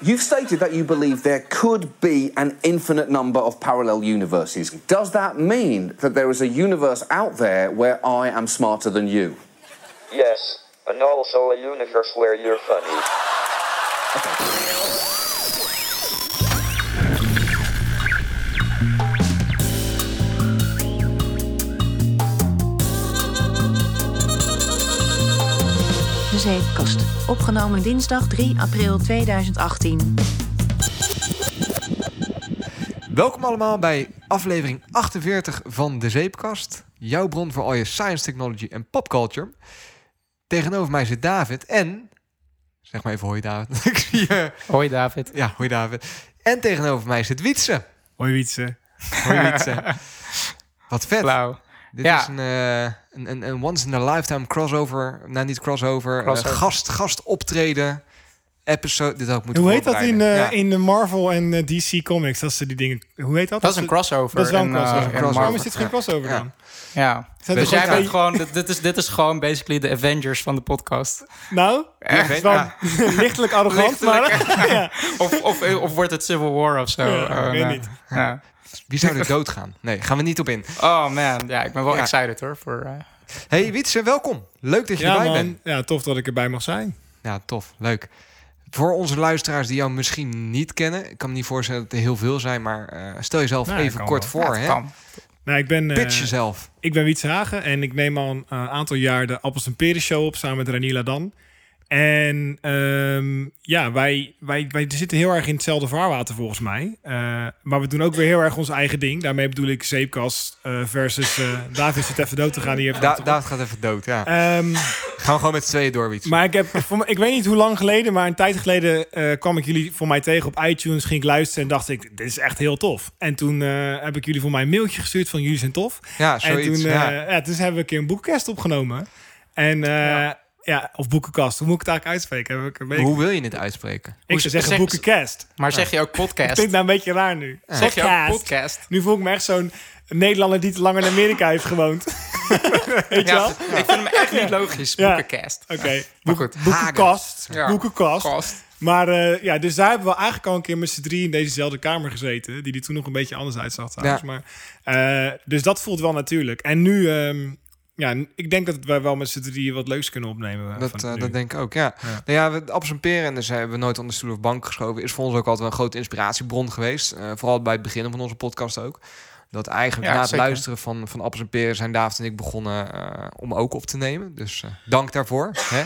You've stated that you believe there could be an infinite number of parallel universes. Does that mean that there is a universe out there where I am smarter than you? Yes, and also a universe where you're funny. Okay. De Zeepkast. Opgenomen dinsdag 3 april 2018. Welkom allemaal bij aflevering 48 van De Zeepkast. Jouw bron voor al je science, technology en popculture. Tegenover mij zit David en... Zeg maar even hoi David. Ik zie je. Hoi David. Ja, hoi David. En tegenover mij zit Wietse. Hoi Wietse. Hoi Wietse. Wat vet. Blauw. Dit is een once-in-a-lifetime crossover. Nou, niet crossover. Gast optreden. Episode. Dit had ik moeten voorbereiden. Hoe heet dat in de Marvel en DC Comics? Dat ze die dingen... Hoe heet dat? Dat is een crossover. Dat is wel een crossover. Waarom is dit geen crossover dan? Ja. Dus jij bent gewoon... Dit is gewoon basically de Avengers van de podcast. Nou? Echt? Ja. Lichtelijk arrogant, maar... ja. Of wordt het Civil War of zo? Ja, weet niet. Ja. Wie zou er doodgaan? Nee, gaan we niet op in. Oh man, ja, ik ben wel excited hoor. Voor, Hey Wietse, welkom. Leuk dat je erbij bent. Ja, tof dat ik erbij mag zijn. Ja, tof. Leuk. Voor onze luisteraars die jou misschien niet kennen... Ik kan me niet voorstellen dat er heel veel zijn... maar stel jezelf even kort voor. Ja, hè? Nou, pitch jezelf. Ik ben Wietse Hagen en ik neem al een aantal jaar... de Appels en Peren Show op samen met René Ladan. En wij zitten heel erg in hetzelfde vaarwater volgens mij. Maar we doen ook weer heel erg ons eigen ding. Daarmee bedoel ik Zeepkast versus... David zit even dood te gaan. David gaat even dood, ja. Gaan we gewoon met z'n tweeën door, Wiets. Maar ik weet niet hoe lang geleden... maar een tijd geleden kwam ik jullie voor mij tegen op iTunes. Ging ik luisteren en dacht ik, dit is echt heel tof. En toen heb ik jullie voor mij een mailtje gestuurd van jullie zijn tof. Ja, zoiets. En toen hebben we een keer een boekenkast opgenomen. En... Ja, of boekenkast. Hoe moet ik het eigenlijk uitspreken? Hoe wil je het uitspreken? Ik zou zeggen boekenkast. Maar zeg je ook podcast? Ik vind nou een beetje raar nu. Ja. Zeg je ook podcast? Nu voel ik me echt zo'n Nederlander die te lang in Amerika heeft gewoond. Weet je wel? Ja. Ik vind hem echt niet logisch. Boekenkast. Ja. Oké. Boekenkast. Ja. Boekenkast. Maar dus daar hebben we eigenlijk al een keer met z'n drie in dezezelfde kamer gezeten. Die toen nog een beetje anders uitzag. Ja. Maar, dus dat voelt wel natuurlijk. En nu... ja, ik denk dat wij wel met z'n drieën wat leuks kunnen opnemen. Dat denk ik ook, ja. Nou ja, Appels en Peren, dus hebben we nooit onder stoel of bank geschoven... is voor ons ook altijd wel een grote inspiratiebron geweest. Vooral bij het begin van onze podcast ook. Dat eigenlijk na het luisteren van Appels en Peren... zijn David en ik begonnen om ook op te nemen. Dus dank daarvoor. Hè?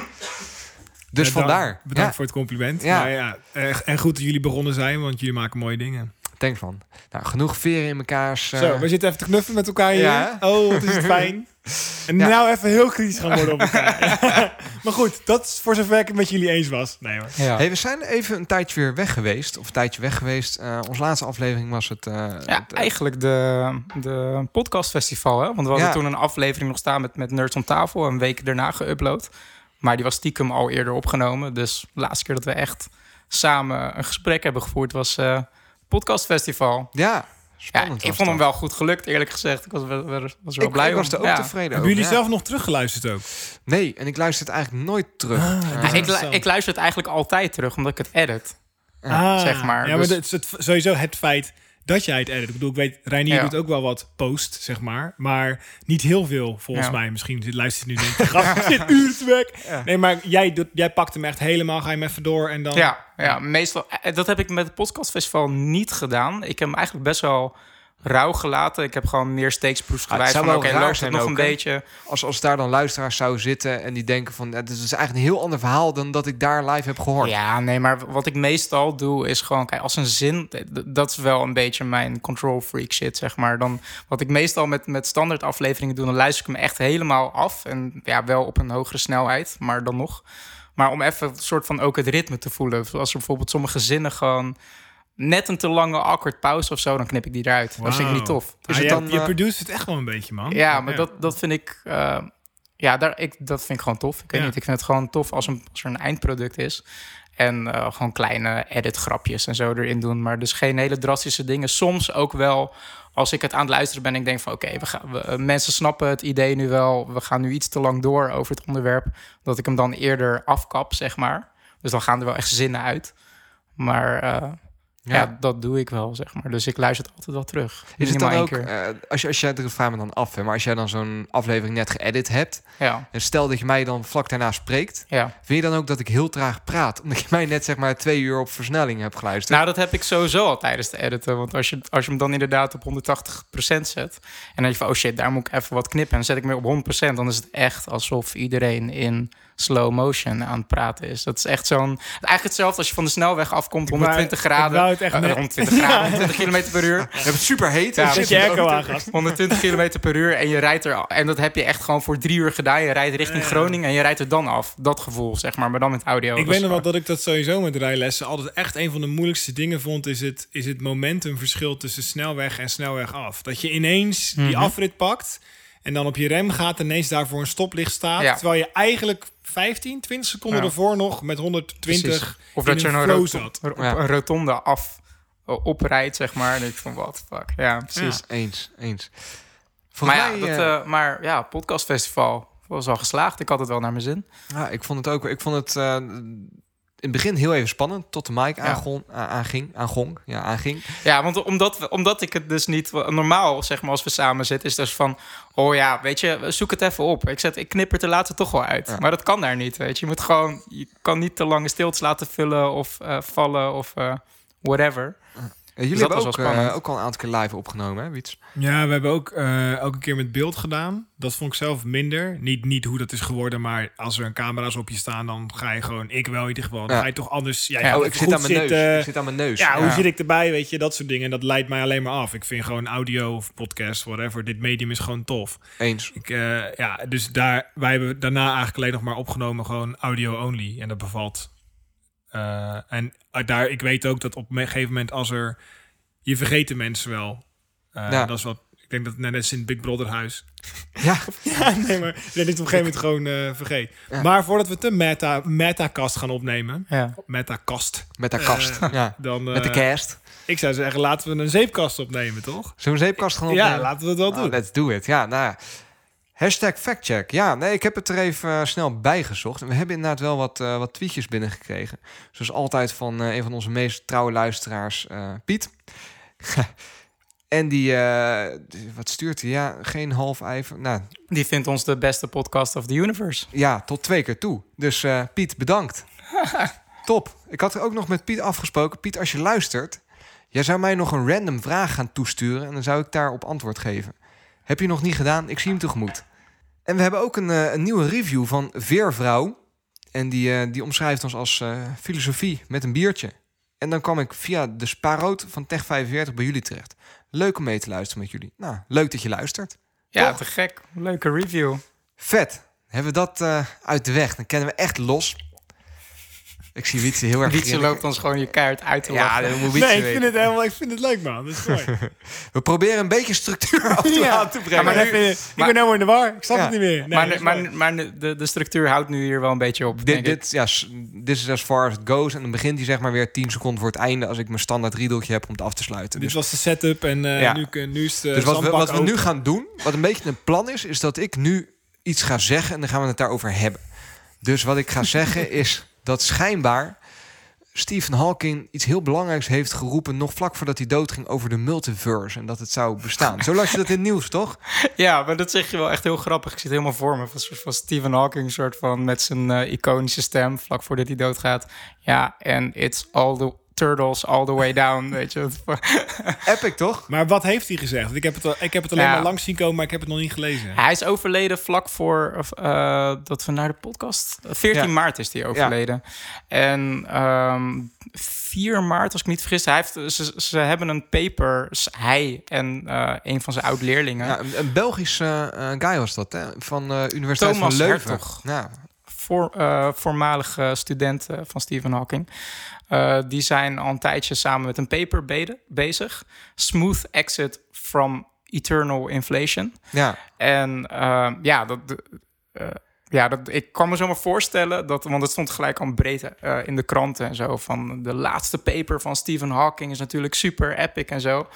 Dus vandaar. Bedankt voor het compliment. Ja. En goed dat jullie begonnen zijn, want jullie maken mooie dingen. Thanks, man. Nou, genoeg veren in mekaars... Zo, we zitten even te knuffelen met elkaar hier. Ja. Oh, wat is het fijn. En nou even heel kritisch gaan worden op elkaar. Maar goed, dat is voor zover ik het met jullie eens was. Nee, hoor. Ja. Hey, we zijn even een tijdje weer weg geweest. Onze laatste aflevering was het... eigenlijk de podcastfestival. Hè? Want we hadden toen een aflevering nog staan met Nerds om tafel. Een week daarna geüpload. Maar die was stiekem al eerder opgenomen. Dus de laatste keer dat we echt samen een gesprek hebben gevoerd was... podcastfestival. Ja, spannend. Ja, ik vond hem wel goed gelukt, eerlijk gezegd. Ik was wel blij. Ik was er ook tevreden over. Hebben jullie zelf nog teruggeluisterd ook? Nee, en ik luister het eigenlijk nooit terug. Ik luister het eigenlijk altijd terug, omdat ik het edit. Zeg maar. Ja, maar dus... sowieso het feit dat jij het edit. Ik bedoel, ik weet, Reinier doet ook wel wat post, zeg maar niet heel veel, volgens mij. Misschien luistert hij nu denk ik, graf, dit uur te weg. Ja. Nee, maar jij pakt hem echt helemaal, ga je hem even door en dan... Ja, meestal... Dat heb ik met het podcastfestival niet gedaan. Ik heb hem eigenlijk best wel rauw gelaten. Ik heb gewoon meer steeksproefs gewijs. Het zou wel raar zijn nog een beetje. Als daar dan luisteraars zou zitten en die denken van... Het is eigenlijk een heel ander verhaal dan dat ik daar live heb gehoord. Ja, nee, maar wat ik meestal doe is gewoon... Kijk, als een zin... Dat is wel een beetje mijn control freak shit, zeg maar. Dan, wat ik meestal met standaard afleveringen doe... Dan luister ik hem echt helemaal af. En ja, wel op een hogere snelheid, maar dan nog... Maar om even een soort van ook het ritme te voelen. Als er bijvoorbeeld sommige zinnen gewoon... net een te lange awkward pauze of zo... dan knip ik die eruit. Wow. Dat vind ik niet tof. Dus je produceert het echt wel een beetje, man. Ja, maar dat vind ik... dat vind ik gewoon tof. Ik weet niet, ik vind het gewoon tof als er een eindproduct is. En gewoon kleine edit-grapjes en zo erin doen. Maar dus geen hele drastische dingen. Soms ook wel... Als ik het aan het luisteren ben, ik denk van oké, mensen snappen het idee nu wel. We gaan nu iets te lang door over het onderwerp. Dat ik hem dan eerder afkap, zeg maar. Dus dan gaan er wel echt zinnen uit. Maar ja, dat doe ik wel, zeg maar. Dus ik luister het altijd wel terug. Is het dan ook, als jij er vraag me dan af, hè, maar als jij dan zo'n aflevering net geëdit hebt... Ja. En stel dat je mij dan vlak daarna spreekt... Ja. Vind je dan ook dat ik heel traag praat? Omdat je mij net zeg maar 2 uur op versnelling hebt geluisterd. Nou, dat heb ik sowieso al tijdens het editen. Want als je hem dan inderdaad op 180% zet... en dan denk je van, oh shit, daar moet ik even wat knippen... en dan zet ik hem op 100%, dan is het echt alsof iedereen in... slow motion aan het praten is. Dat is echt zo'n... Eigenlijk hetzelfde als je van de snelweg afkomt... 120 graden. 120 graden, 120 km per uur. Je hebt het super heet. Ja, zit je airco aan, gast. 120 km per uur en je rijdt er... En dat heb je echt gewoon voor 3 uur gedaan. Je rijdt richting Groningen en je rijdt er dan af. Dat gevoel, zeg maar dan met audio. Ik weet nog wel dat ik dat sowieso met rijlessen... altijd echt een van de moeilijkste dingen vond... is het momentumverschil tussen snelweg en snelweg af. Dat je ineens die afrit pakt... en dan op je rem gaat en ineens daarvoor een stoplicht staat... Ja. Terwijl je eigenlijk 15, 20 seconden ervoor nog met 120... Precies. Of dat je een rotonde af oprijdt, zeg maar. En ik van, what the fuck. Ja, precies. Ja. Eens. Maar podcastfestival was al geslaagd. Ik had het wel naar mijn zin. Ja, ik vond het ook... Ik vond het... in het begin heel even spannend, tot de mic aanging. Ja, want omdat ik het dus niet... Normaal, zeg maar, als we samen zitten, is dus van... Oh ja, weet je, zoek het even op. Ik knip het er later toch wel uit. Ja. Maar dat kan daar niet, weet je. Je kan niet te lange stiltes laten vullen of vallen of whatever. Ja. Jullie dus hebben ook al een aantal keer live opgenomen, hè, Wiets? Ja, we hebben ook elke keer met beeld gedaan. Dat vond ik zelf minder. Niet hoe dat is geworden, maar als er camera's op je staan... dan ga je gewoon, ik wel in ieder geval... dan ga je toch anders... Ja, ik zit aan mijn neus. Ja, hoe zit ik erbij, weet je, dat soort dingen. En dat leidt mij alleen maar af. Ik vind gewoon audio of podcast, whatever... dit medium is gewoon tof. Eens. Wij hebben daarna eigenlijk alleen nog maar opgenomen... gewoon audio only. En dat bevalt... ik weet ook dat op een gegeven moment als er... Je vergeten mensen wel. Dat is wat... Ik denk dat net is in het Big Brother huis. Ja. Maar dat je dit op een gegeven moment gewoon vergeet. Ja. Maar voordat we de metacast gaan opnemen... Ja. Metacast. Ja. Dan, met de kerst. Ik zou zeggen, laten we een zeepkast opnemen, toch? Zullen we een zeepkast gaan opnemen? Ja, laten we dat wel doen. Let's do it. Ja, nou... #factcheck. Ja, nee, ik heb het er even snel bij gezocht. En we hebben inderdaad wel wat tweetjes binnengekregen. Zoals altijd van een van onze meest trouwe luisteraars, Piet. En die, wat stuurt hij? Ja, geen half ei. Nou, die vindt ons de beste podcast of the universe. Ja, tot 2 keer toe. Dus Piet, bedankt. Top. Ik had er ook nog met Piet afgesproken. Piet, als je luistert, jij zou mij nog een random vraag gaan toesturen... en dan zou ik daarop antwoord geven. Heb je nog niet gedaan? Ik zie hem tegemoet. En we hebben ook een nieuwe review van Veervrouw. En die omschrijft ons als filosofie met een biertje. En dan kwam ik via de Sparoot van Tech45 bij jullie terecht. Leuk om mee te luisteren met jullie. Nou, leuk dat je luistert. Ja, toch? Te gek. Leuke review. Vet. Hebben we dat uit de weg. Dan kennen we echt los. Ik zie Wietse heel erg... Wietse loopt ons gewoon je kaart uit te lachen. Ja, moet Wietse ik vind het leuk, man. Dat is mooi. We proberen een beetje structuur af te brengen. Ja, ik ben helemaal in de war. Ik snap het niet meer. Nee, maar de structuur houdt nu hier wel een beetje op. This is as far as it goes. En dan begint hij zeg maar weer 10 seconden voor het einde... als ik mijn standaard riedeltje heb om het af te sluiten. Dit was de setup en nu is de... Dus wat we nu gaan doen, wat een beetje een plan is dat ik nu iets ga zeggen... en dan gaan we het daarover hebben. Dus wat ik ga zeggen is... dat schijnbaar Stephen Hawking iets heel belangrijks heeft geroepen... nog vlak voordat hij doodging over de multiverse... en dat het zou bestaan. Zo las je dat in het nieuws, toch? Ja, maar dat zeg je wel echt heel grappig. Ik zit helemaal voor me van Stephen Hawking... soort van met zijn iconische stem vlak voordat hij doodgaat. Ja, en it's all the turtles all the way down. Weet je wat? Epic, toch? Maar wat heeft hij gezegd? Ik heb het alleen maar langs zien komen, maar ik heb het nog niet gelezen. Hij is overleden vlak voor dat we naar de podcast... 14 maart is hij overleden. Ja. En 4 maart, als ik me niet vergis... Ze hebben een paper, hij en een van zijn oud-leerlingen... Ja, een Belgische guy was dat, hè? Van de Universiteit Thomas van Leuven. Hertog. Ja. Voormalige studenten van Stephen Hawking... die zijn al een tijdje samen met een paper bezig. Smooth Exit from Eternal Inflation. Ja. En ik kan me zomaar voorstellen... want het stond gelijk al breed in de kranten en zo... van de laatste paper van Stephen Hawking... is natuurlijk super epic en zo.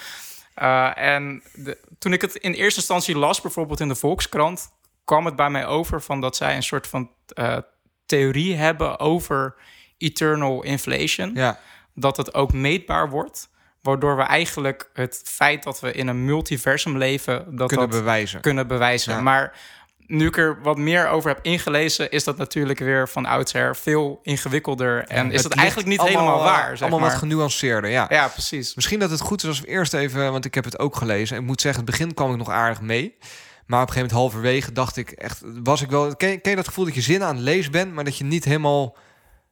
Toen ik het in eerste instantie las... bijvoorbeeld in de Volkskrant... kwam het bij mij over van dat zij een soort van theorie hebben over... Eternal Inflation. Ja. Dat het ook meetbaar wordt. Waardoor we eigenlijk het feit dat we in een multiversum leven... Kunnen bewijzen. Ja. Maar nu ik er wat meer over heb ingelezen... is dat natuurlijk weer van oudsher veel ingewikkelder. En is dat eigenlijk niet allemaal, helemaal waar, zeg allemaal maar. Wat genuanceerder, ja. Ja, precies. Misschien dat het goed is als we eerst even... want ik heb het ook gelezen. En ik moet zeggen, in het begin kwam ik nog aardig mee... Maar op een gegeven moment halverwege dacht ik echt... was ik wel... Ken je dat gevoel dat je zinnen aan het lezen bent... maar dat je niet helemaal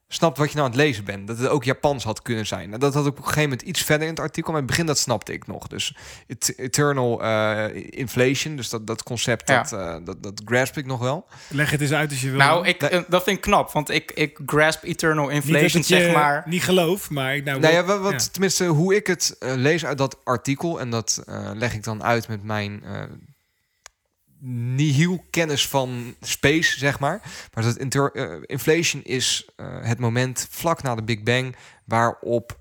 snapt wat je nou aan het lezen bent? Dat het ook Japans had kunnen zijn. En dat had ik op een gegeven moment iets verder in het artikel... maar in het begin dat snapte ik nog. Dus eternal inflation, dus dat concept, ja. dat grasp ik nog wel. Leg het eens uit als je wil. Nou, dat vind ik knap, want ik grasp eternal inflation, niet zeg maar... Niet geloof, maar... Tenminste, hoe ik het lees uit dat artikel... en dat leg ik dan uit met mijn... nihil kennis van space, zeg maar. Maar dat inflation is het moment vlak na de Big Bang... waarop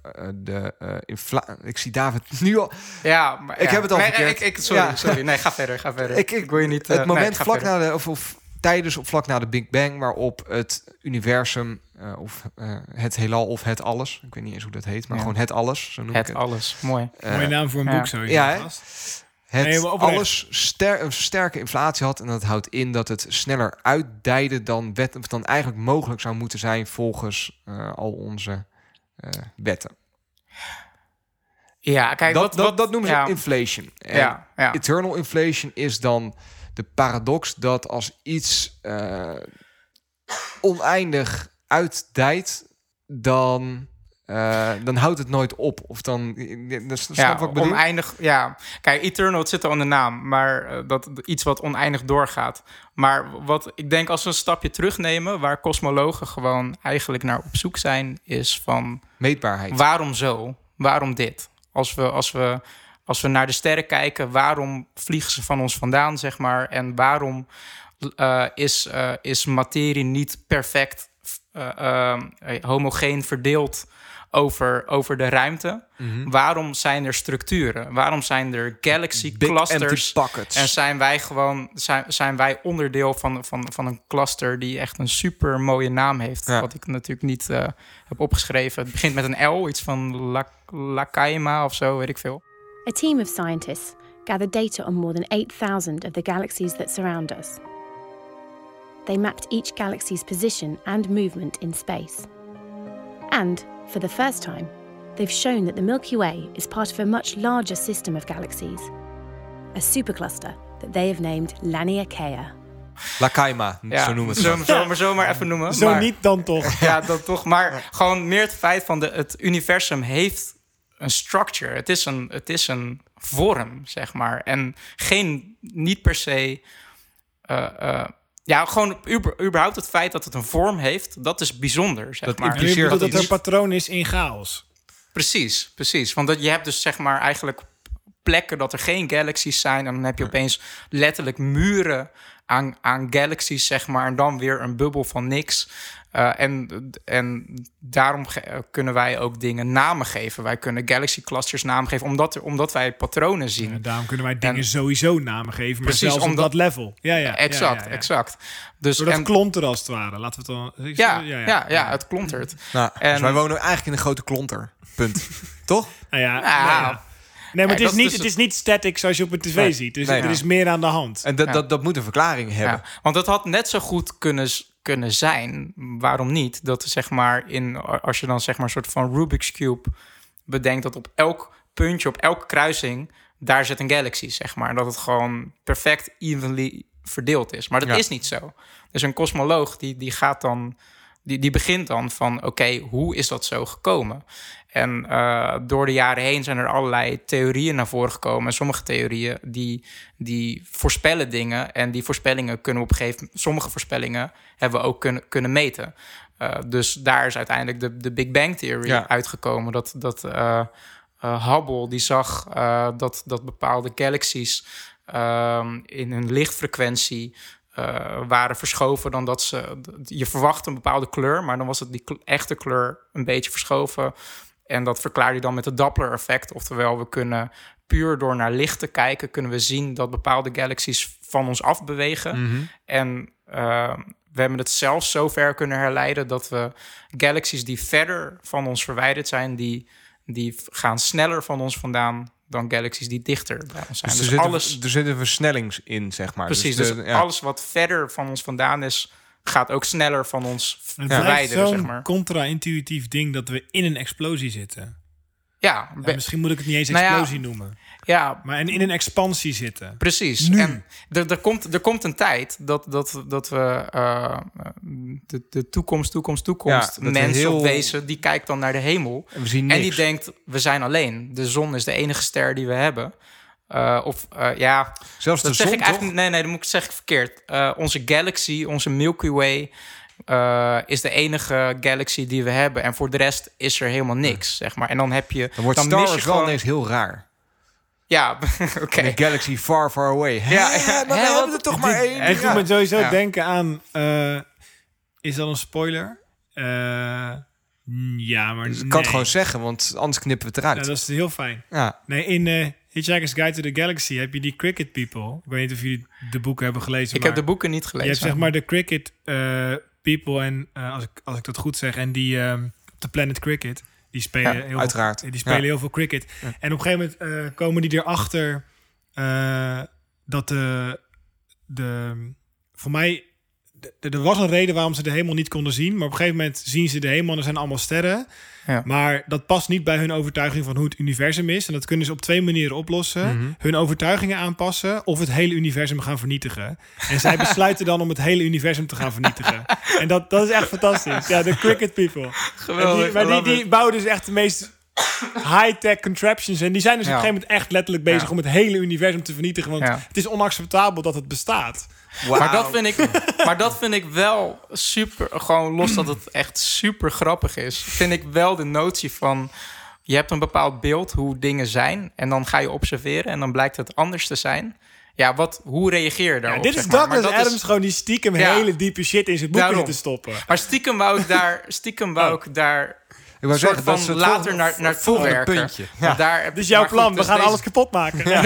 ik zie David nu al... Ja, maar... Ik heb het al verkeerd. Sorry. Nee, ga verder. Ik wil je niet... Het moment vlak verder. Na de... Of tijdens of vlak na de Big Bang... waarop het universum... Of het heelal of het alles. Ik weet niet eens hoe dat heet, maar gewoon het alles. Zo noem het ik alles. Het. Mooi. Mooie naam voor een boek, zo. Ja, een sterke inflatie had. En dat houdt in dat het sneller uitdijde dan eigenlijk mogelijk zou moeten zijn volgens al onze wetten. Ja, kijk, dat noemen ze inflation. Ja. Eternal inflation is dan de paradox dat als iets oneindig uitdijdt, dan houdt het nooit op. Of dan... Wat oneindig... Ja. Kijk, eternal, het zit al in de naam. Maar dat iets wat oneindig doorgaat. Maar wat ik denk als we een stapje terugnemen... waar kosmologen gewoon eigenlijk naar op zoek zijn... is van... meetbaarheid. Waarom zo? Waarom dit? Als we naar de sterren kijken... waarom vliegen ze van ons vandaan, zeg maar? En waarom is materie niet perfect... homogeen verdeeld... over de ruimte. Mm-hmm. Waarom zijn er structuren? Waarom zijn er galaxy clusters? En zijn wij onderdeel van een cluster die echt een super mooie naam heeft. Ja. Wat ik natuurlijk niet heb opgeschreven. Het begint met een L, iets van Lacaima of zo, weet ik veel. A team of scientists gathered data on more than 8,000 of the galaxies that surround us. They mapped each galaxy's position and movement in space. And for the first time, they've shown that the Milky Way is part of a much larger system of galaxies, a supercluster that they have named Laniakea. Lacaima, zo noemen ze het. Zo maar even noemen. Zo maar, niet dan toch. Ja, dan toch. Maar gewoon meer het feit van het universum heeft een structure. Het is een vorm, zeg maar. En niet per se... Ja, gewoon überhaupt het feit dat het een vorm heeft... dat is bijzonder, zeg maar. En je bedoelt dat er een patroon is in chaos. Precies. Want je hebt dus zeg maar eigenlijk plekken... dat er geen galaxies zijn... en dan heb je opeens letterlijk muren aan galaxies, zeg maar... en dan weer een bubbel van niks... En daarom kunnen wij ook dingen namen geven. Wij kunnen galaxy clusters namen geven, omdat wij patronen zien. Ja, daarom kunnen wij dingen sowieso namen geven, maar zelfs op dat level. Exact. Dus dat klontert als het ware. Laten we het dan. Ja, het klontert. Nou, dus wij wonen eigenlijk in een grote klonter. Punt. Toch? Nou ja. Nee, maar het is niet static zoals je op een tv ziet. Dus er is meer aan de hand. En dat moet een verklaring hebben. Ja, want dat had net zo goed kunnen zijn, waarom niet? Dat zeg maar als je dan zeg maar een soort van Rubik's Cube bedenkt dat op elk puntje, op elke kruising, daar zit een galaxy, zeg maar. Dat het gewoon perfect evenly verdeeld is. Maar dat is niet zo. Dus een kosmoloog die gaat dan, die begint dan van oké, hoe is dat zo gekomen? En door de jaren heen zijn er allerlei theorieën naar voren gekomen. En sommige theorieën die voorspellen dingen. En die voorspellingen kunnen we op een gegeven moment... Sommige voorspellingen hebben we ook kunnen meten. Dus daar is uiteindelijk de Big Bang Theory uitgekomen. Dat Hubble die zag dat bepaalde galaxies in hun lichtfrequentie... waren verschoven dan dat ze... Je verwacht een bepaalde kleur, maar dan was het die echte kleur een beetje verschoven... En dat verklaar je dan met het Doppler-effect. Oftewel, we kunnen puur door naar licht te kijken... kunnen we zien dat bepaalde galaxies van ons afbewegen. Mm-hmm. En We hebben het zelfs zo ver kunnen herleiden dat we galaxies die verder van ons verwijderd zijn, die gaan sneller van ons vandaan dan galaxies die dichter bij ons zijn. Dus er zit een versnelling in, zeg maar. Precies, dus alles wat verder van ons vandaan is, gaat ook sneller van ons verwijderen, zeg maar. Het is zo'n contra-intuïtief ding dat we in een explosie zitten. Ja, misschien moet ik het niet eens explosie noemen. Ja, maar in een expansie zitten. Precies. Nu. En er komt een tijd dat we de toekomst... Ja, mensen heel... wezen, die kijkt dan naar de hemel. En die denkt, we zijn alleen. De zon is de enige ster die we hebben. Zelfs de zon, eigenlijk. Nee, dat zeg ik verkeerd. Onze galaxy, onze Milky Way... is de enige galaxy die we hebben. En voor de rest is er helemaal niks, zeg maar. En dan heb je... Dan wordt Star Wars wel ineens heel raar. Ja, oké. Een galaxy far, far away. Ja, dan hebben we er toch maar één. Ik moet me sowieso denken aan... is dat een spoiler? Ja, maar dus ik kan het gewoon zeggen, want anders knippen we het eruit. Ja, dat is heel fijn. Ja. Nee, in... Hitchhiker's Guide to the Galaxy heb je die cricket people. Ik weet niet of jullie de boeken hebben gelezen. Ik heb de boeken niet gelezen. Je hebt zeg maar de cricket people en als ik dat goed zeg en die de Planet Cricket die spelen heel veel cricket. Ja. En op een gegeven moment komen die erachter dat er was een reden waarom ze de hemel niet konden zien. Maar op een gegeven moment zien ze de hemel en er zijn allemaal sterren. Ja. Maar dat past niet bij hun overtuiging van hoe het universum is. En dat kunnen ze op twee manieren oplossen. Mm-hmm. Hun overtuigingen aanpassen of het hele universum gaan vernietigen. En zij besluiten dan om het hele universum te gaan vernietigen. En dat is echt fantastisch. Ja, de cricket people. Geweldig. Die bouwen dus echt de meest... high-tech contraptions. En die zijn dus op een gegeven moment echt letterlijk bezig... om het hele universum te vernietigen. Want het is onacceptabel dat het bestaat. Wow. Maar dat vind ik wel super... gewoon los dat het echt super grappig is... vind ik wel de notie van... je hebt een bepaald beeld hoe dingen zijn... en dan ga je observeren... en dan blijkt het anders te zijn... Ja, hoe reageer je daarop? Ja, dit is Douglas Adams gewoon die stiekem hele diepe shit... in zijn boeken te stoppen. Maar stiekem wou ik daar... Ik wou zeggen, van dat ze later naartoe werken. Ja. Daar, dus jouw plan, we gaan alles kapot maken. Ja.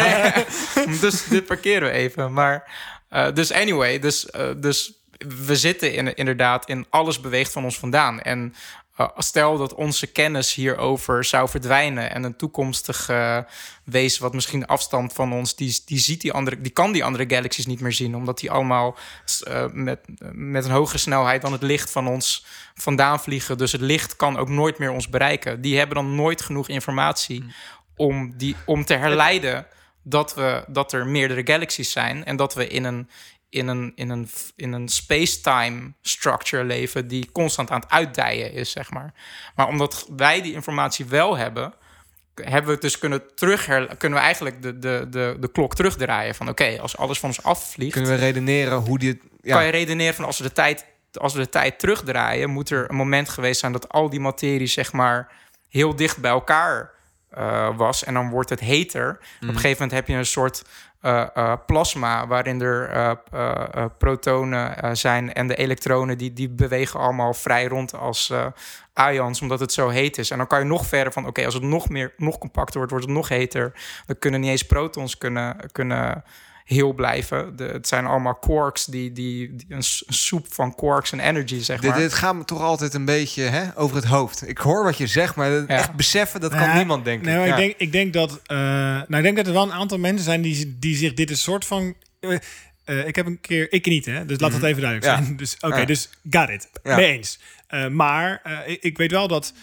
Nee, dus dit parkeren we even. Maar, dus we zitten inderdaad in alles beweegt van ons vandaan. En stel dat onze kennis hierover zou verdwijnen... en een toekomstig wezen wat misschien afstand van ons... die kan die andere galaxies niet meer zien... omdat die allemaal met een hogere snelheid... dan het licht van ons vandaan vliegen. Dus het licht kan ook nooit meer ons bereiken. Die hebben dan nooit genoeg informatie om te herleiden... dat er meerdere galaxies zijn en dat we in een space-time structure leven... die constant aan het uitdijen is, zeg maar. Maar omdat wij die informatie wel hebben... hebben we het dus kunnen we eigenlijk de klok terugdraaien... van oké, als alles van ons afvliegt... Kunnen we redeneren hoe dit... Ja. Kan je redeneren van als we de tijd terugdraaien... moet er een moment geweest zijn dat al die materie... zeg maar heel dicht bij elkaar was. En dan wordt het heter. Op een gegeven moment heb je een soort... plasma, waarin er protonen zijn... en de elektronen, die bewegen allemaal vrij rond als ions... omdat het zo heet is. En dan kan je nog verder van... oké, als het nog compacter wordt, wordt het nog heter. Dan kunnen niet eens protons kunnen heel blijven. Het zijn allemaal quarks, die een soep van quarks en energy, zeg maar. Dit gaat me toch altijd een beetje over het hoofd. Ik hoor wat je zegt, maar echt beseffen, dat kan niemand denken. Nee, ik denk dat er wel een aantal mensen zijn... die zich dit een soort van... ik heb een keer... Ik niet, hè? Dus laat het even duidelijk zijn. Ja. Dus dus got it. Ja. Mee eens. Maar ik weet wel dat...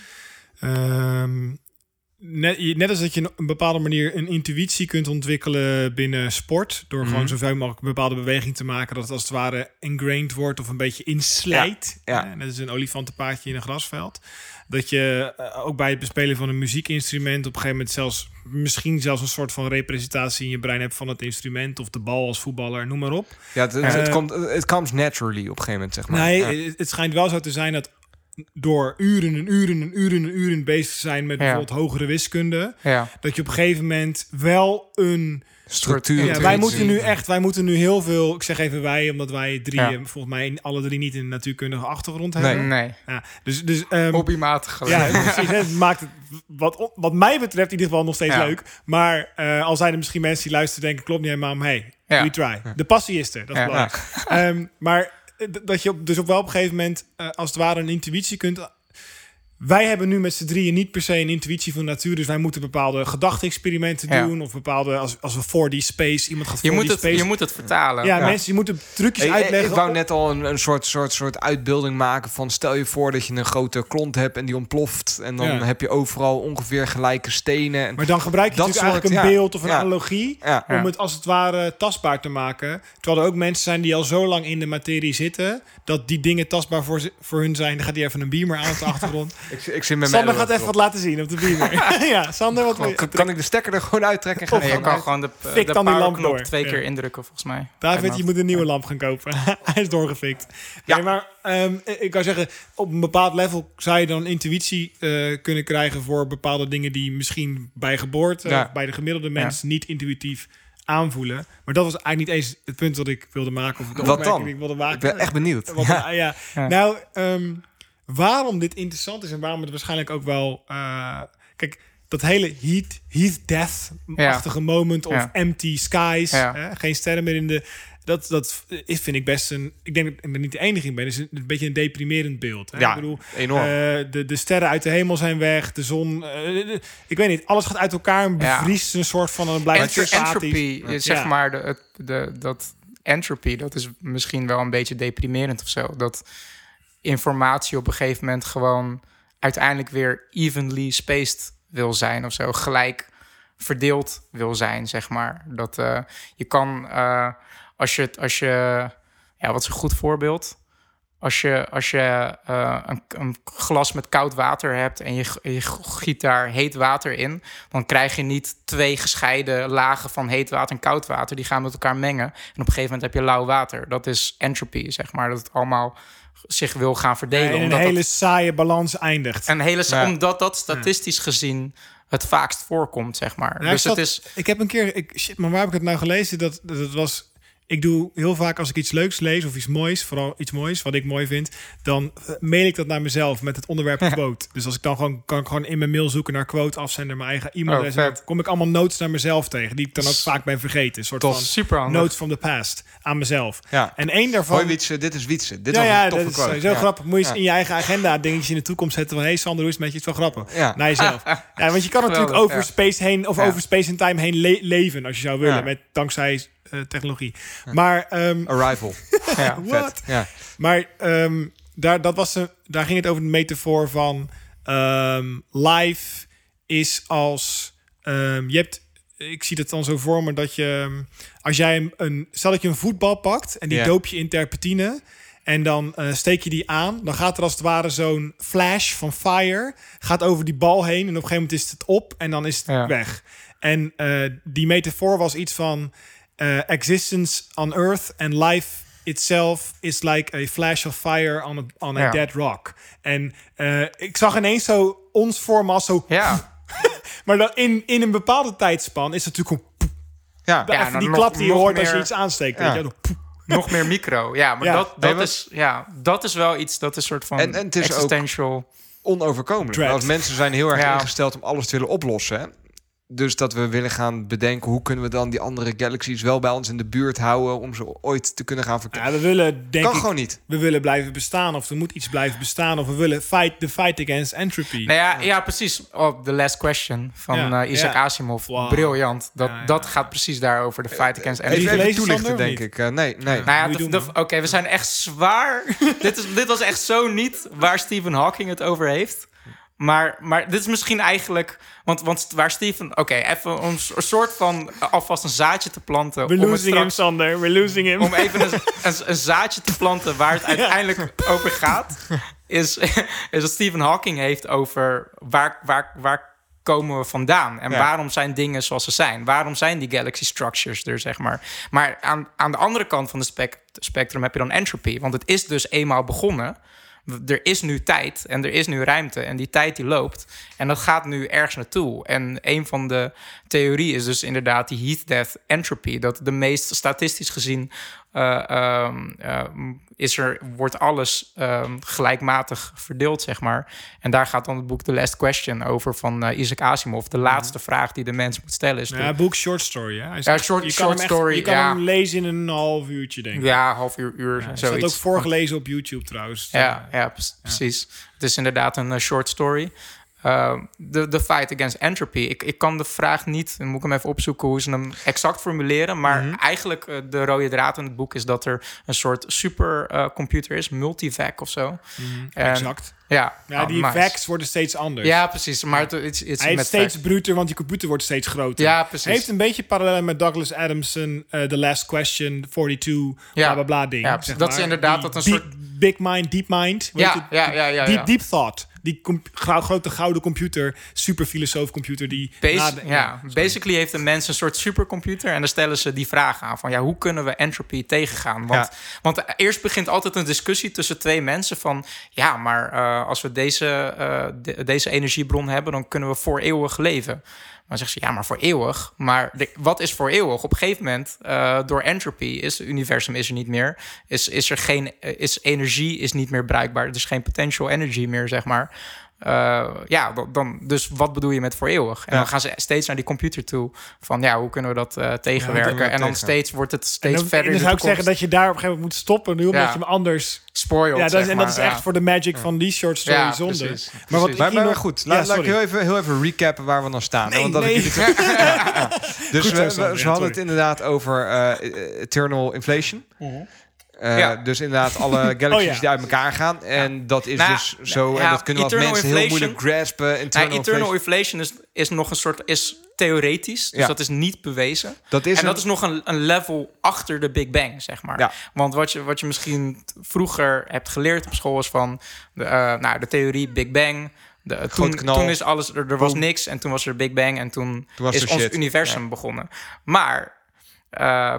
Net als dat je op een bepaalde manier een intuïtie kunt ontwikkelen binnen sport... door gewoon zoveel mogelijk een bepaalde beweging te maken... dat het als het ware ingrained wordt of een beetje inslijt. Ja. Ja. Net als een olifantenpaadje in een grasveld. Dat je ook bij het bespelen van een muziekinstrument... op een gegeven moment misschien zelfs een soort van representatie in je brein hebt... van het instrument of de bal als voetballer, noem maar op. Ja, het comes naturally op een gegeven moment, zeg maar. Nee, het schijnt wel zo te zijn dat... door uren bezig te zijn met bijvoorbeeld hogere wiskunde... Ja. Dat je op een gegeven moment wel een... structuur... Ja, wij moeten nu heel veel... Ik zeg even wij, omdat wij drie... volgens mij alle drie niet een natuurkundige achtergrond hebben. Nee. Ja, dus hobbymatig. Ja, precies. Het maakt het wat mij betreft in ieder geval nog steeds leuk. Maar al zijn er misschien mensen die luisteren... denken, klopt niet helemaal, maar hey, we try. De passie is er, dat is belangrijk. Maar... dat je op een gegeven moment als het ware een intuïtie kunt... Wij hebben nu met z'n drieën niet per se een intuïtie van de natuur. Dus wij moeten bepaalde gedachte-experimenten doen. Of bepaalde, als we 4D space, iemand gaat 4D space. Je moet het vertalen. Ja, mensen, je moet de trucjes uitleggen. Ik wou net al een soort uitbeelding maken van... stel je voor dat je een grote klont hebt en die ontploft. En dan heb je overal ongeveer gelijke stenen. En maar dan gebruik je natuurlijk eigenlijk een beeld of een analogie... om het als het ware tastbaar te maken. Terwijl er ook mensen zijn die al zo lang in de materie zitten... dat die dingen tastbaar voor hun zijn. Dan gaat hij even een beamer aan op de achtergrond... Ik zit met Sander gaat even wat laten zien op de beamer. Ja, Sander, wat kan ik de stekker er gewoon uittrekken? En gaan je kan gewoon de powerknop 2 keer indrukken, volgens mij. David, je moet een nieuwe lamp gaan kopen. Hij is doorgefikt. Ja. Nee, maar ik kan zeggen, op een bepaald level zou je dan intuïtie kunnen krijgen... voor bepaalde dingen die misschien bij geboorte... of bij de gemiddelde mens niet intuïtief aanvoelen. Maar dat was eigenlijk niet eens het punt dat ik wilde maken. Of wat dan? Ik wilde maken. Ik ben echt benieuwd. Nou... waarom dit interessant is en waarom het waarschijnlijk ook wel... kijk, dat hele heat-death-achtige moment... of empty skies, geen sterren meer in de... Dat vind ik best een... Ik denk dat ik er niet de enige in ben. Het is een beetje een deprimerend beeld. Hè? Ja, ik bedoel, enorm. De sterren uit de hemel zijn weg. De zon... ik weet niet. Alles gaat uit elkaar en bevriest een soort van... een blijft entropie, zeg maar... dat entropie, dat is misschien wel een beetje deprimerend of zo. Dat... informatie op een gegeven moment gewoon uiteindelijk weer evenly spaced wil zijn of zo, gelijk verdeeld wil zijn, zeg maar. Dat je kan wat is een goed voorbeeld? Als je een glas met koud water hebt en je giet daar heet water in... dan krijg je niet twee gescheiden lagen van heet water en koud water. Die gaan met elkaar mengen. En op een gegeven moment heb je lauw water. Dat is entropie, zeg maar. Dat het allemaal zich wil gaan verdelen. En een hele saaie balans eindigt. Omdat dat statistisch gezien... het vaakst voorkomt, zeg maar. Nou, dus ik heb een keer... maar waar heb ik het nou gelezen? Dat was... Ik doe heel vaak als ik iets leuks lees of iets moois, vooral iets moois, wat ik mooi vind... dan mail ik dat naar mezelf met het onderwerp quote. Dus als ik dan kan ik gewoon in mijn mail zoeken naar quote, afzender, mijn eigen e-mailadres... dan kom ik allemaal notes naar mezelf tegen, die ik dan ook vaak ben vergeten. Een soort van notes from the past aan mezelf. Ja. En één daarvan... Hoi Wietse, dit is Wietse. Dit was een toffe quote. Zo grappig. Moet je eens in je eigen agenda dingetje in de toekomst zetten van... hey Sander, hoe is het met je? Het is wel grappig. Ja. Naar jezelf. Ja, want je kan natuurlijk over space heen of over space en time heen leven als je zou willen, dankzij... technologie. Ja. Maar... Arrival. Ja, vet. Ja. Maar daar ging het over de metafoor van... life is als... je hebt... Ik zie dat dan zo voor me dat je... Als jij stel dat je een voetbal pakt... en die doop je in terpentine... en dan steek je die aan. Dan gaat er als het ware zo'n flash van fire... gaat over die bal heen... en op een gegeven moment is het op... en dan is het weg. En die metafoor was iets van... existence on Earth and life itself is like a flash of fire on a dead rock. En ik zag ineens zo ons vormen als zo... Ja. Maar dat in een bepaalde tijdspan is het natuurlijk gewoon... die klap die je hoort als je iets aansteekt. Ja. Weet je, nog meer micro. Ja, maar dat is wel iets... Dat is een soort van en het is existential... Ook onoverkomelijk. Want mensen zijn heel erg ingesteld om alles te willen oplossen, hè? Dus dat we willen gaan bedenken... hoe kunnen we dan die andere galaxies wel bij ons in de buurt houden... om ze ooit te kunnen gaan verkennen. Ja, we willen, gewoon niet. We willen blijven bestaan of er moet iets blijven bestaan... of we willen fight against entropy. Nou ja, precies. The Last Question van Isaac Asimov. Wow. Briljant. Dat gaat precies daarover, de fight against entropy. Even toelichten, denk ik. Nee. Oké, we zijn echt zwaar... Dit was echt zo niet waar Stephen Hawking het over heeft... Maar dit is misschien eigenlijk... Want waar Steven... Oké, even om een soort van... alvast een zaadje te planten. We're losing him, Sander. We're losing him. Om even een zaadje te planten waar het uiteindelijk over gaat... is dat Stephen Hawking heeft over... waar komen we vandaan? En waarom zijn dingen zoals ze zijn? Waarom zijn die galaxy structures er, zeg maar? Maar aan de andere kant van het spectrum heb je dan entropy. Want het is dus eenmaal begonnen... Er is nu tijd en er is nu ruimte. En die tijd die loopt. En dat gaat nu ergens naartoe. En een van de theorieën is dus inderdaad die heat-death entropy. Dat de meest statistisch gezien wordt alles gelijkmatig verdeeld, zeg maar. En daar gaat dan het boek The Last Question over van Isaac Asimov. De laatste vraag die de mens moet stellen is... Ja, boek short story, hè? Je kan hem lezen in een half uurtje, denk ik. Ja, half uur, zoiets. Is dat ook voorgelezen op YouTube, trouwens? Precies. Het is inderdaad een short story. De fight against entropy. Ik kan de vraag niet... Dan moet ik hem even opzoeken hoe ze hem exact formuleren. Maar eigenlijk de rode draad in het boek is dat er een soort supercomputer is. Multivac of zo. Exact. Ja, die vacs worden steeds anders. Ja, precies. Maar hij is steeds bruter, want die computer wordt steeds groter. Ja, precies. Hij heeft een beetje parallel met Douglas Adams' The Last Question, 42, bla bla bla ding. Ja, zeg dat maar. Is inderdaad die dat een soort... Big mind, deep mind. Deep thought. Die grote gouden computer, superfilosoof computer die... Basically heeft een mens een soort supercomputer... en dan stellen ze die vraag aan van... ja, hoe kunnen we entropy tegengaan? Want eerst begint altijd een discussie tussen twee mensen van... ja, maar als we deze energiebron hebben... dan kunnen we voor eeuwig leven. Maar zegt ze, ja, maar voor eeuwig. Maar wat is voor eeuwig? Op een gegeven moment, door entropy, is het universum is er niet meer. Energie is niet meer bruikbaar. Er is geen potential energy meer, zeg maar. Dus wat bedoel je met voor eeuwig? En dan gaan ze steeds naar die computer toe. Van ja, hoe kunnen we dat tegenwerken? Steeds wordt het steeds verder. En dan zou ik zeggen dat je daar op een gegeven moment moet stoppen. Nu omdat je hem anders... spoilt. Ja, dat is echt voor de magic van die short story zonde. Precies. Maar wat goed. Laat ik heel even recappen waar we dan staan. Dus we hadden het inderdaad over Eternal Inflation. Dus inderdaad alle galaxies die uit elkaar gaan. En dat is dus zo. En dat kunnen we als mensen heel moeilijk graspen. Eternal Inflation is nog een soort... is theoretisch, dus dat is niet bewezen. Dat is nog een level achter de Big Bang, zeg maar. Ja. Want wat je misschien vroeger hebt geleerd op school... is van de theorie Big Bang... Toen is alles... Er was niks en toen was er Big Bang... en toen is ons universum begonnen. Maar...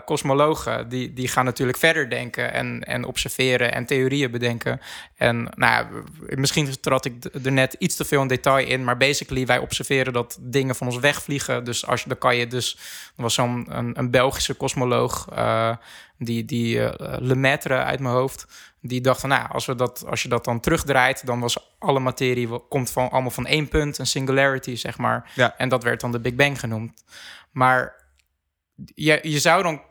cosmologen, die gaan natuurlijk verder denken en observeren en theorieën bedenken. En misschien trad ik er net iets te veel in detail in, maar basically wij observeren dat dingen van ons wegvliegen. Dus er was zo'n een Belgische cosmoloog, die Lemaitre uit mijn hoofd, die dacht van, als je dat dan terugdraait, dan was alle materie allemaal van één punt, een singularity, zeg maar. Ja. En dat werd dan de Big Bang genoemd. Maar je zou dan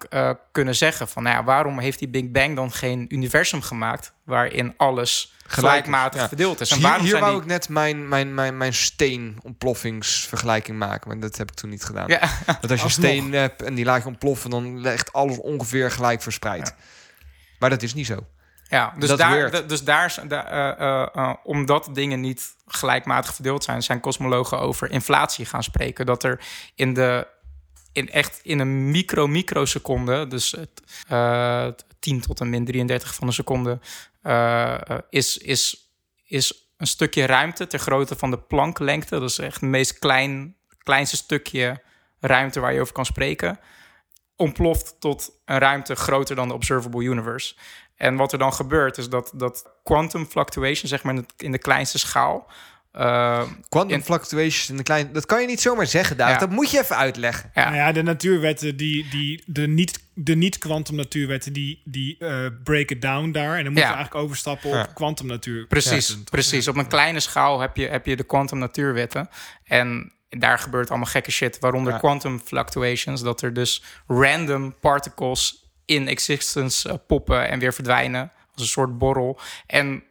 kunnen zeggen van... waarom heeft die Big Bang dan geen universum gemaakt... waarin alles gelijkmatig verdeeld is? En dus hier wou ik net mijn steenontploffingsvergelijking maken. Maar dat heb ik toen niet gedaan. Ja. Dat als je steen hebt en die laat je ontploffen... dan ligt alles ongeveer gelijk verspreid. Ja. Maar dat is niet zo. Ja, omdat dingen niet gelijkmatig verdeeld zijn... zijn kosmologen over inflatie gaan spreken. Dat er in een microseconde, dus 10 tot en min 33 van een seconde... is een stukje ruimte ter grootte van de Plancklengte. Dat is echt het meest kleinste stukje ruimte waar je over kan spreken. Ontploft tot een ruimte groter dan de observable universe. En wat er dan gebeurt is dat quantum fluctuation, zeg maar in de kleinste schaal... quantum fluctuations in de kleine... Dat kan je niet zomaar zeggen, David. Ja. Dat moet je even uitleggen. Ja, de natuurwetten, de niet-quantum natuurwetten... die break it down daar. En dan moet je eigenlijk overstappen op quantum natuur. Precies. Op een kleine schaal heb je de quantum natuurwetten. En daar gebeurt allemaal gekke shit. Waaronder quantum fluctuations. Dat er dus random particles in existence poppen... en weer verdwijnen. Als een soort borrel. En...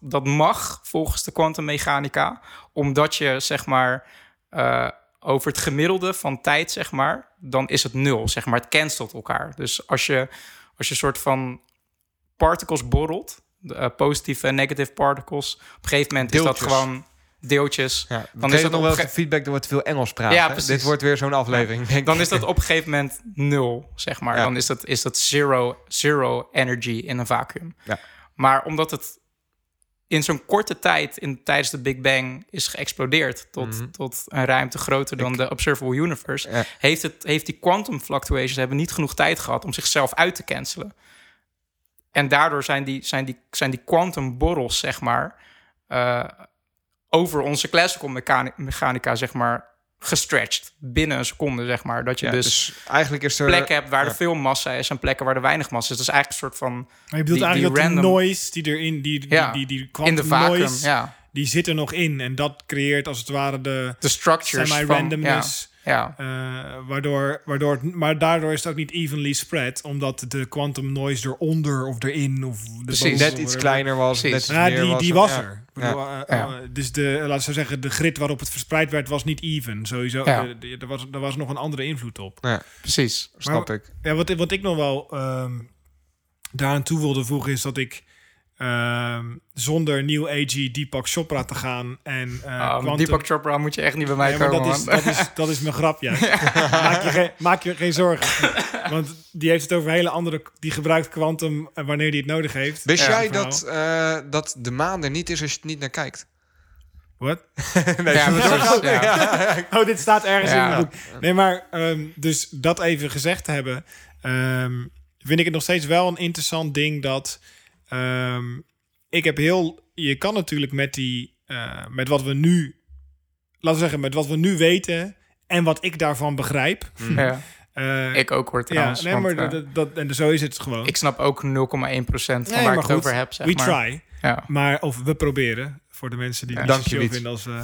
Dat mag volgens de kwantummechanica, omdat je zeg maar over het gemiddelde van tijd, zeg maar, dan is het nul, zeg maar, het cancelt elkaar. Dus als je soort van particles borrelt, positieve en negative particles, op een gegeven moment deeltjes. Is dat gewoon deeltjes. Ja, dan is dat nog wel feedback door wat veel Engels praten. Ja, dit wordt weer zo'n aflevering. Ja. Dan is dat op een gegeven moment nul, zeg maar. Ja. Dan is dat zero energy in een vacuüm. Ja. Maar omdat het in zo'n korte tijd tijdens de Big Bang is geëxplodeerd... tot een ruimte groter dan de observable universe... Ja. Heeft die quantum fluctuations hebben niet genoeg tijd gehad... om zichzelf uit te cancelen. En daardoor zijn die quantum borrels, zeg maar... over onze classical mechanica, zeg maar... gestretched binnen een seconde, zeg maar. Dat je dus eigenlijk is er plekken hebt waar er veel massa is en plekken waar er weinig massa is. Dat is eigenlijk een soort van... Maar je bedoelt eigenlijk dat de noise die erin... die quantum in de vacuum, noise, die zit er nog in. En dat creëert als het ware de structures semi-randomness. Maar daardoor is het ook niet evenly spread. Omdat de quantum noise eronder of erin... of de precies, net iets kleiner was. Net iets meer die was er. Dus laten we zeggen, de grid waarop het verspreid werd was niet even. Sowieso, er was nog een andere invloed op. Ja, precies, snap ik. Ja, wat ik nog wel daaraan toe wilde voegen is dat ik... zonder New Age Deepak Chopra te gaan. En, Deepak Chopra moet je echt niet bij mij komen. Dat is mijn grap, ja. Maak je geen zorgen. Want die heeft het over hele andere... Die gebruikt kwantum wanneer die het nodig heeft. Wist jij dat de maan er niet is als je het niet naar kijkt? Wat? Oh, dit staat ergens in mijn boek. Nee, maar dus dat even gezegd hebben... vind ik het nog steeds wel een interessant ding dat... Je kan natuurlijk met met wat we nu weten en wat ik daarvan begrijp. Ja. Ik ook hoor trouwens. Ja, nee, maar en zo is het gewoon. Ik snap ook 0,1% van waar ik het over heb. Zeg maar. Try. Ja. Maar of we proberen voor de mensen die het show vinden als je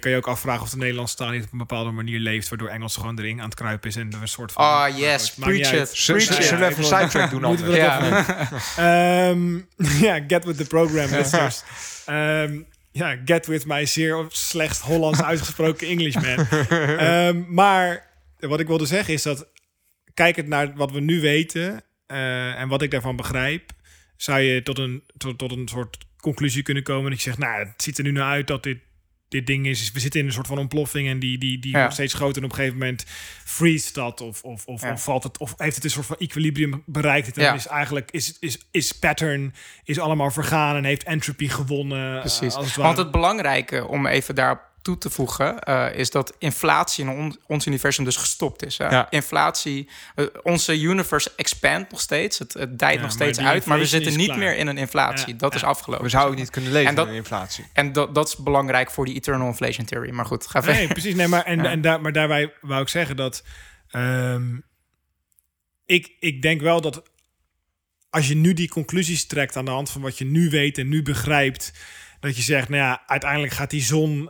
kan je ook afvragen of de Nederlandse taal niet op een bepaalde manier leeft, waardoor Engels gewoon de ring aan het kruipen is en een soort van. Ah yes, preach it. Zullen we even een sidetrack doen altijd? Get with the program. Get with my zeer slecht Hollands uitgesproken Englishman. Maar wat ik wilde zeggen is dat kijkend naar wat we nu weten en wat ik daarvan begrijp, zou je tot een soort conclusie kunnen komen. En ik zeg, het ziet er nu naar uit dat dit ding is. We zitten in een soort van ontploffing en die wordt steeds groter. En op een gegeven moment freeze dat of valt het, of heeft het een soort van equilibrium bereikt. Het is eigenlijk is pattern is allemaal vergaan en heeft entropy gewonnen. Precies. Want het belangrijke om even daarop toe te voegen is dat inflatie in ons universum dus gestopt is. Inflatie, onze universe expandt nog steeds, het dijt nog steeds uit, maar we zitten niet meer in een inflatie. Dat is afgelopen. We zouden niet kunnen leven in inflatie. En dat is belangrijk voor die eternal inflation theory. Maar goed, ga verder. Nee, precies. Nee, maar maar daarbij wou ik zeggen dat ik denk wel dat als je nu die conclusies trekt aan de hand van wat je nu weet en nu begrijpt. Dat je zegt, uiteindelijk gaat die zon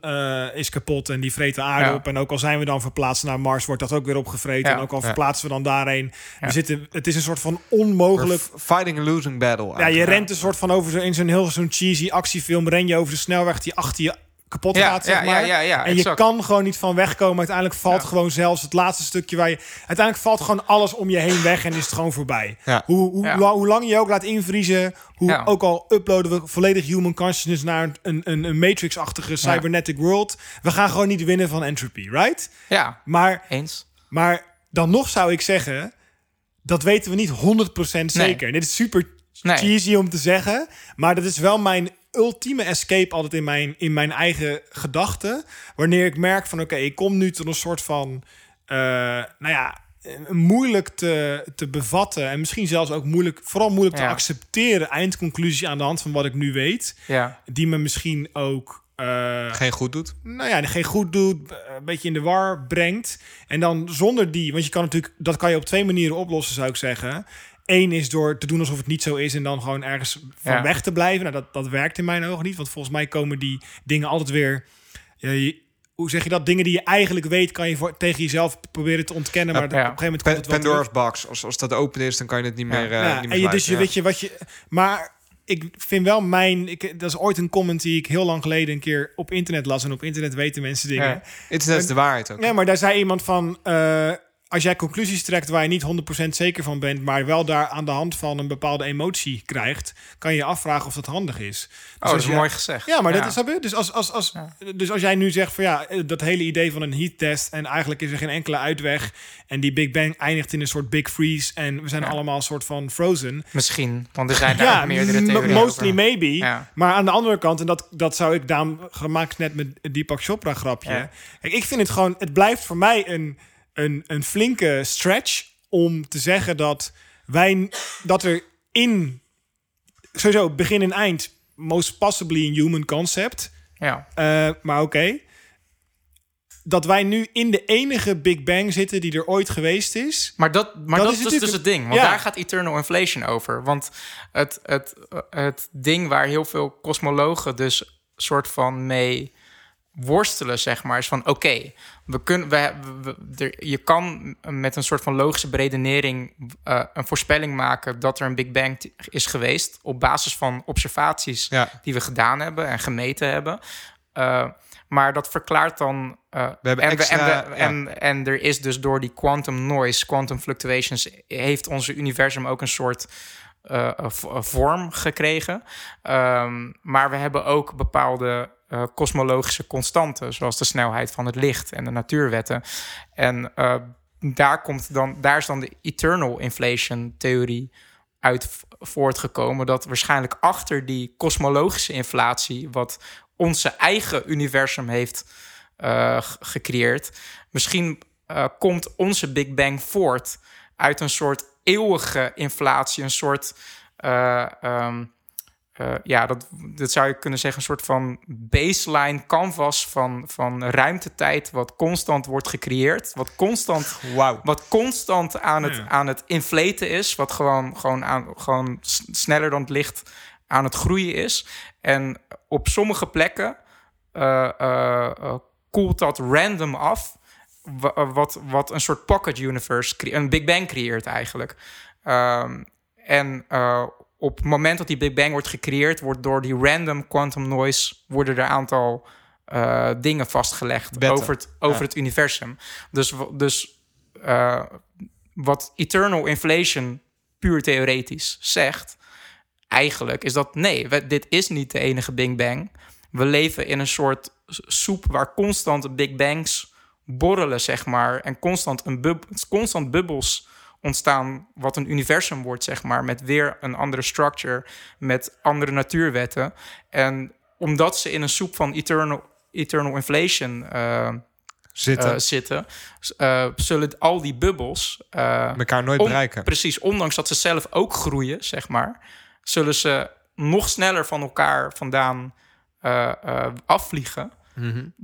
is kapot en die vreet de aarde op. En ook al zijn we dan verplaatst naar Mars, wordt dat ook weer opgevreten. En ook al verplaatsen we dan daarheen. Ja. Het is een soort van onmogelijk... We're fighting a losing battle. Eigenlijk. Je rent een soort van in zo'n cheesy actiefilm... ren je over de snelweg die achter je kapot gaat, zeg maar. En exact. Je kan gewoon niet van wegkomen. Uiteindelijk valt gewoon zelfs het laatste stukje waar je... Uiteindelijk valt gewoon alles om je heen weg en is het gewoon voorbij. Ja. Hoe lang je ook laat invriezen... Ook al uploaden we volledig human consciousness... naar een matrix-achtige cybernetic world... we gaan gewoon niet winnen van entropy, right? Ja, eens. Maar dan nog zou ik zeggen... dat weten we niet 100% zeker. Nee. Dit is super cheesy om te zeggen... maar dat is wel mijn... ultieme escape altijd in mijn eigen gedachten. Wanneer ik merk van ik kom nu tot een soort van... moeilijk te bevatten... en misschien zelfs ook moeilijk te accepteren... eindconclusie aan de hand van wat ik nu weet... die me misschien ook... geen goed doet? Geen goed doet, een beetje in de war brengt. En dan zonder die... want je kan natuurlijk, dat kan je op twee manieren oplossen, zou ik zeggen... Eén is door te doen alsof het niet zo is... en dan gewoon ergens van weg te blijven. Dat werkt in mijn ogen niet. Want volgens mij komen die dingen altijd weer... hoe zeg je dat? Dingen die je eigenlijk weet... kan je tegen jezelf proberen te ontkennen. Maar op een gegeven moment komt het wel Pandora's box. Als dat open is, dan kan je het niet meer... Maar ik vind wel dat is ooit een comment die ik heel lang geleden... een keer op internet las. En op internet weten mensen dingen. Ja. Internet is de waarheid ook. Ja, maar daar zei iemand van... als jij conclusies trekt waar je niet 100% zeker van bent... maar wel daar aan de hand van een bepaalde emotie krijgt... kan je je afvragen of dat handig is. Dus dat is mooi gezegd. Ja, maar dat is... Dus als jij nu zegt van dat hele idee van een heattest... en eigenlijk is er geen enkele uitweg... en die Big Bang eindigt in een soort Big Freeze... en we zijn allemaal een soort van frozen. Misschien, want er zijn daar meerdere theorieën mostly over. Maybe. Ja. Maar aan de andere kant, en dat zou ik... daarom gemaakt net met Deepak Chopra grapje. Ja. Kijk, ik vind het gewoon... het blijft voor mij een flinke stretch om te zeggen dat er in sowieso begin en eind most possibly een human concept. Maar dat wij nu in de enige Big Bang zitten die er ooit geweest is. Maar dat is dus het ding. Want daar gaat Eternal Inflation over. Want het ding waar heel veel kosmologen dus soort van mee worstelen, zeg maar, is van oké, je kan met een soort van logische beredenering een voorspelling maken dat er een Big Bang is geweest op basis van observaties die we gedaan hebben en gemeten hebben. Maar dat verklaart dan... En er is dus door die quantum noise, quantum fluctuations, heeft onze universum ook een soort vorm gekregen. Maar we hebben ook bepaalde kosmologische constanten, zoals de snelheid van het licht en de natuurwetten. En daar is dan de eternal inflation theorie uit voortgekomen, dat waarschijnlijk achter die kosmologische inflatie, wat onze eigen universum heeft gecreëerd, misschien komt onze Big Bang voort uit een soort eeuwige inflatie, een soort dat zou je kunnen zeggen, een soort van baseline canvas van ruimtetijd wat constant wordt gecreëerd, wat constant aan het inflaten is, wat gewoon sneller dan het licht aan het groeien is. En op sommige plekken koelt dat random af, wat een soort pocket universe, een Big Bang creëert eigenlijk. Op het moment dat die Big Bang wordt gecreëerd, wordt door die random quantum noise worden er een aantal dingen vastgelegd over het universum. Dus wat eternal inflation puur theoretisch zegt, eigenlijk is dat dit is niet de enige Big Bang. We leven in een soort soep waar constant Big Bangs borrelen, zeg maar, en constant bubbels ontstaan, wat een universum wordt, zeg maar, met weer een andere structure, met andere natuurwetten. En omdat ze in een soep van eternal inflation zitten, zullen al die bubbels elkaar nooit bereiken. Precies, ondanks dat ze zelf ook groeien, zeg maar, zullen ze nog sneller van elkaar vandaan afvliegen. Mm-hmm.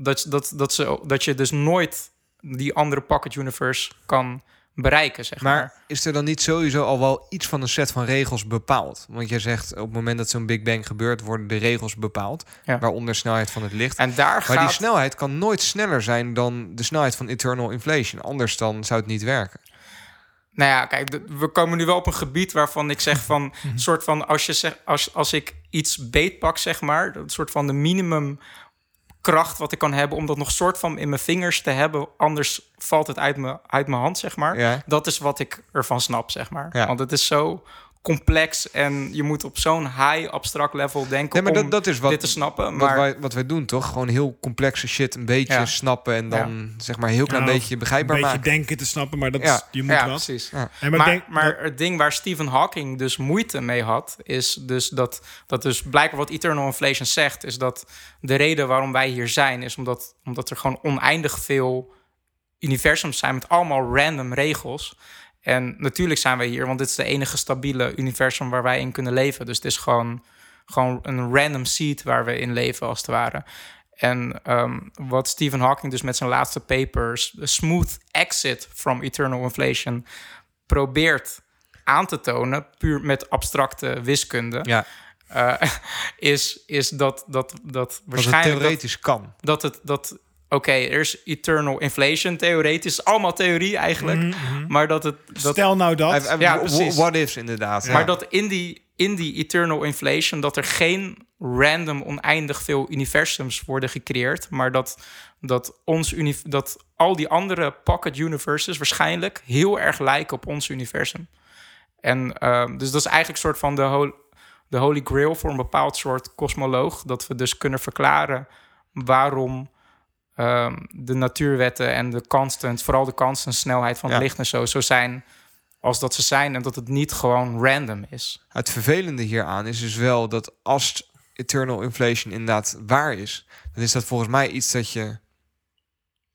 Dat je dus nooit die andere pocket universe kan bereiken, zeg maar. Is er dan niet sowieso al wel iets van een set van regels bepaald? Want jij zegt, op het moment dat zo'n Big Bang gebeurt, worden de regels bepaald, waaronder snelheid van het licht. En die snelheid kan nooit sneller zijn dan de snelheid van eternal inflation. Anders dan zou het niet werken. Nou ja, kijk, we komen nu wel op een gebied waarvan ik zeg van soort van, als ik iets beetpak, zeg maar, dat soort van de minimum kracht wat ik kan hebben om dat nog soort van in mijn vingers te hebben, anders valt het uit mijn hand, zeg maar. Ja. Dat is wat ik ervan snap, zeg maar. Ja. Want het is zo complex en je moet op zo'n high abstract level denken om dit te snappen. Maar wat wij doen, toch? Gewoon heel complexe shit een beetje snappen en dan zeg maar een heel klein beetje begrijpbaar maken. Een beetje denken te snappen, maar dat je moet wel. Precies. Ja. Ja, maar het ding waar Stephen Hawking dus moeite mee had, is dus dat dus blijkbaar wat eternal inflation zegt, is dat de reden waarom wij hier zijn, is omdat er gewoon oneindig veel universums zijn met allemaal random regels. En natuurlijk zijn wij hier, want dit is de enige stabiele universum waar wij in kunnen leven. Dus het is gewoon een random seed waar we in leven, als het ware. En wat Stephen Hawking dus met zijn laatste papers, The Smooth Exit from Eternal Inflation, probeert aan te tonen, puur met abstracte wiskunde, is dat waarschijnlijk het theoretisch kan. Er is eternal inflation, theoretisch. Allemaal theorie eigenlijk. Mm-hmm. Maar dat het... Dat, stel nou dat. Ja, precies. What ifs inderdaad. Ja. Maar dat in die eternal inflation, dat er geen random oneindig veel universums worden gecreëerd. Maar dat al die andere pocket universes waarschijnlijk heel erg lijken op ons universum. En dus dat is eigenlijk soort van de holy grail voor een bepaald soort kosmoloog. Dat we dus kunnen verklaren waarom de natuurwetten en vooral de constant snelheid van het licht en zo zijn als dat ze zijn, en dat het niet gewoon random is. Het vervelende hieraan is dus wel dat als eternal inflation inderdaad waar is, dan is dat volgens mij iets dat je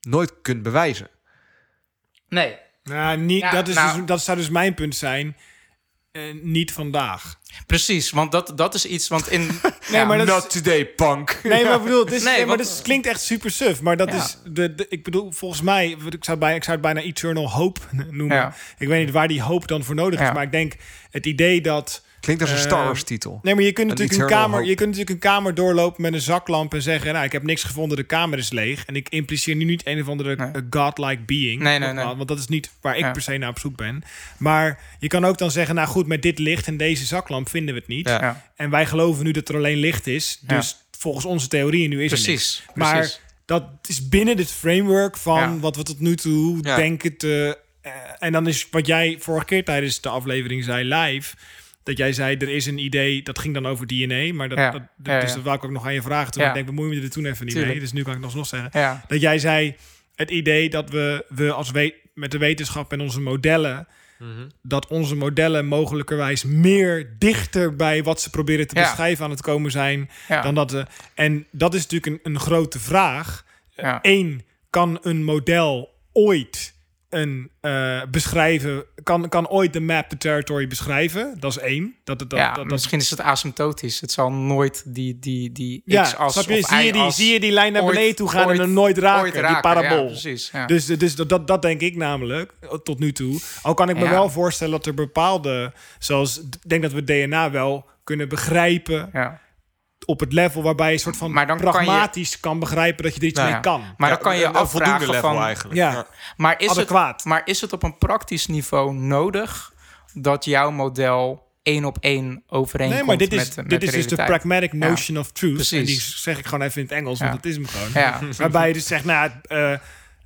nooit kunt bewijzen. Nee. Dat zou dus mijn punt zijn. Niet vandaag. Precies, want dat is iets... Want in, nee, maar not is, today, punk. Nee, maar ik bedoel, het is, nee, maar het klinkt echt super suf. Maar dat is... ik bedoel, volgens mij... Ik zou het bijna eternal hope noemen. Ja. Ik weet niet waar die hoop dan voor nodig is. Ja. Maar ik denk, het idee dat... Klinkt als een Star Wars titel. Nee, maar je kunt natuurlijk een kamer doorlopen met een zaklamp en zeggen... nou, ik heb niks gevonden, de kamer is leeg. En ik impliceer nu niet een of andere godlike being. Nee. Want dat is niet waar ik per se naar op zoek ben. Maar je kan ook dan zeggen... nou goed, met dit licht en deze zaklamp vinden we het niet. Ja. En wij geloven nu dat er alleen licht is. Dus volgens onze theorieën nu is het niks. Maar dat is binnen dit framework van wat we tot nu toe denken te... en dan is wat jij vorige keer tijdens de aflevering zei live... Dat jij zei, er is een idee, dat ging dan over DNA... maar dat wou ik ook nog aan je vragen. Toen ik denk, bemoei me er toen even niet mee. Dus nu kan ik het nog zeggen. Ja. Dat jij zei, het idee dat we als met de wetenschap en onze modellen... Mm-hmm. dat onze modellen mogelijkerwijs meer dichter bij wat ze proberen te beschrijven aan het komen zijn... dan dat ze... En dat is natuurlijk een grote vraag. Ja. Eén, kan een model ooit... kan ooit de map, de territory beschrijven. Dat is één. Misschien is het asymptotisch. Het zal nooit die x-as of y-as... Zie je die lijn naar beneden toe gaan en hem nooit raken, die parabool. Ja, precies, ja. Dus dat denk ik namelijk, tot nu toe. Al kan ik me wel voorstellen dat er bepaalde... Zoals, ik denk dat we DNA wel kunnen begrijpen... Ja. Op het level waarbij je soort van pragmatisch kan begrijpen dat je er iets mee kan. Maar dan kan je afvragen van... Eigenlijk. Ja. Maar is het op een praktisch niveau nodig dat jouw model 1 op 1 overeenkomt met de realiteit? Nee, maar dit is dus de pragmatic notion of truth. Precies. En die zeg ik gewoon even in het Engels, want dat is hem gewoon. Ja. Waarbij je dus zegt,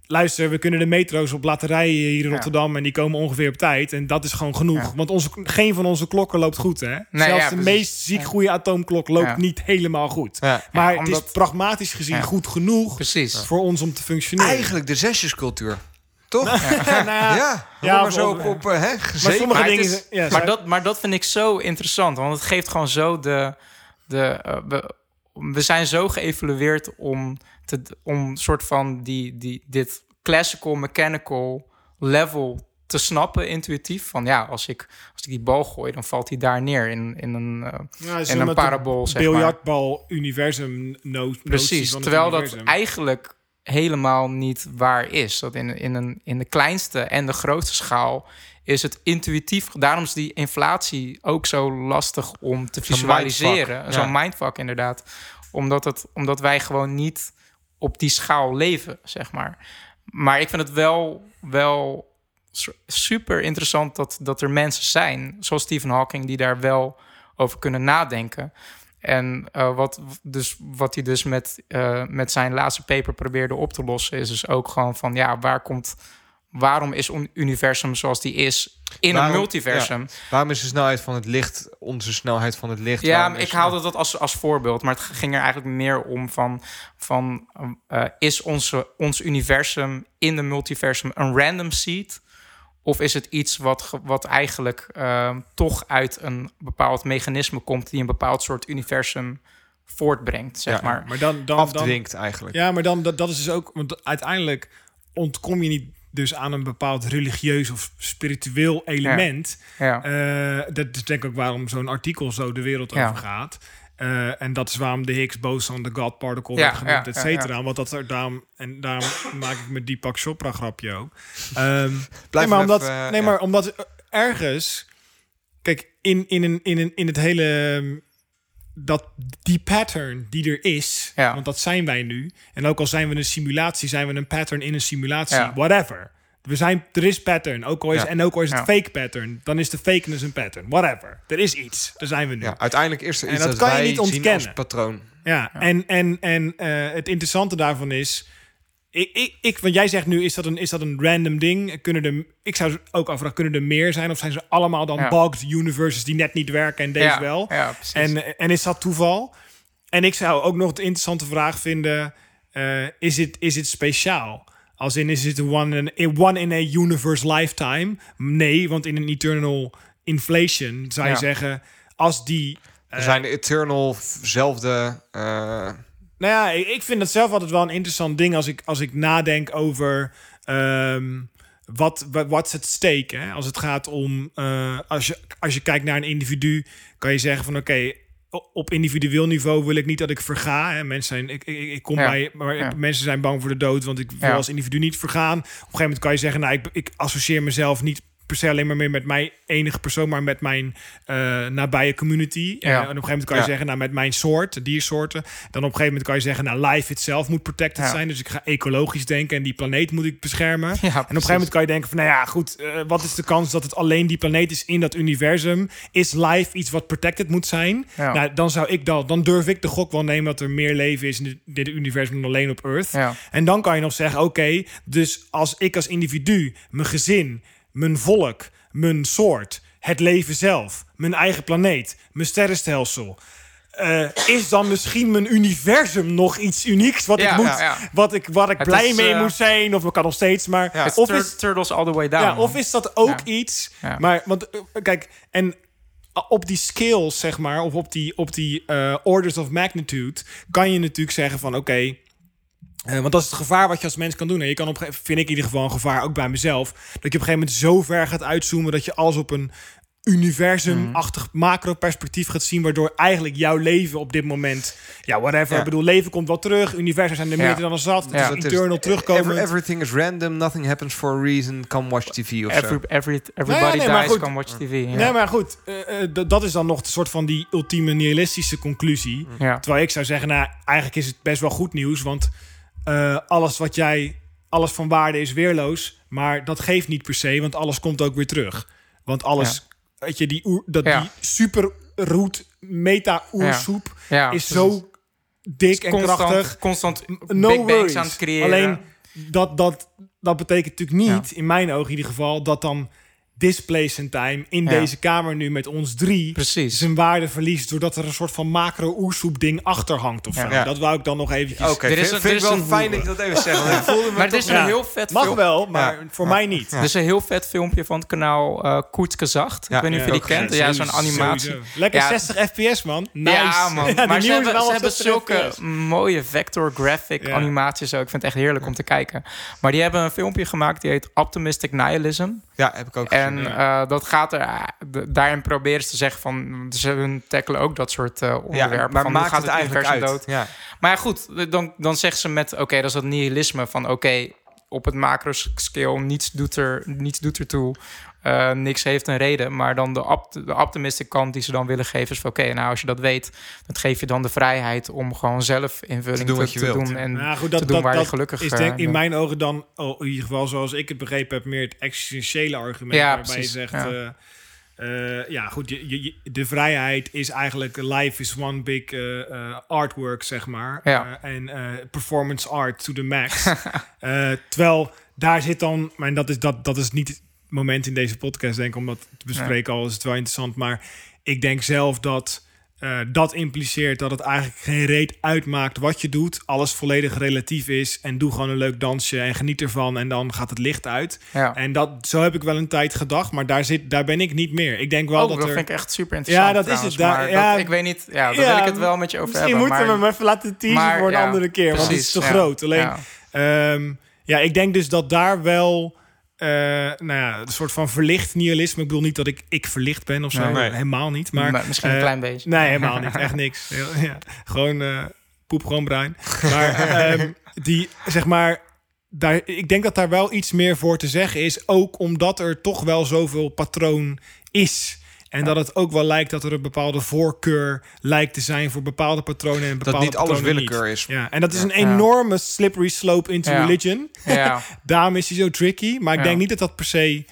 luister, we kunnen de metro's op laten rijden hier in Rotterdam... en die komen ongeveer op tijd. En dat is gewoon genoeg. Ja. Want geen van onze klokken loopt goed, hè? Nee, zelfs de meest ziek goede atoomklok loopt niet helemaal goed. Ja. Maar het is pragmatisch gezien goed genoeg voor ons om te functioneren. Eigenlijk de zesjescultuur. Toch? Ja, maar zo op gezeten. Maar dat vind ik zo interessant. Want het geeft gewoon zo we zijn zo geëvalueerd om soort van dit classical mechanical level te snappen intuïtief. Van als ik die bal gooi, dan valt hij daar neer in een parabool. Zeg biljartbal universum precies, van terwijl universum. Dat eigenlijk helemaal niet waar is. Dat in de kleinste en de grootste schaal is het intuïtief. Daarom is die inflatie ook zo lastig om te visualiseren. Zo'n mindfuck inderdaad. Omdat wij gewoon niet op die schaal leven, zeg maar. Maar ik vind het wel super interessant dat er mensen zijn... zoals Stephen Hawking, die daar wel over kunnen nadenken. En wat hij dus met zijn laatste paper probeerde op te lossen... is dus ook gewoon van, waarom is het universum zoals die is in een multiversum? Ja. Waarom is de snelheid van het licht onze snelheid van het licht? Ja, ik haalde dat als voorbeeld. Maar het ging er eigenlijk meer om van is ons universum in de multiversum een random seed? Of is het iets wat eigenlijk toch uit een bepaald mechanisme komt... die een bepaald soort universum voortbrengt, zeg maar. Maar dan afdwingt eigenlijk. Ja, maar dan dat is dus ook... Want uiteindelijk ontkom je niet... dus aan een bepaald religieus of spiritueel element. Dat is denk ik ook waarom zo'n artikel zo de wereld over gaat. En dat is waarom de Higgs boson, de God particle, werd genoemd, et cetera. Want dat er daarom maak ik me Deepak Chopra grapje ook. Omdat ergens, kijk in het hele die pattern die er is, want dat zijn wij nu. En ook al zijn we een simulatie, zijn we een pattern in een simulatie, whatever. Er is pattern, ook al is het fake pattern. Dan is de fakeness een pattern, whatever. Er is iets, daar zijn we nu. Ja, uiteindelijk is er iets en dat kan je niet ontkennen. Als patroon. Ja. En het interessante daarvan is... want jij zegt nu, is dat een random ding? Ik zou ook afvragen, kunnen er meer zijn? Of zijn ze allemaal dan bugged universes die net niet werken en deze wel? Ja, en is dat toeval? En ik zou ook nog de interessante vraag vinden... Is het speciaal? Als in, is het one in a universe lifetime? Nee, want in een eternal inflation zou je zeggen... Als die... Er zijn de eternal zelfde... ik vind dat zelf altijd wel een interessant ding... als ik nadenk over Wat is het stake? Hè? Als het gaat om... Als je kijkt naar een individu... kan je zeggen van oké, op individueel niveau wil ik niet dat ik verga. Hè? Mensen zijn... Ik kom bij... Maar mensen zijn bang voor de dood... want ik wil als individu niet vergaan. Op een gegeven moment kan je zeggen... nou, ik associeer mezelf niet per se alleen maar meer met mijn enige persoon... maar met mijn nabije community. Ja. En op een gegeven moment kan je zeggen... nou, met mijn soort, diersoorten. Dan op een gegeven moment kan je zeggen... nou, life itself moet protected zijn. Dus ik ga ecologisch denken en die planeet moet ik beschermen. Ja, en op een gegeven moment kan je denken van... nou ja, goed, wat is de kans dat het alleen die planeet is in dat universum? Is life iets wat protected moet zijn? Ja. Nou, dan durf ik de gok wel nemen... dat er meer leven is in dit universum dan alleen op Earth. Ja. En dan kan je nog zeggen... oké, dus als ik als individu, mijn gezin... mijn volk, mijn soort, het leven zelf, mijn eigen planeet, mijn sterrenstelsel. Is dan misschien mijn universum nog iets unieks wat ik moet... Wat ik het blij mee moet zijn, of ik kan nog steeds, maar... Ja, of is Turtles all the way down. Ja, of is dat ook iets... Ja. Maar, want kijk, en... op die scales, zeg maar, of op die orders of magnitude... kan je natuurlijk zeggen van, oké... Want dat is het gevaar wat je als mens kan doen. En je kan op, vind ik in ieder geval een gevaar, ook bij mezelf... dat je op een gegeven moment zo ver gaat uitzoomen... dat je alles op een universumachtig macro-perspectief gaat zien... waardoor eigenlijk jouw leven op dit moment... ja, whatever. Ja. Ik bedoel, leven komt wel terug. Universen zijn er meer dan zat. Het is eternal terugkomen. Everything is random. Nothing happens for a reason. Come watch TV of everybody dies. Come watch TV. Yeah. Nee, maar goed. Dat is dan nog een soort van die ultieme nihilistische conclusie. Ja. Terwijl ik zou zeggen, nou, eigenlijk is het best wel goed nieuws... want alles van waarde is weerloos, maar dat geeft niet per se, want alles komt ook weer terug. Want alles, weet je, die superroet meta-oersoep is zo dik en krachtig. Constant big bangs aan het creëren. Alleen dat betekent natuurlijk niet, in mijn oog in ieder geval, dat dan Displays in time in deze kamer nu met ons drie... Precies. Zijn waarde verliest... doordat er een soort van macro-oersoep ding achter hangt. Ja. Dat wou ik dan nog eventjes... Okay. Vind ik wel fijn dat ik dat even zeg. Ik voelde me maar dit is een heel vet film. Mag wel, maar voor mij niet. Ja. Er is een heel vet filmpje van het kanaal Koetske Zacht. Ja. Ik weet niet of je die kent. Ja, zo'n animatie. Sowieso. Lekker 60 fps, man. Nice. Ja, man. Ja, maar ze hebben zulke mooie vector graphic animaties ook. Ik vind het echt heerlijk om te kijken. Maar die hebben een filmpje gemaakt... die heet Optimistic Nihilism. Ja, heb ik ook gezien. En dat gaat er... Daarin proberen ze te zeggen van... ze tackelen ook dat soort onderwerpen. Ja, maar van, maakt het eigenlijk uit? Dood. Ja. Maar ja, goed, dan zeggen ze met... oké, dat is dat nihilisme van... oké, op het macro-scale, niets doet er toe... niks heeft een reden, maar dan de optimistische kant die ze dan willen geven... is van nou als je dat weet, dat geef je dan de vrijheid... om gewoon zelf invulling te doen en te doen waar je gelukkig... is denk in mijn ogen dan, in ieder geval zoals ik het begrepen heb... meer het existentiële argument waarbij precies, je zegt... de vrijheid is eigenlijk... life is one big artwork, zeg maar. En performance art to the max. Terwijl daar zit dan... en dat is niet... moment in deze podcast, denk ik, om dat te bespreken. Al is het wel interessant, maar ik denk zelf dat dat impliceert dat het eigenlijk geen reet uitmaakt wat je doet. Alles volledig relatief is en doe gewoon een leuk dansje en geniet ervan en dan gaat het licht uit. Ja. En zo heb ik wel een tijd gedacht, maar daar ben ik niet meer. Ik denk wel dat vind ik echt super interessant. Ja, dat trouwens, is het. Ik weet niet. Ja, daar wil ik het wel met je over misschien hebben. Misschien moeten we hem even laten teasen voor een andere keer, precies, want het is te groot. Alleen, ik denk dus dat daar wel... een soort van verlicht nihilisme. Ik bedoel niet dat ik verlicht ben of zo. Nee. Helemaal niet. Maar, misschien een klein beetje. Nee, helemaal niet. Echt niks. Ja. Gewoon poep, gewoon bruin. Maar die, zeg maar... ik denk dat daar wel iets meer voor te zeggen is. Ook omdat er toch wel zoveel patroon is... En dat het ook wel lijkt dat er een bepaalde voorkeur lijkt te zijn... voor bepaalde patronen en bepaalde patronen niet. Dat niet alles willekeur is. Ja, en dat is een enorme slippery slope into religion. Ja. Daarom is hij zo tricky. Maar ik denk niet dat dat per se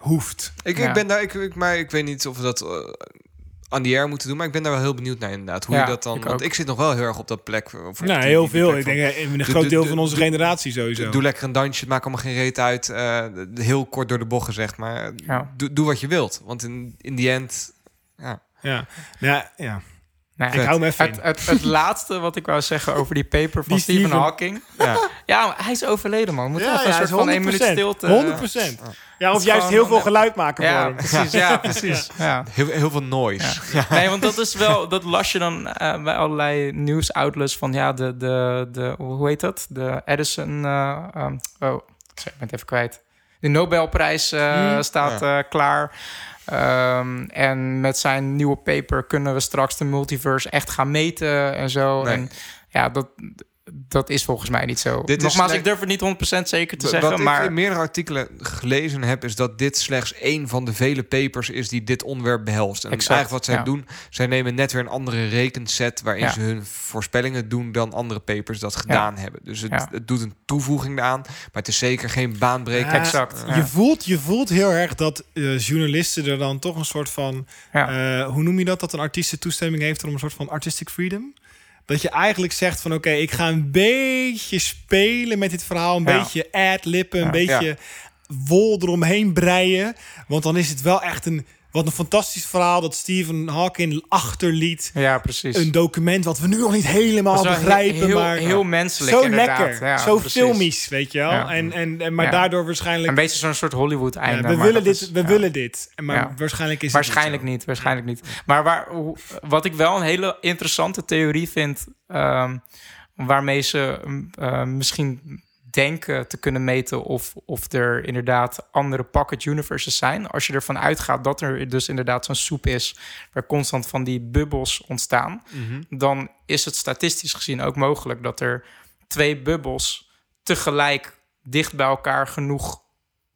hoeft. Ik ben daar... Maar ik weet niet of we dat aan die air moeten doen. Maar ik ben daar wel heel benieuwd naar inderdaad. Hoe je dat dan... Want ik zit nog wel heel erg op dat plek. Heel veel. Ik denk een groot deel van onze generatie sowieso. Doe lekker een dansje. Het maakt allemaal geen reet uit. Heel kort door de bocht gezegd. Maar doe wat je wilt. Want in the end... Ja. Nou, ik hou me even het laatste wat ik wou zeggen over die paper van Stephen Hawking. Ja, hij is overleden, man. Moet even een soort van 1 minuut stilte. 100%. Ja, of juist heel veel geluid maken. Ja, precies. Ja. Heel veel noise. Ja. Nee, want dat is wel... Dat las je dan bij allerlei nieuwsoutlets van... Hoe heet dat? De Edison... ik ben het even kwijt. De Nobelprijs staat klaar. En met zijn nieuwe paper kunnen we straks de multiverse echt gaan meten en zo. Nee. En ja, dat is volgens mij niet zo. Dit nogmaals, ik durf het niet 100% zeker te zeggen. Wat ik in meerdere artikelen gelezen heb, is dat dit slechts één van de vele papers is die dit onderwerp behelst. En eigenlijk wat zij doen, zij nemen net weer een andere rekenset waarin ze hun voorspellingen doen dan andere papers dat gedaan hebben. Dus het doet een toevoeging aan, maar het is zeker geen baanbreker. Exact. Ja. Je voelt heel erg dat journalisten er dan toch een soort van... hoe noem je dat? Dat een artiest de toestemming heeft om een soort van artistic freedom... Dat je eigenlijk zegt van oké, ik ga een beetje spelen met dit verhaal. Een beetje ad-lippen, een beetje wol eromheen breien. Want dan is het wel echt een fantastisch verhaal dat Stephen Hawking achterliet. Ja, precies. Een document wat we nu nog niet helemaal begrijpen. Heel menselijk zo inderdaad. Lekker, zo filmisch, weet je wel. Ja. Maar daardoor waarschijnlijk... Een beetje zo'n soort Hollywood einde. We willen dit. Maar waarschijnlijk is het Waarschijnlijk niet. Maar wat ik wel een hele interessante theorie vind... waarmee ze misschien... denken te kunnen meten of er inderdaad andere pocket universes zijn. Als je ervan uitgaat dat er dus inderdaad zo'n soep is... waar constant van die bubbels ontstaan... Mm-hmm. Dan is het statistisch gezien ook mogelijk... dat er 2 bubbels tegelijk dicht bij elkaar genoeg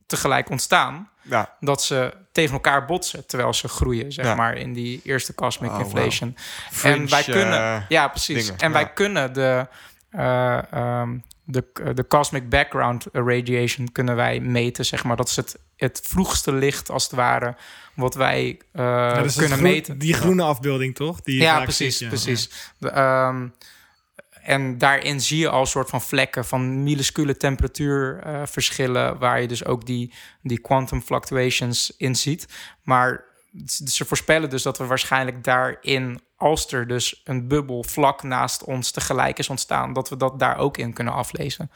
tegelijk ontstaan... Ja. Dat ze tegen elkaar botsen terwijl ze groeien, zeg maar... in die eerste cosmic inflation. Wow. Fringe, en wij kunnen... ja, precies. Dingen, en wij kunnen de cosmic background radiation kunnen wij meten, zeg maar. Dat is het vroegste licht, als het ware, wat wij dus kunnen meten. Die groene afbeelding, toch? Die precies. Ja. En daarin zie je al soort van vlekken van minuscule temperatuurverschillen... waar je dus ook die quantum fluctuations in ziet. Maar ze voorspellen dus dat we waarschijnlijk daarin... als er dus een bubbel vlak naast ons tegelijk is ontstaan... dat we dat daar ook in kunnen aflezen.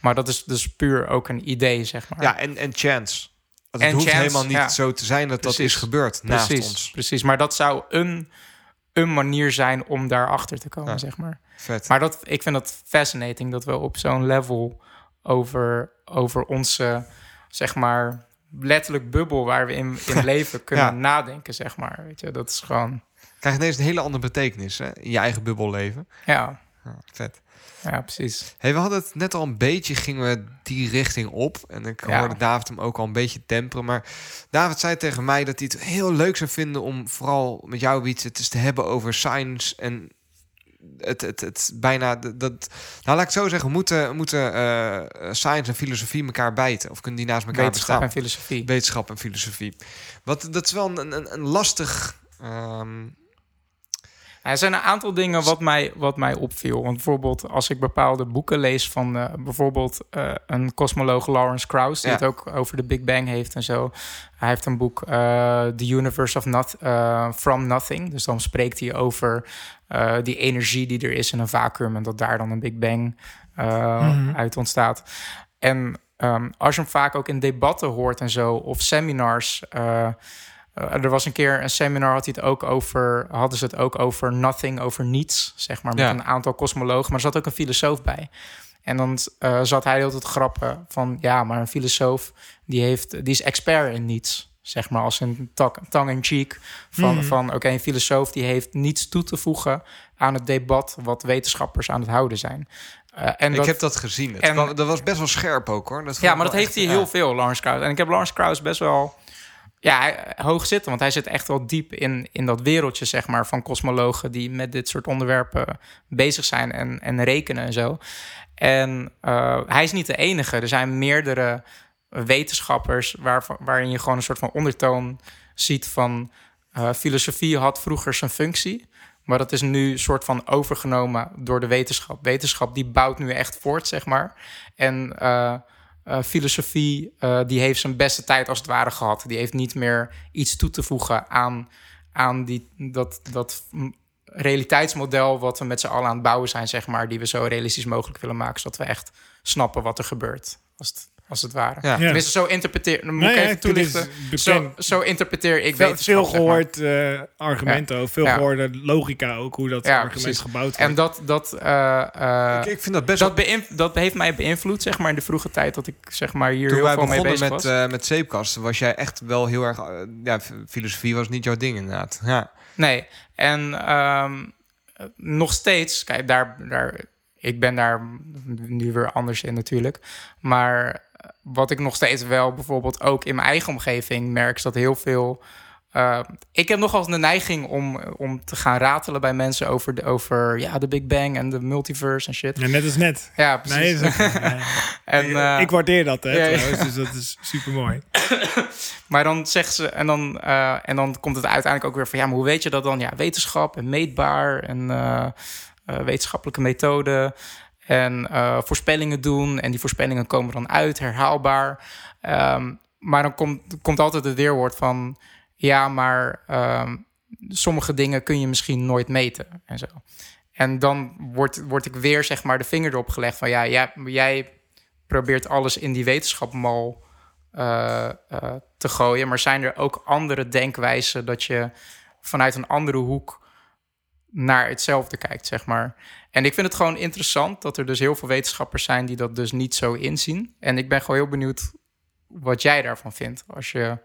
Maar dat is dus puur ook een idee, zeg maar. Ja, en chance. Want het hoeft helemaal niet zo te zijn dat dat is gebeurd naast ons. Precies, maar dat zou een manier zijn om daarachter te komen, zeg maar. Vet. Maar ik vind dat fascinating dat we op zo'n level over onze, zeg maar... letterlijk bubbel waar we in leven kunnen nadenken, zeg maar. Weet je, dat is gewoon... Krijg ineens een hele andere betekenis, hè? In je eigen bubbel leven. Ja. Oh, vet. Ja, precies. Hey, we hadden het net al een beetje, gingen we die richting op. En ik hoorde David hem ook al een beetje temperen. Maar David zei tegen mij dat hij het heel leuk zou vinden... om vooral met jou, Wietse, te hebben over science en... Het bijna dat. Nou, laat ik zo zeggen, moeten science en filosofie elkaar bijten, of kunnen die naast elkaar bestaan? Wetenschap en filosofie. Want dat is wel een lastig. Er zijn een aantal dingen wat mij opviel. Want bijvoorbeeld als ik bepaalde boeken lees van bijvoorbeeld een kosmoloog Lawrence Krauss... die het ook over de Big Bang heeft en zo. Hij heeft een boek The Universe of From Nothing. Dus dan spreekt hij over die energie die er is in een vacuüm... en dat daar dan een Big Bang uit ontstaat. En als je hem vaak ook in debatten hoort en zo, of seminars... er was een keer een seminar, hadden ze het ook over nothing, over niets, zeg maar, met een aantal kosmologen. Maar er zat ook een filosoof bij. En dan zat hij altijd grappen van, ja, maar een filosoof, die is expert in niets. Zeg maar als een tong in cheek van oké, een filosoof die heeft niets toe te voegen aan het debat wat wetenschappers aan het houden zijn. Ik heb dat gezien. Dat was best wel scherp ook, hoor. Dat heeft hij heel veel, Lawrence Krauss. En ik heb Lawrence Krauss best wel... hoog zitten, want hij zit echt wel diep in dat wereldje, zeg maar, van kosmologen die met dit soort onderwerpen bezig zijn en rekenen en zo. En hij is niet de enige. Er zijn meerdere wetenschappers waarin je gewoon een soort van ondertoon ziet van filosofie had vroeger zijn functie, maar dat is nu soort van overgenomen door de wetenschap. Wetenschap die bouwt nu echt voort, zeg maar. En filosofie, die heeft zijn beste tijd als het ware gehad. Die heeft niet meer iets toe te voegen aan dat realiteitsmodel... wat we met z'n allen aan het bouwen zijn, zeg maar... die we zo realistisch mogelijk willen maken... zodat we echt snappen wat er gebeurt. Als het als het ware. Ja. Ja. Dus zo interpreteer... Dan moet ik even toelichten. Zo interpreteer ik wetenschap. Veel gehoord argumenten ook. Veel gehoorde logica ook. Hoe dat argument gebouwd wordt. En ik vind dat best... Dat heeft mij beïnvloed, zeg maar, in de vroege tijd dat ik, zeg maar, hier heel veel mee bezig was. Toen wij begonnen met zeepkasten, was jij echt wel heel erg... filosofie was niet jouw ding, inderdaad. Ja. Nee. En nog steeds... Kijk, daar ik ben daar nu weer anders in natuurlijk. Maar wat ik nog steeds wel bijvoorbeeld ook in mijn eigen omgeving merk... is dat heel veel... ik heb nogal eens de neiging om te gaan ratelen bij mensen... over de Big Bang en de multiverse en shit. Ja, net als net. Ja, precies. Nee, ik waardeer dat, hè, trouwens, dus dat is supermooi. Maar dan zegt ze... En dan komt het uiteindelijk ook weer van... ja, maar hoe weet je dat dan? Ja, wetenschap en meetbaar en... wetenschappelijke methoden en voorspellingen doen. En die voorspellingen komen dan uit, herhaalbaar. Maar dan komt altijd het weerwoord van... ja, maar sommige dingen kun je misschien nooit meten en zo. En dan word ik weer, zeg maar, de vinger erop gelegd van... ja, jij probeert alles in die wetenschapmal te gooien... maar zijn er ook andere denkwijzen dat je vanuit een andere hoek... naar hetzelfde kijkt, zeg maar. En ik vind het gewoon interessant dat er dus heel veel wetenschappers zijn... die dat dus niet zo inzien. En ik ben gewoon heel benieuwd wat jij daarvan vindt... als je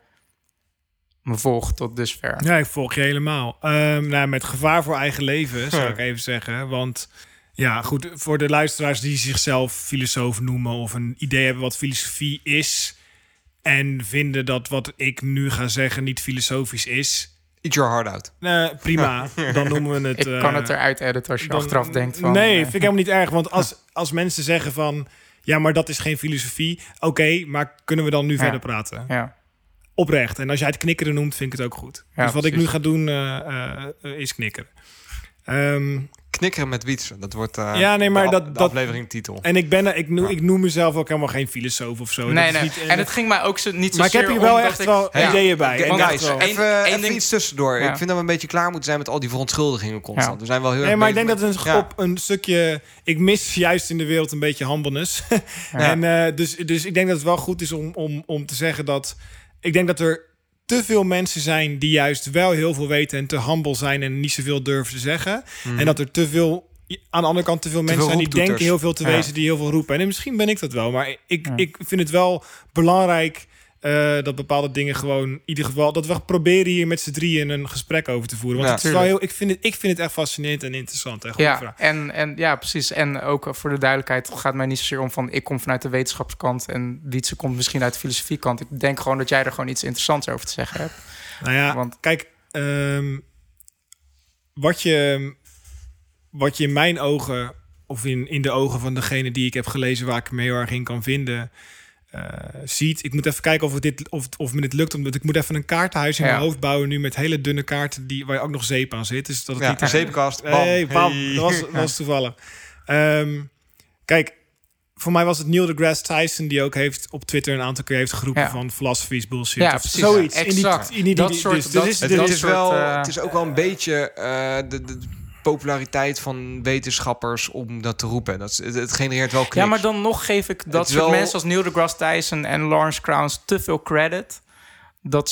me volgt tot dusver. Ja, ik volg je helemaal. Met gevaar voor eigen leven, zou ik even zeggen. Want ja, goed, voor de luisteraars die zichzelf filosoof noemen... of een idee hebben wat filosofie is... en vinden dat wat ik nu ga zeggen niet filosofisch is... Eat your heart out. Prima, dan noemen we het... Ik kan het eruit editen als je achteraf denkt van... Nee, vind ik helemaal niet erg. Want als mensen zeggen van... ja, maar dat is geen filosofie. Oké, maar kunnen we dan nu verder praten? Ja. Oprecht. En als jij het knikkeren noemt, vind ik het ook goed. Ja, dus wat precies. Ik nu ga doen, is knikkeren. Knikkeren met Wietse. Dat wordt de afleveringtitel. En ik noem mezelf ook helemaal geen filosoof of zo. Nee. En het ging mij ook niet zozeer om... Maar ik heb hier wel echt wel ideeën bij. Even iets tussendoor. Ja. Ik vind dat we een beetje klaar moeten zijn met al die verontschuldigingen constant. Ja. We zijn wel heel erg... Maar ik denk dat het op een stukje... Ik mis juist in de wereld een beetje humbleness. En, dus ik denk dat het wel goed is om te zeggen dat... Ik denk dat er te veel mensen zijn die juist wel heel veel weten... en te humble zijn en niet zoveel durven te zeggen. Mm. En dat er te veel... Aan de andere kant te veel mensen zijn die denken heel veel te wezen... die heel veel roepen. En misschien ben ik dat wel. Maar ik vind het wel belangrijk... dat bepaalde dingen gewoon... in ieder geval dat we proberen hier met z'n drieën... een gesprek over te voeren. Want het is wel heel, ik vind het echt fascinerend en interessant. Hè? Goeie vraag. En precies. En ook voor de duidelijkheid... het gaat mij niet zozeer om van... ik kom vanuit de wetenschapskant... en Wietse komt misschien uit de filosofiekant. Ik denk gewoon dat jij er gewoon iets interessants over te zeggen hebt. Nou ja, want... kijk... wat je in mijn ogen... of in de ogen van degene die ik heb gelezen... waar ik me heel erg in kan vinden... ziet. Ik moet even kijken of me dit lukt. Omdat ik moet even een kaartenhuis in mijn hoofd bouwen nu met hele dunne kaarten waar ook nog zeep aan zit. Dus dat het niet de zeepkast. Bam. Dat was toevallig. Kijk, voor mij was het Neil deGrasse Tyson die ook heeft op Twitter een aantal keer heeft geroepen van philosophy is bullshit. Ja, precies. Zoiets. Exact. Het is ook wel een beetje de populariteit van wetenschappers om dat te roepen. Het genereert wel kliks. Ja, maar dan nog geef ik dat soort mensen als Neil deGrasse Tyson en Lawrence Krauss te veel credit dat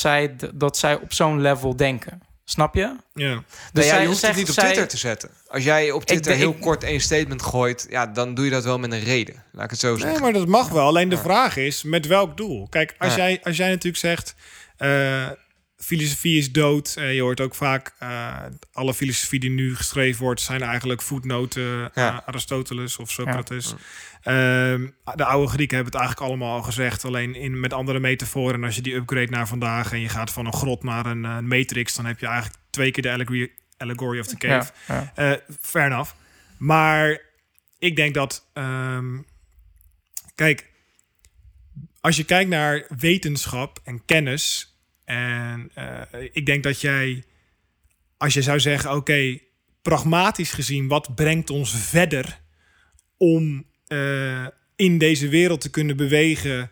zij op zo'n level denken. Snap je? Ja. Dus je hoeft het niet op Twitter te zetten. Als jij op Twitter heel kort één statement gooit... ja, dan doe je dat wel met een reden. Laat ik het zo zeggen. Nee, maar dat mag wel. Alleen de vraag is, met welk doel? Kijk, als jij natuurlijk zegt... filosofie is dood. Je hoort ook vaak... alle filosofie die nu geschreven wordt... zijn eigenlijk voetnoten. Aristoteles of Socrates. Ja. De oude Grieken hebben het eigenlijk allemaal al gezegd. Alleen met andere metaforen. En als je die upgrade naar vandaag... en je gaat van een grot naar een matrix... dan heb je eigenlijk 2 keer de allegory of the cave. Ja. Fair enough. Maar ik denk dat... kijk, als je kijkt naar wetenschap en kennis... En ik denk dat als je zou zeggen... oké, pragmatisch gezien, wat brengt ons verder... om in deze wereld te kunnen bewegen...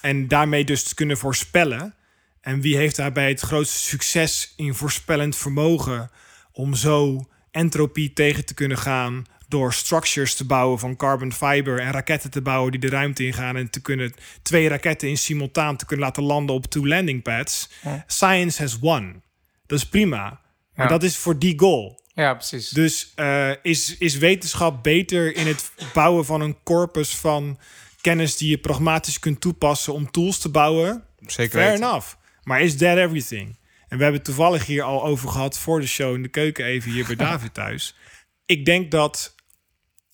en daarmee dus te kunnen voorspellen... en wie heeft daarbij het grootste succes in voorspellend vermogen... om zo entropie tegen te kunnen gaan... door structures te bouwen van carbon fiber en raketten te bouwen die de ruimte ingaan en te kunnen 2 raketten in simultaan te kunnen laten landen op 2 landing pads. Ja. Science has won. Dat is prima. Ja. Maar dat is voor die goal. Ja, precies. Dus is wetenschap beter in het bouwen van een corpus van kennis die je pragmatisch kunt toepassen om tools te bouwen? Zeker weten. Fair enough. Maar is that everything? En we hebben het toevallig hier al over gehad voor de show in de keuken even hier bij David thuis. Ik denk dat...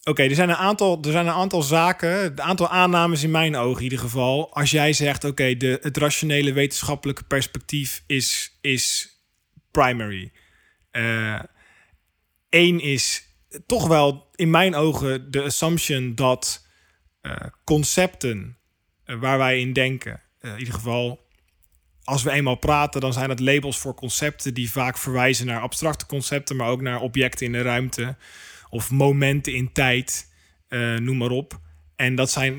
Oké, er zijn een aantal zaken, een aantal aannames in mijn ogen in ieder geval. Als jij zegt, het rationele wetenschappelijke perspectief is primary. Eén is toch wel in mijn ogen de assumption dat concepten waar wij in denken, in ieder geval als we eenmaal praten, dan zijn dat labels voor concepten die vaak verwijzen naar abstracte concepten, maar ook naar objecten in de ruimte of momenten in tijd, noem maar op. En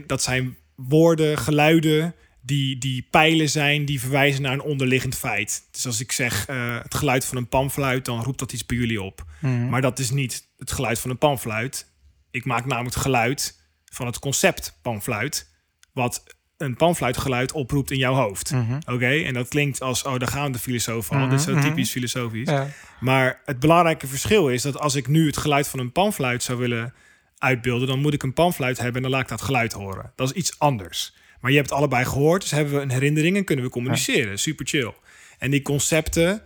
dat zijn woorden, geluiden die pijlen zijn die verwijzen naar een onderliggend feit. Dus als ik zeg het geluid van een panfluit, dan roept dat iets bij jullie op. Mm. Maar dat is niet het geluid van een panfluit. Ik maak namelijk het geluid van het concept panfluit, wat een panfluitgeluid oproept in jouw hoofd. Mm-hmm. Oké? En dat klinkt als, daar gaan de filosofen al. Mm-hmm. Dit is zo typisch filosofisch. Ja. Maar het belangrijke verschil is dat als ik nu het geluid van een panfluit zou willen uitbeelden, dan moet ik een panfluit hebben en dan laat ik dat geluid horen. Dat is iets anders. Maar je hebt het allebei gehoord, dus hebben we een herinnering en kunnen we communiceren. Ja. Super chill. En die concepten,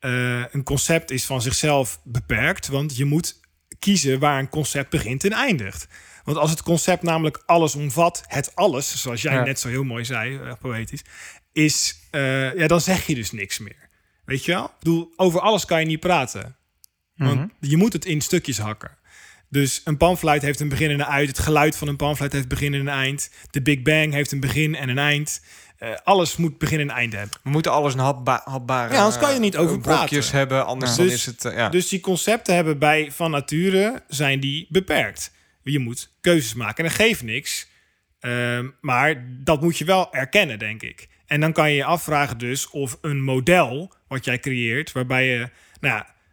een concept is van zichzelf beperkt, want je moet kiezen waar een concept begint en eindigt. Want als het concept namelijk alles omvat, het alles, zoals jij net zo heel mooi zei, poëtisch, is, dan zeg je dus niks meer. Weet je wel? Ik bedoel, over alles kan je niet praten. Want je moet het in stukjes hakken. Dus een panfluit heeft een begin en een uit. Het geluid van een panfluit heeft begin en een eind. De Big Bang heeft een begin en een eind. Alles moet begin en eind hebben. We moeten alles een hapbare... Ja, anders kan je niet over praten. Hebben, anders dan is het... Dus die concepten hebben van nature zijn die beperkt. Je moet keuzes maken en dat geeft niks. Maar dat moet je wel erkennen, denk ik. En dan kan je je afvragen dus of een model wat jij creëert, waarbij je...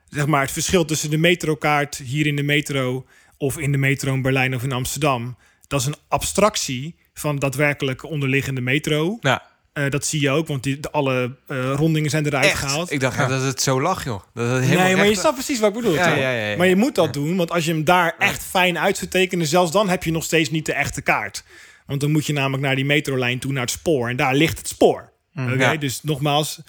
zeg maar het verschil tussen de metrokaart hier in de metro of in de metro in Berlijn of in Amsterdam, dat is een abstractie van daadwerkelijke onderliggende metro. Ja. Dat zie je ook, want alle rondingen zijn eruit gehaald. Ik dacht dat het zo lag, joh. Maar je snapt precies wat ik bedoel. Ja. Maar je moet dat doen, want als je hem daar echt fijn uit zou tekenen, zelfs dan heb je nog steeds niet de echte kaart. Want dan moet je namelijk naar die metrolijn toe, naar het spoor. En daar ligt het spoor. Oké? Dus nogmaals,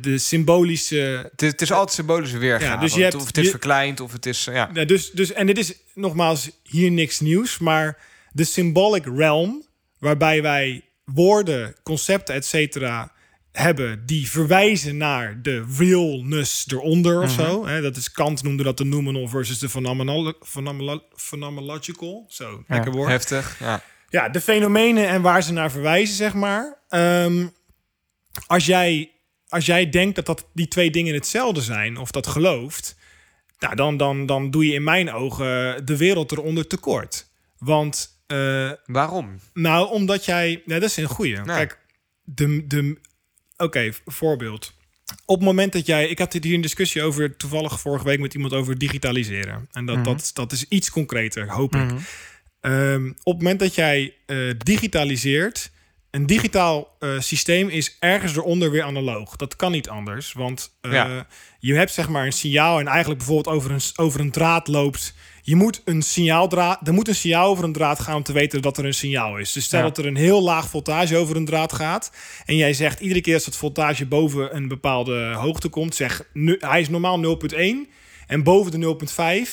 de symbolische... Het is altijd symbolische weergave. Ja, dus of het is verkleind, of het is... Ja, dus, en dit is nogmaals hier niks nieuws, maar de symbolic realm, waarbij wij woorden, concepten, et cetera, hebben die verwijzen naar de realness eronder of zo. Dat is Kant noemde dat de noumenal versus de phenomenological. Zo, lekker woord. Heftig, ja. Ja, de fenomenen en waar ze naar verwijzen, zeg maar. Als jij denkt dat die twee dingen hetzelfde zijn, of dat gelooft, dan doe je in mijn ogen de wereld eronder tekort. Want... waarom? Nou, omdat jij... Nee, dat is een goeie. Nee. Kijk, voorbeeld. Op het moment dat jij... Ik had hier een discussie over, toevallig vorige week met iemand over digitaliseren. En dat is iets concreter, hoop ik. Op het moment dat jij digitaliseert... Een digitaal systeem is ergens eronder weer analoog. Dat kan niet anders, want je hebt zeg maar een signaal... en eigenlijk bijvoorbeeld over een draad loopt... Er moet een signaal over een draad gaan om te weten dat er een signaal is. Dus stel dat er een heel laag voltage over een draad gaat... en jij zegt iedere keer als het voltage boven een bepaalde hoogte komt... zeg hij is normaal 0,1 en boven de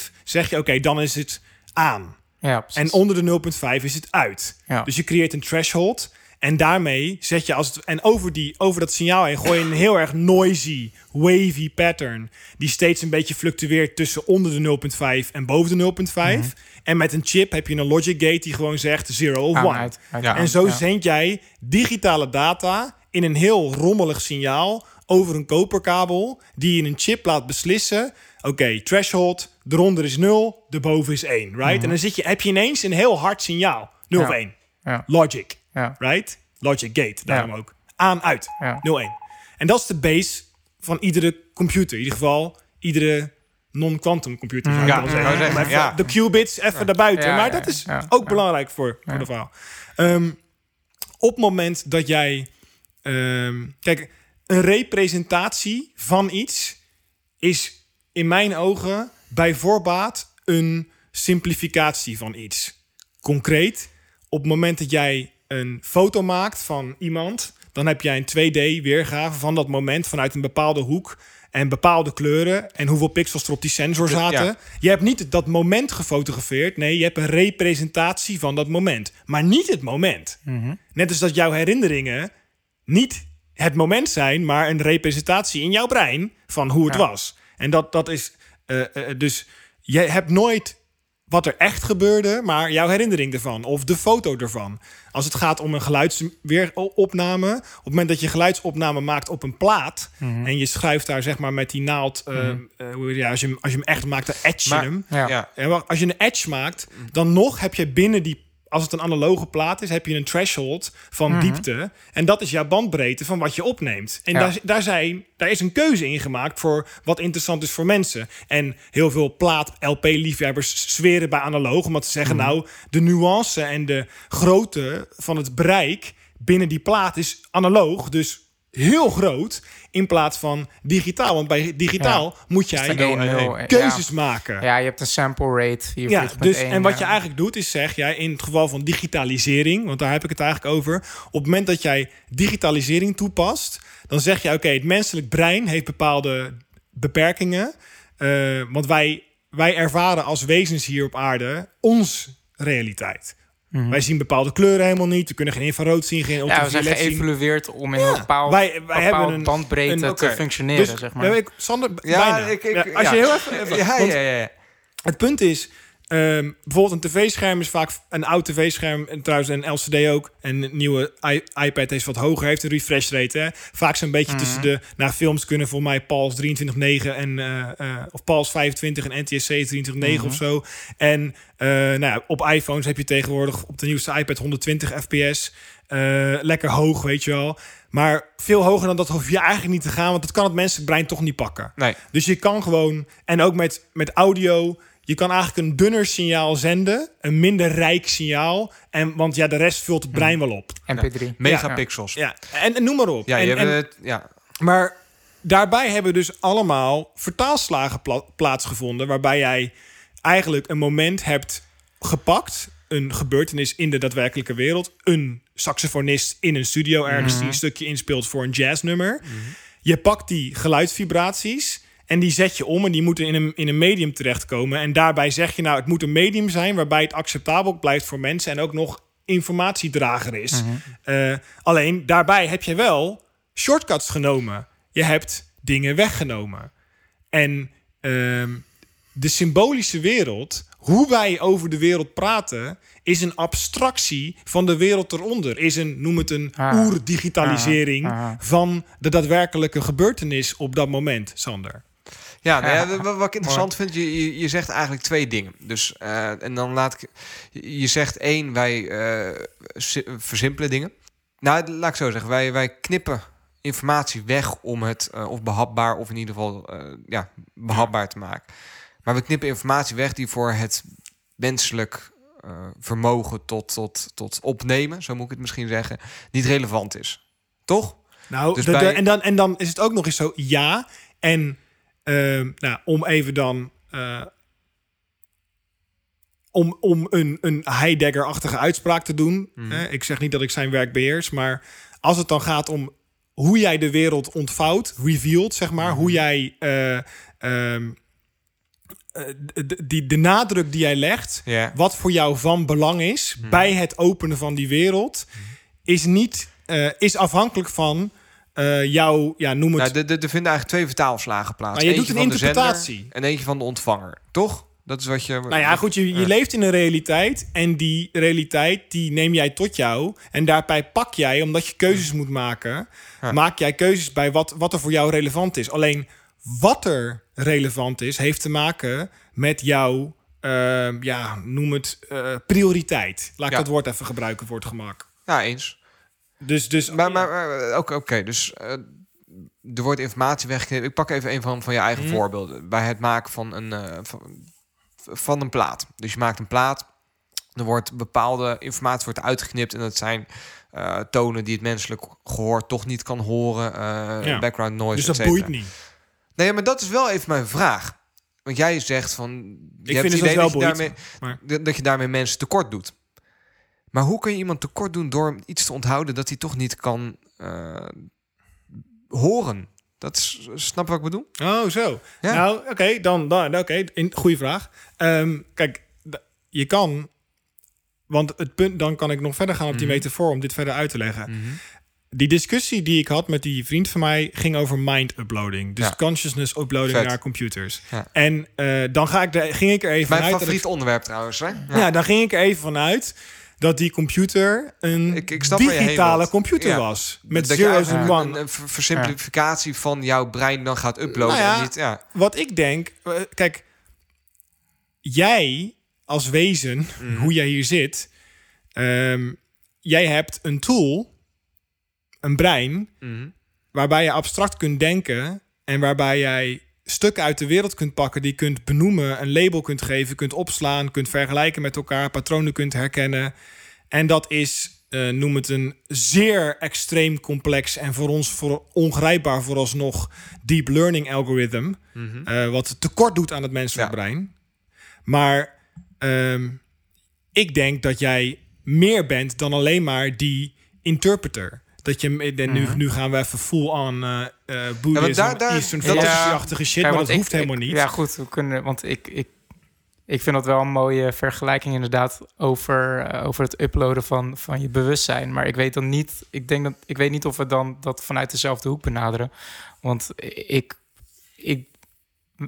0,5 zeg je... oké, dan is het aan. Ja, en onder de 0,5 is het uit. Ja. Dus je creëert een threshold... En daarmee zet je over dat signaal heen gooi je een heel erg noisy, wavy pattern. Die steeds een beetje fluctueert tussen onder de 0,5 en boven de 0,5. Mm-hmm. En met een chip heb je een logic gate die gewoon zegt 0 of 1. En zo zend jij digitale data in een heel rommelig signaal over een koperkabel. Die je in een chip laat beslissen. Oké, threshold, eronder is 0, erboven is 1. Right? Mm-hmm. En dan heb je ineens een heel hard signaal. 0 of 1. Ja. Logic. Ja. Right? Logic gate, daarom ook. Aan, uit. Ja. 0,1. En dat is de base van iedere computer. In ieder geval, iedere non-quantum computing. Ja, de qubits even daarbuiten. Maar dat is ook belangrijk voor de verhaal. Op het moment dat jij... kijk, een representatie van iets is in mijn ogen bij voorbaat een simplificatie van iets. Concreet, op het moment dat jij een foto maakt van iemand, dan heb jij een 2D-weergave van dat moment vanuit een bepaalde hoek en bepaalde kleuren en hoeveel pixels er op die sensor zaten. Ja. Je hebt niet dat moment gefotografeerd. Nee, je hebt een representatie van dat moment. Maar niet het moment. Mm-hmm. Net als dat jouw herinneringen niet het moment zijn, maar een representatie in jouw brein van hoe het was. En dat is... dus je hebt nooit wat er echt gebeurde, maar jouw herinnering ervan of de foto ervan. Als het gaat om een geluidsopname, op het moment dat je geluidsopname maakt op een plaat, mm-hmm, en je schuift daar zeg maar met die naald, mm-hmm, als je hem echt maakt, dan etch je hem. Ja. Ja, als je een etch maakt, dan nog heb je binnen die, als het een analoge plaat is, heb je een threshold van diepte. En dat is jouw bandbreedte van wat je opneemt. En daar is een keuze in gemaakt voor wat interessant is voor mensen. En heel veel plaat-LP-liefhebbers zweren bij analoog, omdat ze zeggen, de nuance en de grootte van het bereik binnen die plaat is analoog, dus heel groot, in plaats van digitaal. Want bij digitaal moet jij keuzes maken. Ja, je hebt een sample rate. En wat je eigenlijk doet is, zeg jij, in het geval van digitalisering, want daar heb ik het eigenlijk over, op het moment dat jij digitalisering toepast, dan zeg je, oké, het menselijk brein heeft bepaalde beperkingen. Want wij ervaren als wezens hier op aarde ons realiteit. Mm-hmm. Wij zien bepaalde kleuren helemaal niet. We kunnen geen infrarood zien, geen ultraviolet zien. Ja, we zijn geëvolueerd om in een bepaalde bandbreedte te functioneren, dus, zeg maar. Als je heel even... Het punt is, bijvoorbeeld een tv-scherm is vaak een oud tv-scherm, en trouwens een LCD ook, en een nieuwe iPad is wat hoger, heeft een refresh rate. Hè? Vaak zo'n beetje tussen de... films kunnen voor mij PALS 23.9 en... of PALS 25 en NTSC 23.9 of zo. En op iPhones heb je tegenwoordig op de nieuwste iPad 120 fps. Lekker hoog, weet je wel. Maar veel hoger dan dat hoef je eigenlijk niet te gaan, want dat kan het menselijk brein toch niet pakken. Nee. Dus je kan gewoon... En ook met audio... Je kan eigenlijk een dunner signaal zenden, een minder rijk signaal. Want de rest vult het brein wel op. MP3. Ja. Megapixels. Ja. En noem maar op. Ja, maar daarbij hebben dus allemaal vertaalslagen plaatsgevonden, waarbij jij eigenlijk een moment hebt gepakt, een gebeurtenis in de daadwerkelijke wereld, een saxofonist in een studio ergens die een stukje inspeelt voor een jazznummer. Mm-hmm. Je pakt die geluidsvibraties en die zet je om en die moeten in een medium terechtkomen. En daarbij zeg je, het moet een medium zijn waarbij het acceptabel blijft voor mensen en ook nog informatiedrager is. Mm-hmm. Alleen daarbij heb je wel shortcuts genomen. Je hebt dingen weggenomen. En de symbolische wereld, hoe wij over de wereld praten, is een abstractie van de wereld eronder. Is oerdigitalisering van de daadwerkelijke gebeurtenis op dat moment, Sander. Ja, wat ik interessant vind, je zegt eigenlijk twee dingen. Dus, en dan je zegt één, wij versimpelen dingen. Nou, laat ik zo zeggen, wij knippen informatie weg om het of behapbaar of in ieder geval behapbaar te maken. Maar we knippen informatie weg die voor het menselijk vermogen tot opnemen, zo moet ik het misschien zeggen, niet relevant is. Toch? Nou, dus dan is het ook nog eens zo, ja. En om even dan... Om een Heidegger-achtige uitspraak te doen. Mm. Ik zeg niet dat ik zijn werk beheers, maar als het dan gaat om hoe jij de wereld ontvouwt, revealed, zeg maar, hoe jij... De nadruk die jij legt, wat voor jou van belang is bij het openen van die wereld, is afhankelijk van jouw, noem het... Nou, er vinden eigenlijk twee vertaalslagen plaats. Maar je doet een interpretatie. En eentje van de ontvanger, toch? Dat is wat je... Nou ja, goed, je leeft in een realiteit en die realiteit, die neem jij tot jou. En daarbij pak jij, omdat je keuzes moet maken, maak jij keuzes bij wat er voor jou relevant is. Alleen... Wat er relevant is, heeft te maken met jouw, noem het, prioriteit. Laat ik dat woord even gebruiken voor het gemak. Ja, eens. Dus maar oké, dus er wordt informatie weggeknipt. Ik pak even een van je eigen voorbeelden. Bij het maken van een plaat. Dus je maakt een plaat. Er wordt bepaalde informatie wordt uitgeknipt. En dat zijn tonen die het menselijk gehoor toch niet kan horen. Background noise, dus dat boeit niet. Nee, maar dat is wel even mijn vraag. Want jij zegt van... dat je daarmee mensen tekort doet. Maar hoe kun je iemand tekort doen door iets te onthouden dat hij toch niet kan horen? Dat is, snap je wat ik bedoel? Oh, zo. Ja. Nou, oké, dan, goede vraag. Kijk, je kan... Want het punt, dan kan ik nog verder gaan op die metafoor om dit verder uit te leggen. Mm-hmm. Die discussie die ik had met die vriend van mij ging over mind-uploading. Dus consciousness uploading naar computers. Ja. En dan ging ik er even vanuit... Mijn favoriet onderwerp trouwens, hè? Ja, dan ging ik er even vanuit dat die computer een digitale computer was. Met zeros en one. Een versimplificatie van jouw brein dan gaat uploaden. Nou ja, en niet, wat ik denk... Kijk, jij als wezen, hoe jij hier zit... jij hebt een tool... Een brein waarbij je abstract kunt denken... en waarbij jij stukken uit de wereld kunt pakken... die je kunt benoemen, een label kunt geven... kunt opslaan, kunt vergelijken met elkaar... patronen kunt herkennen. En dat is, noem het een zeer extreem complex... en voor ons ongrijpbaar vooralsnog deep learning algorithm... wat tekort doet aan het menselijk brein. Maar ik denk dat jij meer bent dan alleen maar die interpreter... Dat je nu gaan we even full on boeddhisme, Eastern philosophy-achtige shit, maar dat hoeft helemaal niet. Ja, goed, we kunnen, want ik vind dat wel een mooie vergelijking inderdaad over het uploaden van je bewustzijn. Maar ik weet dan niet, ik weet niet of we dan dat vanuit dezelfde hoek benaderen, want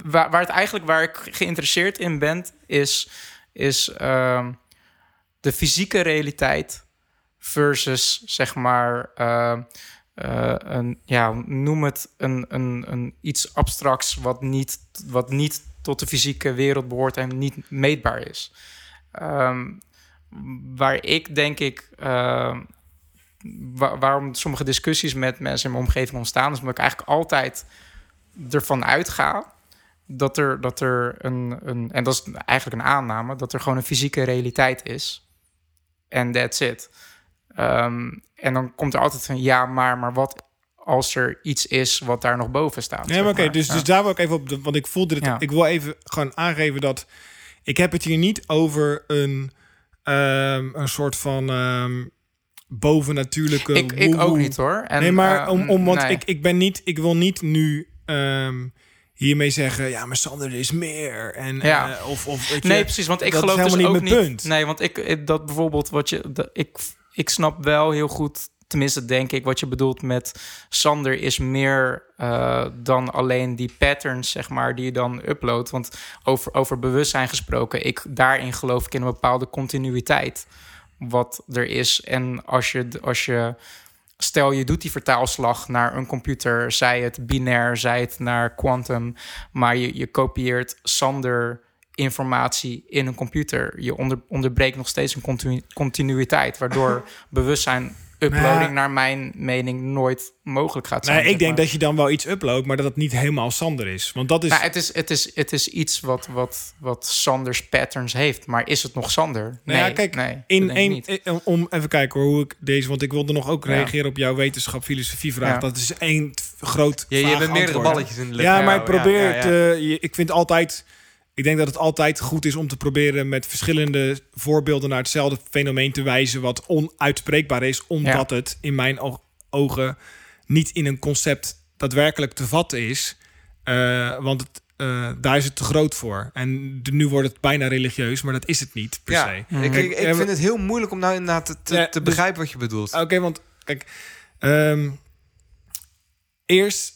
waar ik geïnteresseerd in ben is de fysieke realiteit. Versus, zeg maar, iets abstracts wat niet tot de fysieke wereld behoort en niet meetbaar is. Waar ik denk ik, waarom sommige discussies met mensen in mijn omgeving ontstaan, is omdat ik eigenlijk altijd ervan uitga dat er een en dat is eigenlijk een aanname, dat er gewoon een fysieke realiteit is. En that's it. En dan komt er altijd een ja, maar wat als er iets is wat daar nog boven staat? Nee, maar oké, dus daar wil ik even op... Want ik voelde dit... Ja. Ik wil even gewoon aangeven dat... Ik heb het hier niet over een soort van bovennatuurlijke... Ik ook niet, hoor. En, nee, maar ik ben niet... Ik wil niet nu... hiermee zeggen, ja, maar Sander is meer. En, nee, precies, want ik geloof dus ook niet... Punt. Nee, want ik dat bijvoorbeeld wat je... Ik snap wel heel goed, tenminste denk ik, wat je bedoelt met Sander is meer dan alleen die patterns, zeg maar, die je dan uploadt. Want over bewustzijn gesproken, daarin geloof ik in een bepaalde continuïteit wat er is. En als je stel, je doet die vertaalslag naar een computer, zij het binair, zij het naar quantum, maar je kopieert Sander informatie in een computer. Je onderbreekt nog steeds een continuïteit, waardoor bewustzijn uploading naar mijn mening nooit mogelijk gaat zijn. Nee, ik denk dat je dan wel iets uploadt, maar dat het niet helemaal Sander is. Want dat is... Nou, het is iets wat Sanders patterns heeft, maar is het nog Sander? Nee, ja, kijk, om even kijken hoor, hoe ik deze... Want ik wilde nog ook reageren op jouw wetenschap, filosofie vraag. Ja. Dat is één groot vraag. Je bent meerdere balletjes in de lucht. Ja, maar ik probeer ik vind altijd... Ik denk dat het altijd goed is om te proberen met verschillende voorbeelden naar hetzelfde fenomeen te wijzen wat onuitspreekbaar is, omdat het in mijn ogen niet in een concept daadwerkelijk te vatten is. Want daar is het te groot voor. En nu wordt het bijna religieus, maar dat is het niet per se. Mm-hmm. Ik vind het heel moeilijk om nou inderdaad te begrijpen wat je bedoelt. Oké, want kijk, eerst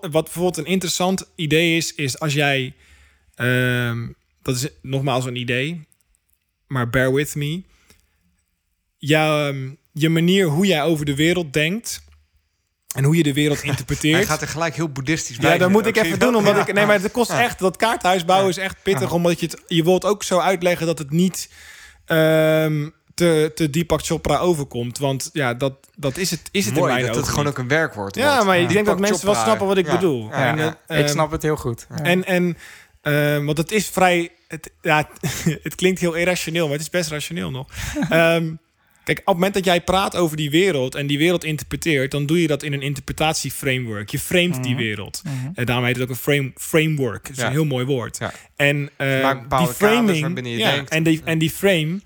wat bijvoorbeeld een interessant idee is als jij... dat is nogmaals een idee, maar bear with me. Je manier hoe jij over de wereld denkt en hoe je de wereld interpreteert. Hij gaat er gelijk heel boeddhistisch bij. Ja, dat moet ik even doen, omdat ik... Nee, maar het kost echt... Dat kaarthuis bouwen is echt pittig, omdat je wilt ook zo uitleggen dat het niet... te Deepak Chopra overkomt. Want ja, dat is het mooi, in mijn dat ogen. Het gewoon ook een werkwoord wordt. Ja, maar ik denk dat mensen Chopra wel snappen wat ik bedoel. Ja, en, ik snap het heel goed. Ja. En want het is vrij... Het klinkt heel irrationeel, maar het is best rationeel nog. Kijk, op het moment dat jij praat over die wereld en die wereld interpreteert, dan doe je dat in een interpretatieframework. Je framet die wereld. Mm-hmm. Daarom heet het ook een framework. Dat is een heel mooi woord. Ja. En die framing en die frame,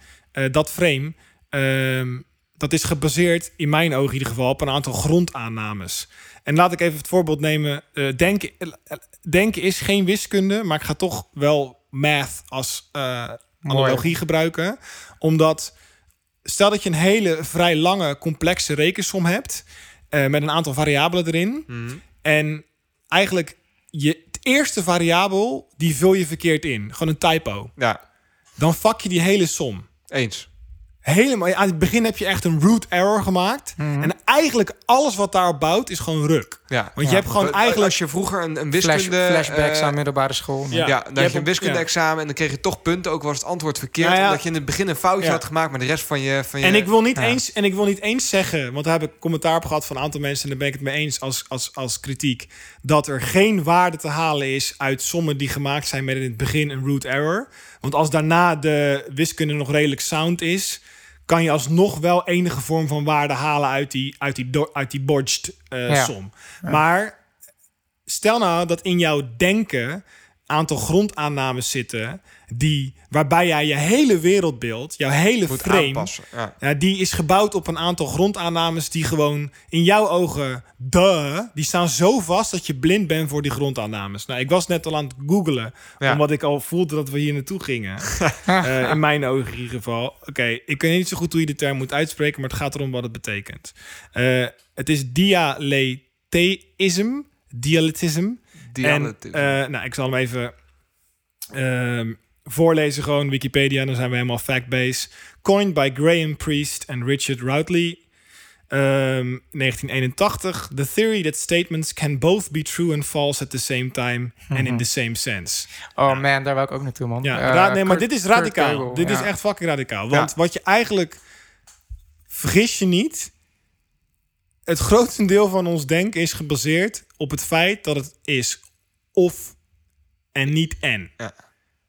dat is gebaseerd, in mijn ogen in ieder geval, op een aantal grondaannames. En laat ik even het voorbeeld nemen. Denken is geen wiskunde, maar ik ga toch wel math als analogie gebruiken. Omdat... Stel dat je een hele vrij lange, complexe rekensom hebt... met een aantal variabelen erin. Mm. En eigenlijk het eerste variabel, die vul je verkeerd in. Gewoon een typo. Ja. Dan vak je die hele som. Eens. Helemaal. Aan het begin heb je echt een root error gemaakt. Mm-hmm. En eigenlijk alles wat daarop bouwt is gewoon ruk. Ja. Want je hebt gewoon eigenlijk... Als je vroeger een wiskunde... Flashbacks aan middelbare school. Ja, dan had je een wiskunde-examen... en dan kreeg je toch punten, ook was het antwoord verkeerd... omdat je in het begin een foutje had gemaakt... maar de rest van je... En ik wil niet eens zeggen... want daar heb ik commentaar op gehad van een aantal mensen... en daar ben ik het mee eens als kritiek... dat er geen waarde te halen is... uit sommen die gemaakt zijn met in het begin een root error. Want als daarna de wiskunde nog redelijk sound is... kan je alsnog wel enige vorm van waarde halen... uit die bodged som. Ja. Maar stel nou dat in jouw denken... een aantal grondaannames zitten... waarbij jij je hele wereldbeeld... jouw hele frame... Ja, die is gebouwd op een aantal grondaannames... die gewoon in jouw ogen... die staan zo vast dat je blind bent... voor die grondaannames. Nou, ik was net al aan het googelen... omdat ik al voelde dat we hier naartoe gingen. In mijn ogen in ieder geval. Oké, ik weet niet zo goed hoe je de term moet uitspreken... maar het gaat erom wat het betekent. Het is dialectism. En, ik zal hem even... voorlezen gewoon Wikipedia, dan zijn we helemaal fact-based. Coined by Graham Priest and Richard Routley, 1981. The theory that statements can both be true and false at the same time and in the same sense. Oh man, daar wil ik ook naartoe, man. Ja, maar dit is radicaal. Kurt Gödel, dit is echt fucking radicaal. Want wat je eigenlijk... Vergis je niet... Het grootste deel van ons denken is gebaseerd op het feit dat het is of en niet en. Ja.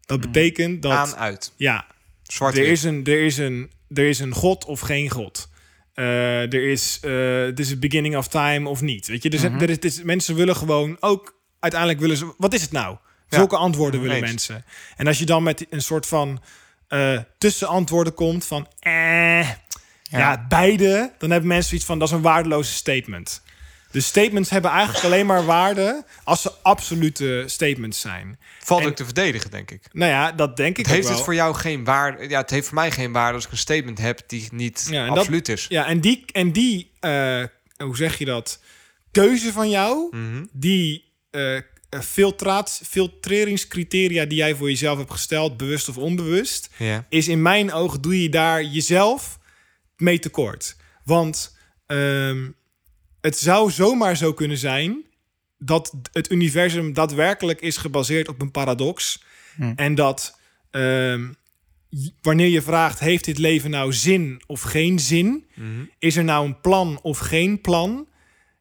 Dat betekent dat... Aan, uit. Ja. Zwart er is een god of geen god. Het is de beginning of time of niet. Weet je? Mensen willen gewoon ook... Uiteindelijk willen ze... Wat is het nou? Zulke antwoorden willen mensen. En als je dan met een soort van tussenantwoorden komt van... beide. Dan hebben mensen iets van... Dat is een waardeloze statement. Dus statements hebben eigenlijk alleen maar waarde... als ze absolute statements zijn. Valt ook te verdedigen, denk ik. Nou ja, dat denk ik ook wel. Heeft het voor jou geen waarde? Ja, het heeft voor mij geen waarde als ik een statement heb... die niet absoluut is. Ja, en die hoe zeg je dat? Keuze van jou... die filtreringscriteria die jij voor jezelf hebt gesteld... bewust of onbewust... is in mijn ogen... doe je daar jezelf mee tekort. Want... het zou zomaar zo kunnen zijn dat het universum daadwerkelijk is gebaseerd op een paradox. En dat wanneer je vraagt, heeft dit leven nou zin of geen zin? Is er nou een plan of geen plan?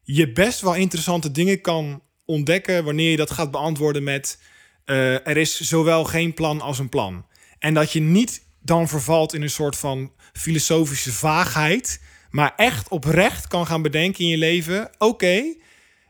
Je best wel interessante dingen kan ontdekken wanneer je dat gaat beantwoorden met... er is zowel geen plan als een plan. En dat je niet dan vervalt in een soort van filosofische vaagheid... maar echt oprecht kan gaan bedenken in je leven... Oké,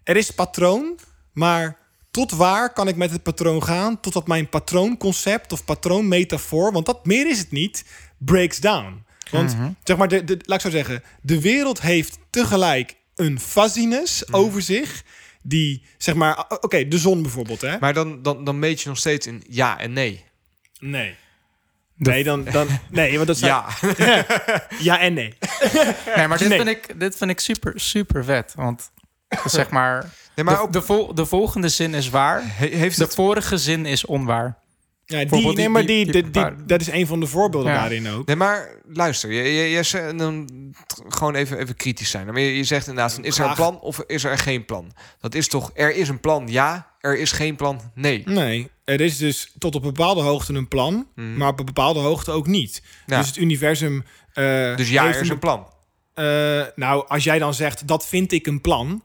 er is patroon, maar tot waar kan ik met het patroon gaan... totdat mijn patroonconcept of patroonmetafoor... want dat meer is het niet, breaks down. Want, zeg maar, laat ik zo zeggen... de wereld heeft tegelijk een fuzziness over zich... die, zeg maar, oké, de zon bijvoorbeeld. Hè? Maar dan meet je nog steeds in ja en nee. Nee. Want dat zijn... Ja en nee. Nee, maar dit vind ik super, super vet. Want zeg maar... Nee, maar de volgende zin is waar. Vorige zin is onwaar. Ja, dat is een van de voorbeelden daarin ook. Nee, maar luister. Je dan gewoon even kritisch zijn. Maar je zegt inderdaad, is er een plan of is er geen plan? Dat is toch, er is een plan, ja. Er is geen plan, nee. Er is dus tot op bepaalde hoogte een plan, maar op een bepaalde hoogte ook niet. Ja. Dus het universum... dus ja, er is een plan. Als jij dan zegt, dat vind ik een plan...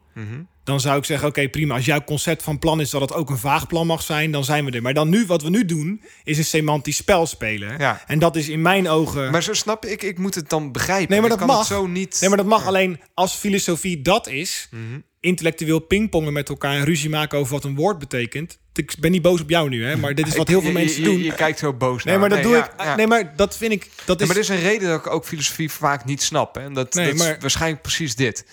Dan zou ik zeggen, oké, prima. Als jouw concept van plan is dat het ook een vaag plan mag zijn... dan zijn we er. Maar dan nu, wat we nu doen, is een semantisch spel spelen. Ja. En dat is in mijn ogen... Maar zo snap ik, ik moet het dan begrijpen. Nee, maar dat mag. Het zo niet... Nee, maar dat mag alleen als filosofie dat is... intellectueel pingpongen met elkaar en ruzie maken over wat een woord betekent. Ik ben niet boos op jou nu, hè, maar dit is wat heel veel mensen doen. Je kijkt zo boos naar. Nee, maar dat doe ik. Ja. Nee, maar dat vind ik. Dat is... Ja, maar er is een reden dat ik ook filosofie vaak niet snap. Hè? En dat is waarschijnlijk precies dit.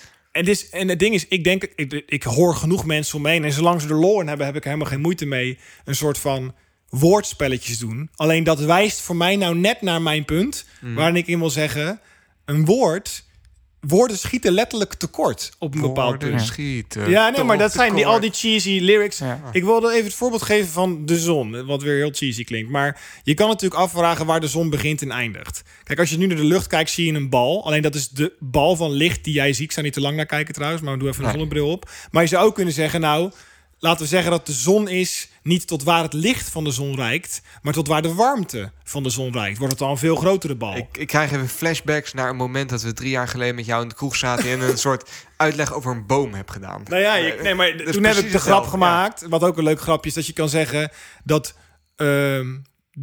En het ding is, ik denk, ik hoor genoeg mensen om me heen. En zolang ze de lol in hebben, heb ik helemaal geen moeite mee. Een soort van woordspelletjes doen. Alleen dat wijst voor mij nou net naar mijn punt. Waarin ik in wil zeggen, een woord. Woorden schieten letterlijk tekort op een bepaald punt. Schieten. Ja, nee, maar dat zijn die, al die cheesy lyrics. Ja. Ik wilde even het voorbeeld geven van de zon, wat weer heel cheesy klinkt. Maar je kan natuurlijk afvragen waar de zon begint en eindigt. Kijk, als je nu naar de lucht kijkt, zie je een bal. Alleen dat is de bal van licht die jij ziet. Ik zou niet te lang naar kijken trouwens, maar we doen even een zonnebril op. Maar je zou ook kunnen zeggen, nou, laten we zeggen dat de zon is niet tot waar het licht van de zon reikt, maar tot waar de warmte van de zon reikt. Wordt het al een veel grotere bal. Ik krijg even flashbacks naar een moment dat we 3 jaar geleden met jou in de kroeg zaten en een soort uitleg over een boom heb gedaan. Nou ja, maar dus toen heb ik de grap gemaakt. Ja. Wat ook een leuk grapje is, dat je kan zeggen dat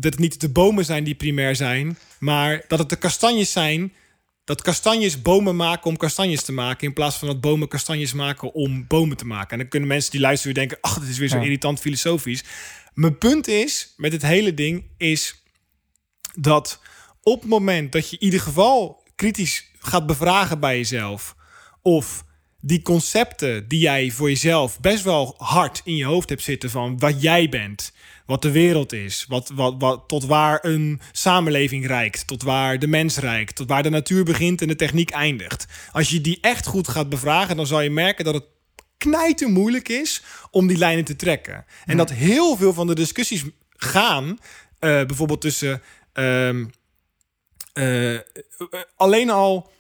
het niet de bomen zijn die primair zijn, maar dat het de kastanjes zijn. Dat kastanjes bomen maken om kastanjes te maken... in plaats van dat bomen kastanjes maken om bomen te maken. En dan kunnen mensen die luisteren weer denken... ach, dit is weer zo irritant filosofisch. Mijn punt is, met het hele ding, is dat op het moment dat je in ieder geval kritisch gaat bevragen bij jezelf... of die concepten die jij voor jezelf best wel hard in je hoofd hebt zitten... van wat jij bent, wat de wereld is... tot waar een samenleving reikt, tot waar de mens reikt... tot waar de natuur begint en de techniek eindigt. Als je die echt goed gaat bevragen... dan zal je merken dat het knijtermoeilijk is om die lijnen te trekken. En dat heel veel van de discussies gaan... bijvoorbeeld tussen... alleen al...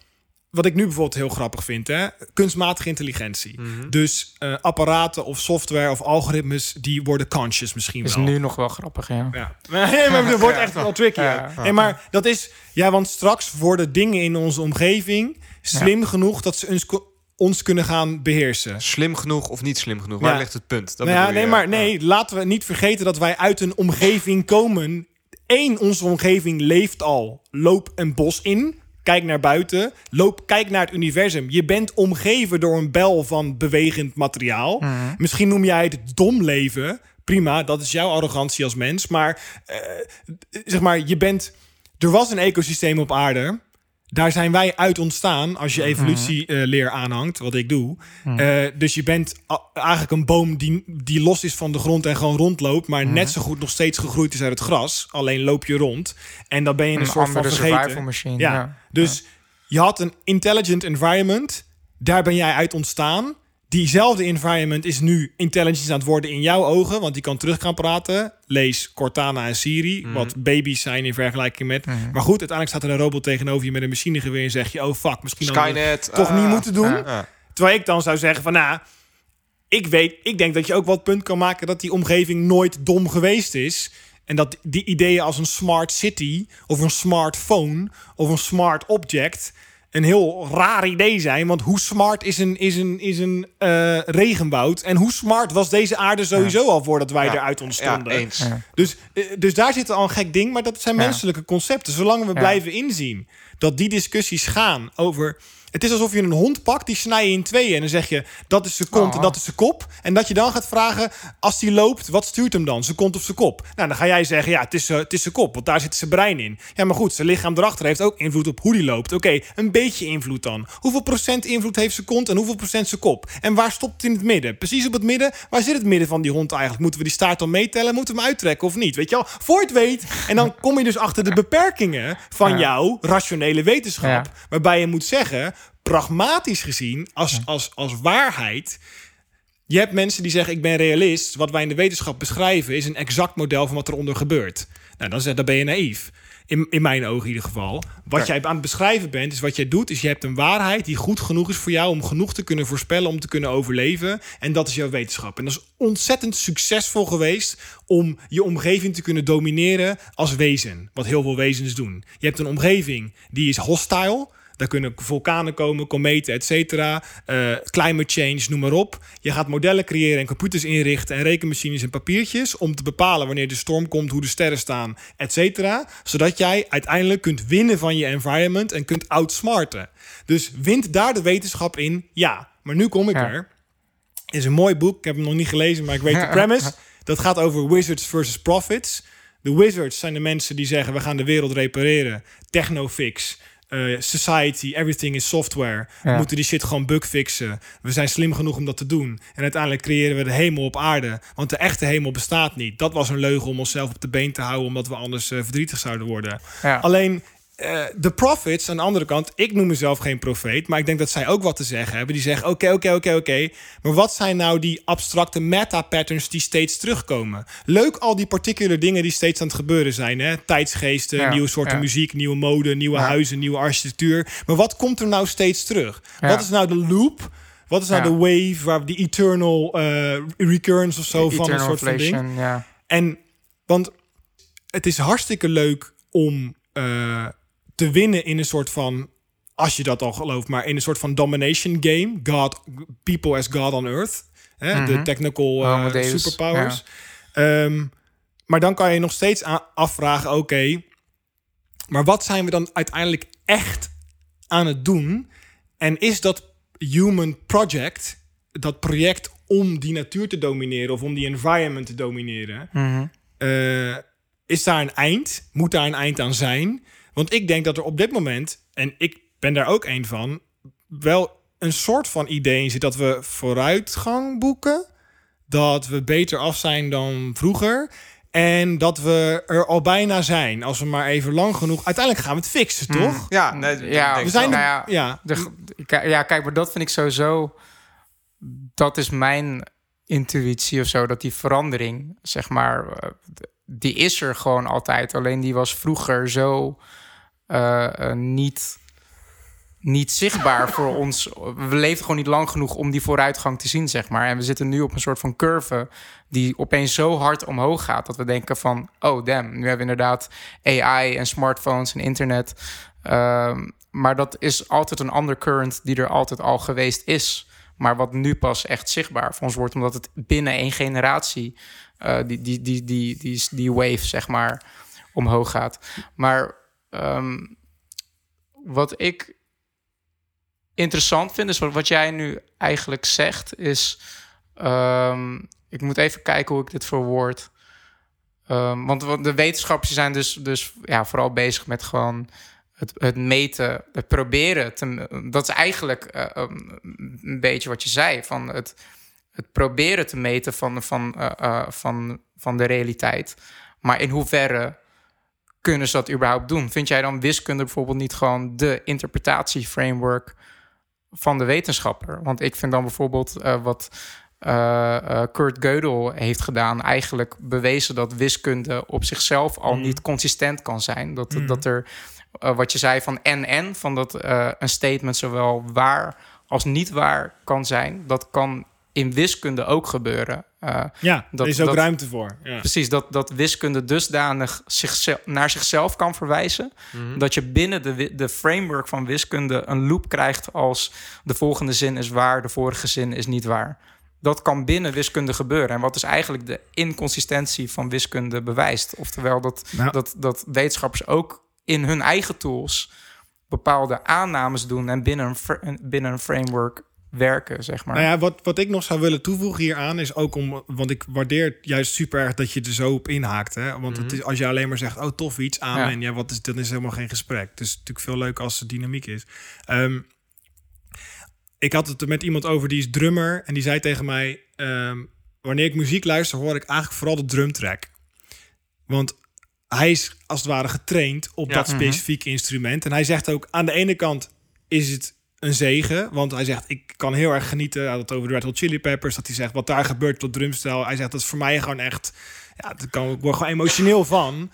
Wat ik nu bijvoorbeeld heel grappig vind, hè? Kunstmatige intelligentie. Dus apparaten of software of algoritmes... die worden conscious misschien wel. Is nu nog wel grappig, ja. Nee, maar het wordt echt wel tricky. Ja. Nee, maar dat is... Ja, want straks worden dingen in onze omgeving... slim genoeg dat ze ons kunnen gaan beheersen. Slim genoeg of niet slim genoeg? Ja. Waar ligt het punt? Dat laten we niet vergeten dat wij uit een omgeving komen. Onze omgeving leeft al. Loop een bos in... Kijk naar buiten. Kijk naar het universum. Je bent omgeven door een bel van bewegend materiaal. Misschien noem jij het dom leven. Prima, dat is jouw arrogantie als mens. Maar je bent... Er was een ecosysteem op aarde. Daar zijn wij uit ontstaan. Als je evolutieleer aanhangt, wat ik doe. Dus je bent eigenlijk een boom die los is van de grond en gewoon rondloopt. Maar net zo goed nog steeds gegroeid is uit het gras. Alleen loop je rond. En dan ben je een soort van vergeten. Machine, ja. Dus je had een intelligent environment. Daar ben jij uit ontstaan. Diezelfde environment is nu intelligence aan het worden in jouw ogen. Want die kan terug gaan praten. Lees Cortana en Siri. Wat baby's zijn in vergelijking met. Maar goed, uiteindelijk staat er een robot tegenover je met een machinegeweer. En zeg je, oh fuck, misschien hadden we het toch niet moeten doen. Terwijl ik dan zou zeggen van, ik denk dat je ook wel het punt kan maken... dat die omgeving nooit dom geweest is. En dat die ideeën als een smart city... of een smartphone of een smart object... een heel raar idee zijn. Want hoe smart is een regenwoud? En hoe smart was deze aarde sowieso al voordat wij eruit ontstonden? Ja, eens. Ja. Dus daar zit al een gek ding. Maar dat zijn menselijke concepten. Zolang we blijven inzien dat die discussies gaan over... Het is alsof je een hond pakt, die snij je in tweeën. En dan zeg je, dat is zijn kont en dat is zijn kop. En dat je dan gaat vragen, als die loopt, wat stuurt hem dan? Zijn kont of zijn kop? Nou, dan ga jij zeggen, ja, het is zijn kop. Want daar zit zijn brein in. Ja, maar goed, zijn lichaam erachter heeft ook invloed op hoe die loopt. Oké, een beetje invloed dan. Hoeveel procent invloed heeft zijn kont en hoeveel procent zijn kop? En waar stopt het in het midden? Precies op het midden. Waar zit het midden van die hond eigenlijk? Moeten we die staart dan meetellen? Moeten we hem uittrekken of niet? Weet je wel, voor het weet. En dan kom je dus achter de beperkingen van jouw rationele wetenschap. Ja. Waarbij je moet zeggen... pragmatisch gezien, als waarheid... je hebt mensen die zeggen, ik ben realist. Wat wij in de wetenschap beschrijven... is een exact model van wat eronder gebeurt. Nou, dan ben je naïef. in mijn ogen in ieder geval. Wat jij aan het beschrijven bent, is wat jij doet, is je hebt een waarheid die goed genoeg is voor jou om genoeg te kunnen voorspellen, om te kunnen overleven. En dat is jouw wetenschap. En dat is ontzettend succesvol geweest om je omgeving te kunnen domineren als wezen. Wat heel veel wezens doen. Je hebt een omgeving die is hostile. Daar kunnen vulkanen komen, kometen, et cetera. Climate change, noem maar op. Je gaat modellen creëren en computers inrichten en rekenmachines en papiertjes om te bepalen wanneer de storm komt, hoe de sterren staan, et cetera. Zodat jij uiteindelijk kunt winnen van je environment en kunt outsmarten. Dus wint daar de wetenschap in? Ja, maar nu kom ik er. Het is een mooi boek. Ik heb hem nog niet gelezen, maar ik weet de premise. Dat gaat over wizards versus prophets. De wizards zijn de mensen die zeggen: we gaan de wereld repareren. Technofix. Society, everything is software. Ja. We moeten die shit gewoon bugfixen. We zijn slim genoeg om dat te doen. En uiteindelijk creëren we de hemel op aarde. Want de echte hemel bestaat niet. Dat was een leugen om onszelf op de been te houden, omdat we anders verdrietig zouden worden. Ja. Alleen de prophets, aan de andere kant, ik noem mezelf geen profeet, maar ik denk dat zij ook wat te zeggen hebben. Die zeggen, oké. Maar wat zijn nou die abstracte meta-patterns die steeds terugkomen? Leuk al die particular dingen die steeds aan het gebeuren zijn. Hè? Tijdsgeesten, nieuwe soorten muziek, nieuwe mode, nieuwe huizen, nieuwe architectuur. Maar wat komt er nou steeds terug? Ja. Wat is nou de loop? Wat is nou de wave, waar die eternal recurrence of zo, van een soort van ding? Ja. En, want het is hartstikke leuk om te winnen in een soort van, als je dat al gelooft, maar in een soort van domination game. God, people as God on earth. Hè? Mm-hmm. De technical superpowers. Ja. Maar dan kan je nog steeds afvragen, oké, maar wat zijn we dan uiteindelijk echt aan het doen? En is dat human project, dat project om die natuur te domineren of om die environment te domineren, is daar een eind? Moet daar een eind aan zijn? Want ik denk dat er op dit moment, en ik ben daar ook een van, wel een soort van idee in zit dat we vooruitgang boeken. Dat we beter af zijn dan vroeger. En dat we er al bijna zijn. Als we maar even lang genoeg. Uiteindelijk gaan we het fixen, toch? Ja, we zijn er. Ja, kijk, maar dat vind ik sowieso. Dat is mijn intuïtie of zo. Dat die verandering, zeg maar, die is er gewoon altijd. Alleen die was vroeger zo niet zichtbaar voor ons. We leefden gewoon niet lang genoeg om die vooruitgang te zien, zeg maar. En we zitten nu op een soort van curve die opeens zo hard omhoog gaat dat we denken van, oh damn, nu hebben we inderdaad AI en smartphones en internet. Maar dat is altijd een undercurrent die er altijd al geweest is. Maar wat nu pas echt zichtbaar voor ons wordt, omdat het binnen één generatie die wave, zeg maar, omhoog gaat. Maar wat ik interessant vind, is wat jij nu eigenlijk zegt, is ik moet even kijken hoe ik dit verwoord. Want de wetenschappers zijn dus vooral bezig met gewoon het meten, het proberen. Dat is eigenlijk een beetje wat je zei, van het proberen te meten van de realiteit. Maar in hoeverre kunnen ze dat überhaupt doen? Vind jij dan wiskunde bijvoorbeeld niet gewoon de interpretatieframework van de wetenschapper? Want ik vind dan bijvoorbeeld wat Kurt Gödel heeft gedaan, eigenlijk bewezen dat wiskunde op zichzelf al niet consistent kan zijn. Dat er, wat je zei van en, van dat een statement zowel waar als niet waar kan zijn, dat kan in wiskunde ook gebeuren. Er is ook ruimte voor. Ja. Precies, dat wiskunde dusdanig naar zichzelf kan verwijzen, dat je binnen de framework van wiskunde een loop krijgt als de volgende zin is waar, de vorige zin is niet waar. Dat kan binnen wiskunde gebeuren. En wat is eigenlijk de inconsistentie van wiskunde bewijst? Oftewel dat wetenschappers ook in hun eigen tools bepaalde aannames doen en binnen een framework werken, zeg maar. Nou ja, wat ik nog zou willen toevoegen hieraan is ook want ik waardeer juist super erg dat je er zo op inhaakt, hè? Want het is, als je alleen maar zegt, oh tof iets, amen, ja, wat is, dan is helemaal geen gesprek. Het is natuurlijk veel leuk als de dynamiek is. Ik had het met iemand over, die is drummer, en die zei tegen mij, wanneer ik muziek luister, hoor ik eigenlijk vooral de drumtrack. Want hij is als het ware getraind op dat specifieke instrument. En hij zegt ook, aan de ene kant is het een zegen, want hij zegt, ik kan heel erg genieten. Hij had het over de Red Hot Chili Peppers, dat hij zegt, wat daar gebeurt tot drumstijl. Hij zegt, dat is voor mij gewoon echt, ik word gewoon emotioneel van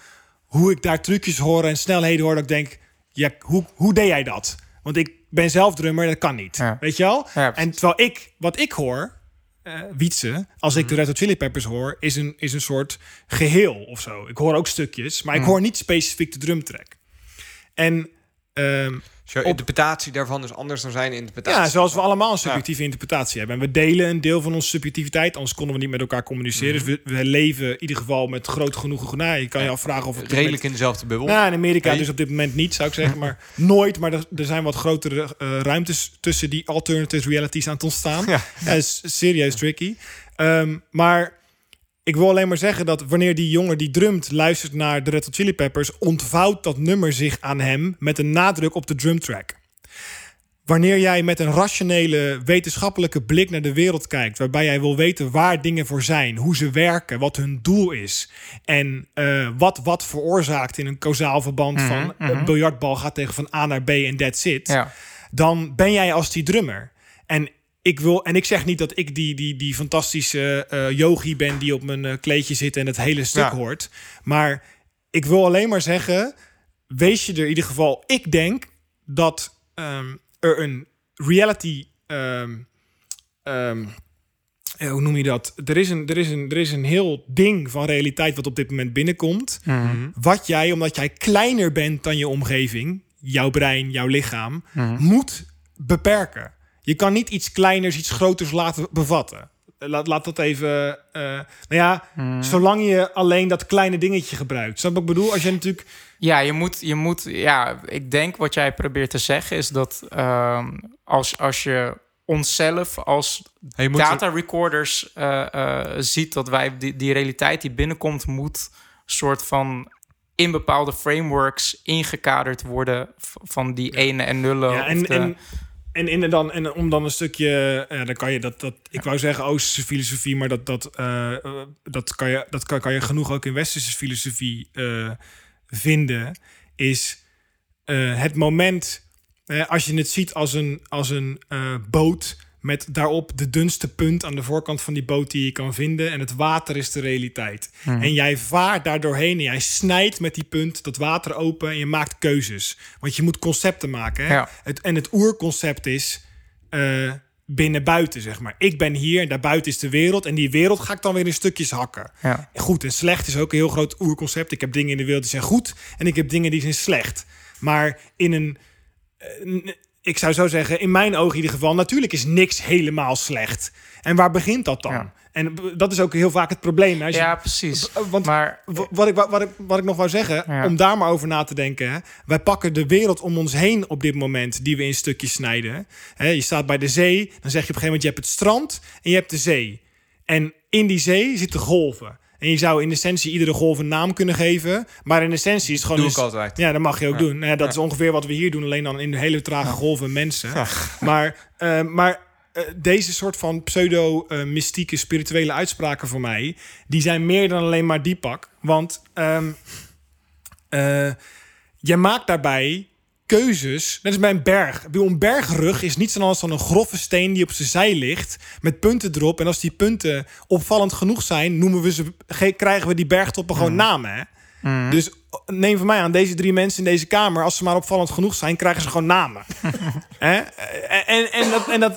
hoe ik daar trucjes hoor en snelheden hoor, dat ik denk, ja, hoe deed jij dat? Want ik ben zelf drummer, dat kan niet. Ja. Weet je wel? Ja, en terwijl wat ik hoor, Wietse, als ik de Red Hot Chili Peppers hoor, is een soort geheel of zo. Ik hoor ook stukjes, maar ik hoor niet specifiek de drumtrack. En de interpretatie daarvan is anders dan zijn interpretatie. Ja, zoals we allemaal een subjectieve interpretatie hebben. En we delen een deel van onze subjectiviteit, anders konden we niet met elkaar communiceren. Dus we leven in ieder geval met groot genoegen. Nou, je kan je afvragen of... Redelijk in dezelfde bubbel. Nou, in Amerika dus op dit moment niet, zou ik zeggen. Maar nooit, maar er zijn wat grotere ruimtes tussen die alternative realities aan het ontstaan. Ja. Dat is serieus tricky. Maar ik wil alleen maar zeggen dat wanneer die jongen die drumt luistert naar de Red Hot Chili Peppers, ontvouwt dat nummer zich aan hem met een nadruk op de drumtrack. Wanneer jij met een rationele, wetenschappelijke blik naar de wereld kijkt, waarbij jij wil weten waar dingen voor zijn, hoe ze werken, wat hun doel is en wat veroorzaakt in een causaal verband van een biljartbal gaat tegen van A naar B en that's it, dan ben jij als die drummer. En ik zeg niet dat ik die fantastische yogi ben die op mijn kleedje zit en het hele stuk hoort. Maar ik wil alleen maar zeggen, wees je er in ieder geval... Ik denk dat er een reality... hoe noem je dat? Er is een heel ding van realiteit wat op dit moment binnenkomt. Mm-hmm. Wat jij, omdat jij kleiner bent dan je omgeving, jouw brein, jouw lichaam, moet beperken. Je kan niet iets kleiners, iets groters laten bevatten. Laat dat even... zolang je alleen dat kleine dingetje gebruikt. Snap wat ik bedoel? Als je natuurlijk... Ja, je moet... Ja, ik denk wat jij probeert te zeggen is dat als je onszelf als data recorders ziet, dat wij die realiteit die binnenkomt moet soort van in bepaalde frameworks ingekaderd worden van die ene en nullen. Ja, en om dan een stukje... dan kan je dat ik wou zeggen Oosterse filosofie, maar dat kan je genoeg ook in Westerse filosofie vinden. Is het moment... als je het ziet als een boot met daarop de dunste punt aan de voorkant van die boot die je kan vinden. En het water is de realiteit. Mm. En jij vaart daar doorheen en jij snijdt met die punt dat water open en je maakt keuzes. Want je moet concepten maken. Hè? Ja. Het oerconcept is binnen-buiten, zeg maar. Ik ben hier en daarbuiten is de wereld. En die wereld ga ik dan weer in stukjes hakken. Ja. Goed en slecht is ook een heel groot oerconcept. Ik heb dingen in de wereld die zijn goed en ik heb dingen die zijn slecht. Maar in een... ik zou zo zeggen, in mijn oog in ieder geval, natuurlijk is niks helemaal slecht. En waar begint dat dan? Ja. En dat is ook heel vaak het probleem. Als ja, precies. Want maar... wat ik nog wou zeggen, om daar maar over na te denken. Hè? Wij pakken de wereld om ons heen op dit moment, die we in stukjes snijden. Hè, je staat bij de zee, dan zeg je op een gegeven moment, je hebt het strand en je hebt de zee. En in die zee zitten golven. En je zou in essentie iedere golf een naam kunnen geven. Maar in essentie is het gewoon... altijd. Ja, dat mag je ook doen. Nou, dat is ongeveer wat we hier doen. Alleen dan in de hele trage golven mensen. Ja. Maar deze soort van pseudo-mystieke spirituele uitspraken voor mij... die zijn meer dan alleen maar Deepak. Want je maakt daarbij keuzes. Dat is bij een berg. Een bergrug is niets anders dan een grove steen die op zijn zij ligt met punten erop. En als die punten opvallend genoeg zijn, krijgen we die bergtoppen gewoon namen. Hè? Mm. Dus neem van mij aan, deze drie mensen in deze kamer, als ze maar opvallend genoeg zijn, krijgen ze gewoon namen. Hè? En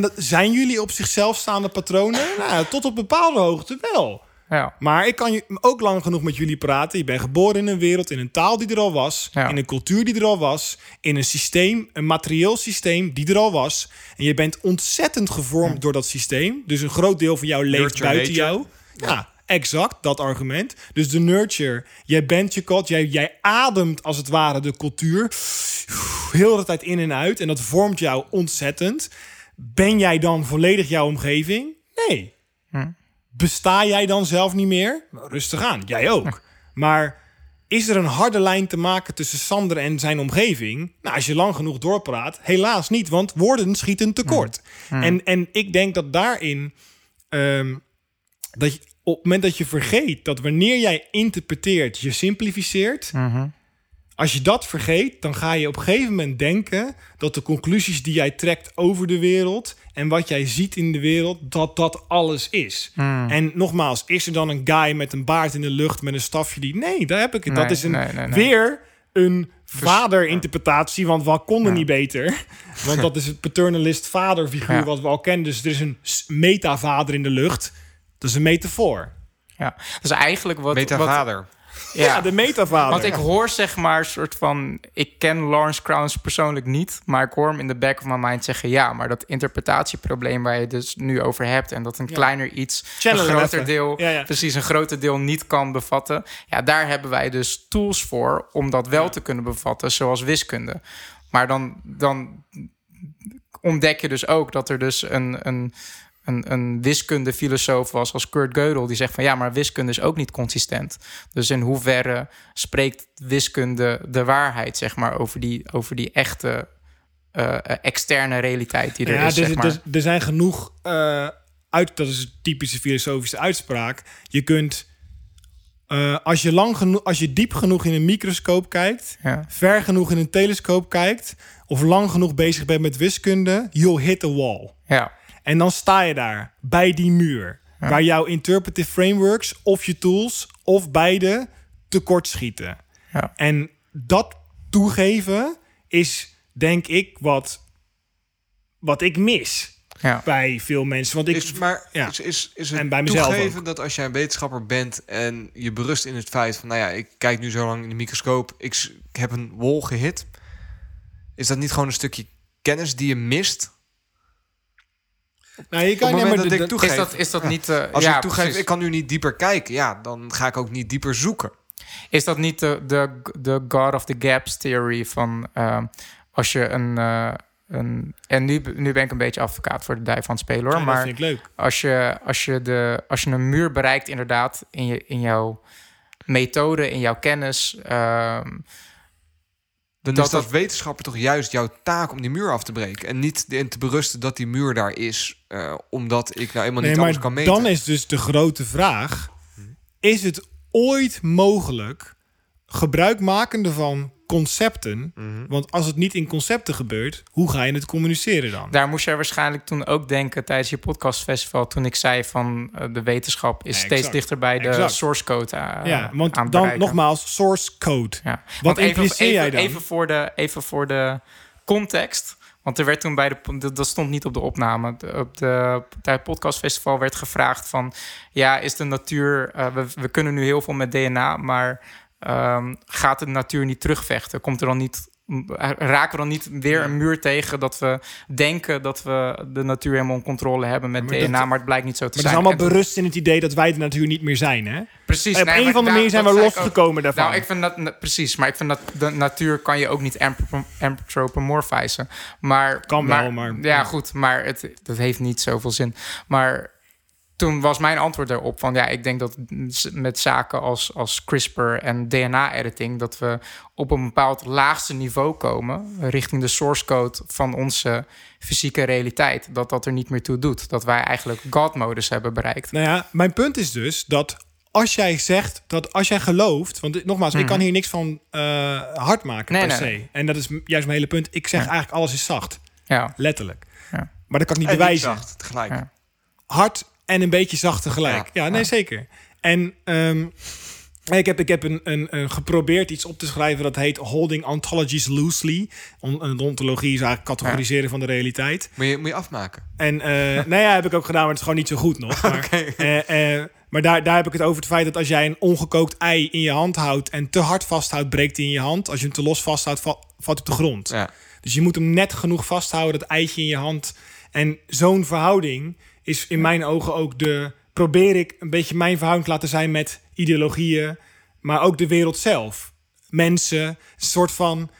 dat zijn jullie op zichzelf staande patronen? Nou, tot op bepaalde hoogte wel. Ja. Maar ik kan ook lang genoeg met jullie praten. Je bent geboren in een wereld, in een taal die er al was... in een cultuur die er al was... in een systeem, een materieel systeem die er al was. En je bent ontzettend gevormd door dat systeem. Dus een groot deel van jou leeft buiten jou. Ja, exact, dat argument. Dus de nurture, jij bent je kot. Jij ademt als het ware de cultuur. Heel de tijd in en uit. En dat vormt jou ontzettend. Ben jij dan volledig jouw omgeving? Nee. Besta jij dan zelf niet meer? Rustig aan, jij ook. Maar is er een harde lijn te maken tussen Sander en zijn omgeving? Nou, als je lang genoeg doorpraat, helaas niet. Want woorden schieten tekort. Mm. En ik denk dat daarin... dat je, op het moment dat je vergeet dat wanneer jij interpreteert, je simplificeert... Als je dat vergeet, dan ga je op een gegeven moment denken dat de conclusies die jij trekt over de wereld en wat jij ziet in de wereld, dat dat alles is. Mm. En nogmaals, is er dan een guy met een baard in de lucht met een stafje die... Nee, daar heb ik het. Nee, dat is weer een vaderinterpretatie, want we konden niet beter. Want dat is het paternalist vaderfiguur wat we al kennen. Dus er is een metavader in de lucht. Dat is een metafoor. Ja, dat is eigenlijk wat... Metavader. Ja, de metavader. Want ik hoor zeg maar soort van... Ik ken Lawrence Krauss persoonlijk niet, maar ik hoor hem in de back of my mind zeggen... Ja, maar dat interpretatieprobleem waar je dus nu over hebt... en dat een kleiner iets, een groter deel... Precies, een groter deel niet kan bevatten. Ja, daar hebben wij dus tools voor om dat wel te kunnen bevatten, zoals wiskunde. Maar dan ontdek je dus ook dat er dus een wiskundefilosoof was als Kurt Gödel... die zegt van ja, maar wiskunde is ook niet consistent. Dus in hoeverre spreekt wiskunde de waarheid... zeg maar, over die echte externe realiteit die er is. Zeg maar. Er zijn genoeg... dat is een typische filosofische uitspraak. Je kunt... Als je diep genoeg in een microscoop kijkt... ver genoeg in een telescoop kijkt... of lang genoeg bezig bent met wiskunde... you'll hit a wall. Ja. En dan sta je daar, bij die muur... waar jouw interpretive frameworks of je tools... of beide tekortschieten. Ja. En dat toegeven is, denk ik, wat ik mis bij veel mensen. Want ik, is het en bij mezelf toegeven ook. Dat als jij een wetenschapper bent... en je berust in het feit van... nou ja, ik kijk nu zo lang in de microscoop... ik heb een wol gehit. Is dat niet gewoon een stukje kennis die je mist... Nou, je kan niet meer dat toegeven. Is dat niet? Als ik toegeef, precies. Ik kan nu niet dieper kijken. Ja, dan ga ik ook niet dieper zoeken. Is dat niet de God of the Gaps theory van als je en nu ben ik een beetje advocaat voor de dij van Spelor, maar dat vind ik leuk. Als je een muur bereikt inderdaad in jouw methode, in jouw kennis. Dan is dat wetenschapper toch juist jouw taak om die muur af te breken. En niet in te berusten dat die muur daar is. Omdat ik nou eenmaal niet anders kan meten. Dan is dus de grote vraag... is het ooit mogelijk gebruikmakende van concepten... want als het niet in concepten gebeurt... hoe ga je het communiceren dan? Daar moest jij waarschijnlijk toen ook denken... tijdens je podcastfestival toen ik zei van... de wetenschap is steeds dichter bij de source code want aan dan nogmaals, source code. Ja. Wat impliceer jij dan? Even voor de context... want er werd toen bij de... dat stond niet op de opname. Bij het podcastfestival werd gevraagd van... ja, is de natuur... we kunnen nu heel veel met DNA, maar... gaat de natuur niet terugvechten? Raken we dan niet weer een muur tegen... dat we denken dat we de natuur helemaal in controle hebben met DNA... maar het blijkt niet zo te zijn. Het is allemaal berust in het idee dat wij de natuur niet meer zijn, hè? Precies. Op een van de manieren zijn we losgekomen daarvan. Nou, ik vind dat... Precies, maar ik vind dat de natuur kan je ook niet anthropomorphisen. Kan wel, maar... Ja, goed, maar dat heeft niet zoveel zin. Maar... toen was mijn antwoord daarop van... ja, ik denk dat met zaken als CRISPR en DNA-editing... dat we op een bepaald laagste niveau komen... richting de source code van onze fysieke realiteit. Dat er niet meer toe doet. Dat wij eigenlijk God-modus hebben bereikt. Nou ja, mijn punt is dus dat als jij zegt... dat als jij gelooft... want nogmaals, ik kan hier niks van hard maken per se. En dat is juist mijn hele punt. Ik zeg eigenlijk alles is zacht. Ja. Letterlijk. Ja. Maar dat kan ik niet bewijzen. Zacht, tegelijk. Ja. Hard... en een beetje zacht tegelijk. Ja, nee, zeker. En ik heb een geprobeerd iets op te schrijven... dat heet Holding Ontologies Loosely. Een ontologie is eigenlijk categoriseren van de realiteit. Moet je afmaken? En heb ik ook gedaan, maar het is gewoon niet zo goed nog. Maar, maar daar heb ik het over het feit dat als jij een ongekookt ei in je hand houdt... en te hard vasthoudt, breekt hij in je hand. Als je hem te los vasthoudt, valt hij op de grond. Ja. Dus je moet hem net genoeg vasthouden, dat eitje in je hand. En zo'n verhouding... is in mijn ogen ook probeer ik een beetje mijn verhouding te laten zijn met ideologieën, maar ook de wereld zelf. Mensen, een soort van...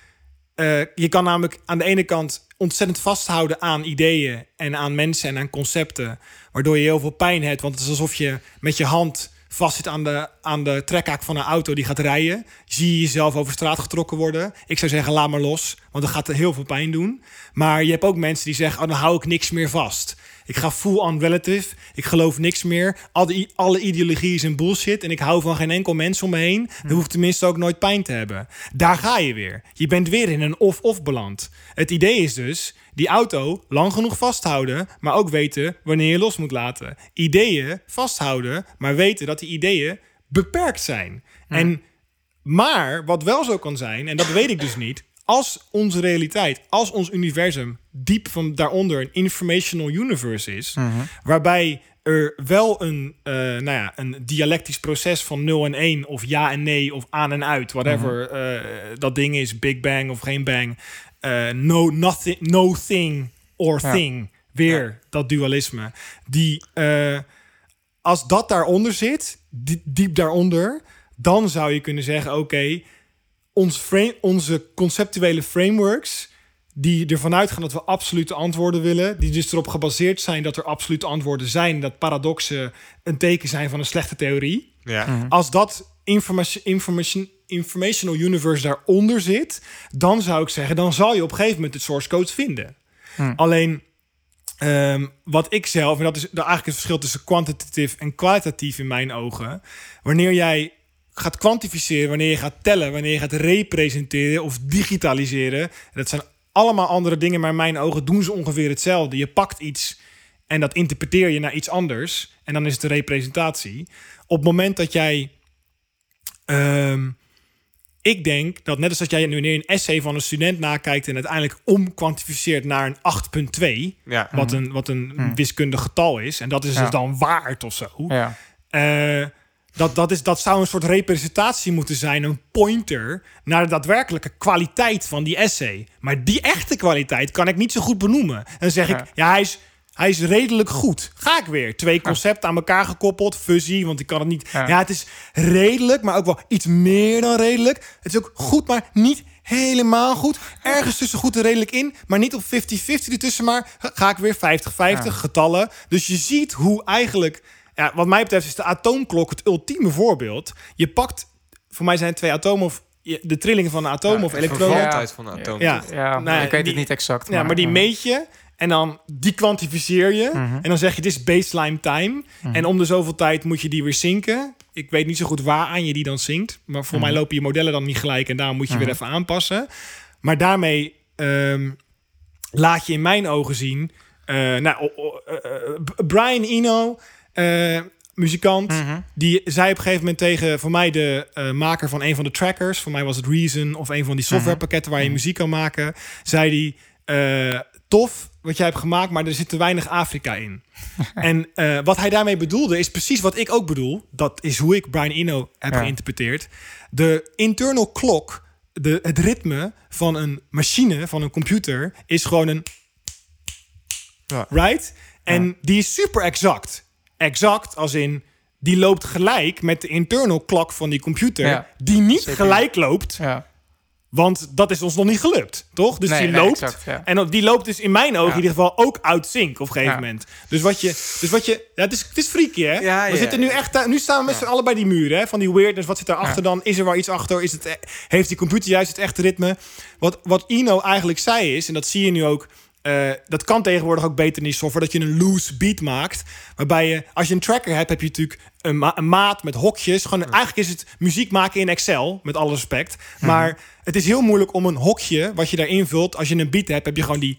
je kan namelijk aan de ene kant ontzettend vasthouden aan ideeën en aan mensen en aan concepten, waardoor je heel veel pijn hebt, want het is alsof je met je hand vast zit aan de trekhaak van een auto die gaat rijden. Zie je jezelf over straat getrokken worden. Ik zou zeggen, laat maar los. Want dat gaat heel veel pijn doen. Maar je hebt ook mensen die zeggen, oh, dan hou ik niks meer vast. Ik ga full on relative. Ik geloof niks meer. Alle ideologie is een bullshit. En ik hou van geen enkel mens om me heen. Dan hoef ik tenminste ook nooit pijn te hebben. Daar ga je weer. Je bent weer in een of-of beland. Het idee is dus die auto lang genoeg vasthouden, maar ook weten wanneer je los moet laten. Ideeën vasthouden, maar weten dat die ideeën beperkt zijn. Ja. Maar wat wel zo kan zijn, en dat weet ik dus niet, als onze realiteit, als ons universum diep van daaronder een informational universe is, waarbij er wel een dialectisch proces van 0 en 1... of ja en nee, of aan en uit, whatever dat ding is, Big Bang of geen Bang, no nothing, no thing or thing, dat dualisme, die als dat daaronder zit, diep daaronder, dan zou je kunnen zeggen, oké, onze conceptuele frameworks die ervan uitgaan dat we absolute antwoorden willen, die dus erop gebaseerd zijn dat er absolute antwoorden zijn, dat paradoxen een teken zijn van een slechte theorie. Ja. Als dat informational universe daaronder zit, dan zou ik zeggen, dan zal je op een gegeven moment het source code vinden. Alleen wat ik zelf, en dat is eigenlijk het verschil tussen kwantitatief en kwalitatief in mijn ogen, wanneer jij gaat kwantificeren, wanneer je gaat tellen, wanneer je gaat representeren of digitaliseren, dat zijn allemaal andere dingen, maar in mijn ogen doen ze ongeveer hetzelfde. Je pakt iets en dat interpreteer je naar iets anders en dan is het een representatie. Op het moment dat jij ik denk dat net als dat jij nu een essay van een student nakijkt en uiteindelijk omkwantificeert naar een 8,2... Ja. Wat een wiskundig getal is, en dat is dus dan waard of zo. Ja. Dat zou een soort representatie moeten zijn, een pointer naar de daadwerkelijke kwaliteit van die essay. Maar die echte kwaliteit kan ik niet zo goed benoemen. Dan zeg ik, hij is redelijk goed. Ga ik weer. 2 concepten aan elkaar gekoppeld. Fuzzy, want ik kan het niet. Ja, het is redelijk, maar ook wel iets meer dan redelijk. Het is ook goed, maar niet helemaal goed. Ergens tussen goed en redelijk in, maar niet op 50-50 ertussen. Maar ga ik weer 50-50 getallen. Dus je ziet hoe eigenlijk, ja, wat mij betreft is de atoomklok het ultieme voorbeeld. Je pakt, voor mij zijn het 2 atomen, of de trillingen van een atoom of elektronen. De vervaltijd van een atoom. Ik weet het niet exact. Ja, maar die meet je en dan die kwantificeer je. En dan zeg je, dit is baseline time. En om de zoveel tijd moet je die weer zinken. Ik weet niet zo goed waar aan je die dan zinkt. Maar voor mij lopen je modellen dan niet gelijk en daarom moet je weer even aanpassen. Maar daarmee laat je in mijn ogen zien, Brian Eno, muzikant, die zei op een gegeven moment tegen, voor mij de maker van een van de trackers, voor mij was het Reason of een van die softwarepakketten waar je muziek kan maken, zei hij, tof wat jij hebt gemaakt, maar er zit te weinig Afrika in. En wat hij daarmee bedoelde is precies wat ik ook bedoel. Dat is hoe ik Brian Eno heb geïnterpreteerd. De internal clock, het ritme van een machine, van een computer, is gewoon een right? En die is super exact. Exact, als in, die loopt gelijk met de internal clock van die computer, die niet gelijk loopt, want dat is ons nog niet gelukt, toch? Dus die loopt, en die loopt dus in mijn ogen in ieder geval ook uit sync op een gegeven moment. Dus wat je, ja, het is freaky, hè? Ja, we zitten nu echt, nu staan we met z'n allebei die muren, hè? Van die weirdness, wat zit daarachter dan? Is er wel iets achter? Heeft die computer juist het echte ritme? Wat Eno eigenlijk zei is, en dat zie je nu ook, dat kan tegenwoordig ook beter in die software, dat je een loose beat maakt, waarbij je, als je een tracker hebt, heb je natuurlijk een maat met hokjes. Gewoon, eigenlijk is het muziek maken in Excel, met alle respect. Maar het is heel moeilijk om een hokje, wat je daar invult, als je een beat hebt, heb je gewoon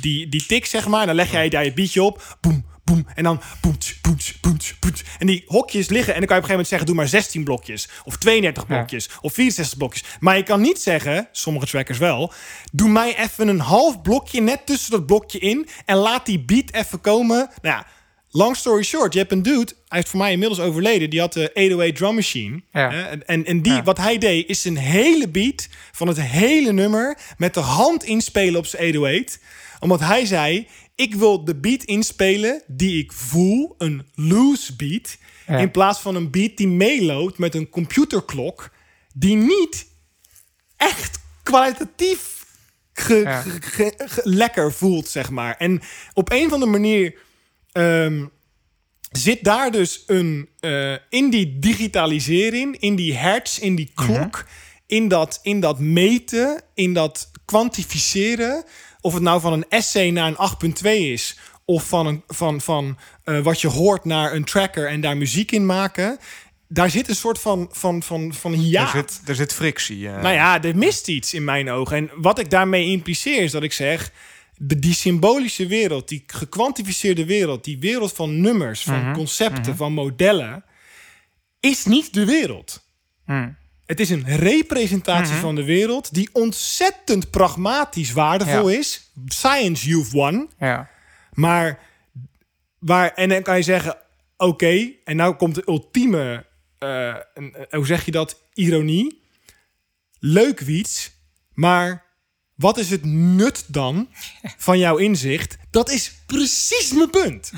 die tik, zeg maar. En dan leg jij daar je beatje op, boem, boem, en dan boets, boets, boets, boets. En die hokjes liggen, en dan kan je op een gegeven moment zeggen, doe maar 16 blokjes, of 32 blokjes, of 64 blokjes. Maar je kan niet zeggen, sommige trackers wel, doe mij even een half blokje net tussen dat blokje in, en laat die beat even komen. Nou ja, long story short, je hebt een dude, hij is voor mij inmiddels overleden, die had de 808 drum machine. Ja. En die, wat hij deed, is een hele beat van het hele nummer met de hand inspelen op zijn 808. Omdat hij zei, ik wil de beat inspelen die ik voel, een loose beat, in plaats van een beat die meeloopt met een computerklok die niet echt kwalitatief lekker voelt, zeg maar. En op een of andere manier zit daar dus een in die digitalisering, in die hertz, in die klok, in dat meten, in dat kwantificeren of het nou van een essay naar een 8.2 is, of van wat je hoort naar een tracker en daar muziek in maken. Daar zit een soort van hiaat. Er zit frictie. Nou ja, er mist iets in mijn ogen. En wat ik daarmee impliceer is dat ik zeg, die symbolische wereld, die gekwantificeerde wereld, die wereld van nummers, van concepten, van modellen, is niet de wereld. Het is een representatie van de wereld die ontzettend pragmatisch waardevol is. Science, you've won. Ja. Maar waar, en dan kan je zeggen, oké, en nou komt de ultieme, hoe zeg je dat, ironie. Leuk, Wiets, maar wat is het nut dan van jouw inzicht? Dat is precies mijn punt.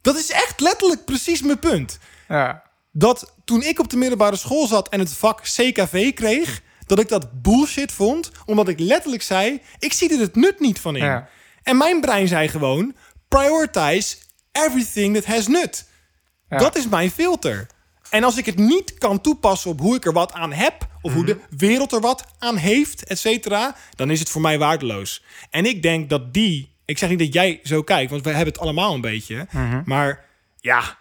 Dat is echt letterlijk precies mijn punt. Ja. Dat toen ik op de middelbare school zat en het vak CKV kreeg, dat ik dat bullshit vond, omdat ik letterlijk zei, ik zie er het nut niet van in. Ja. En mijn brein zei gewoon, prioritize everything that has nut. Ja. Dat is mijn filter. En als ik het niet kan toepassen op hoe ik er wat aan heb, of hoe de wereld er wat aan heeft, et cetera, dan is het voor mij waardeloos. En ik denk dat ik zeg niet dat jij zo kijkt, want we hebben het allemaal een beetje. Maar ja,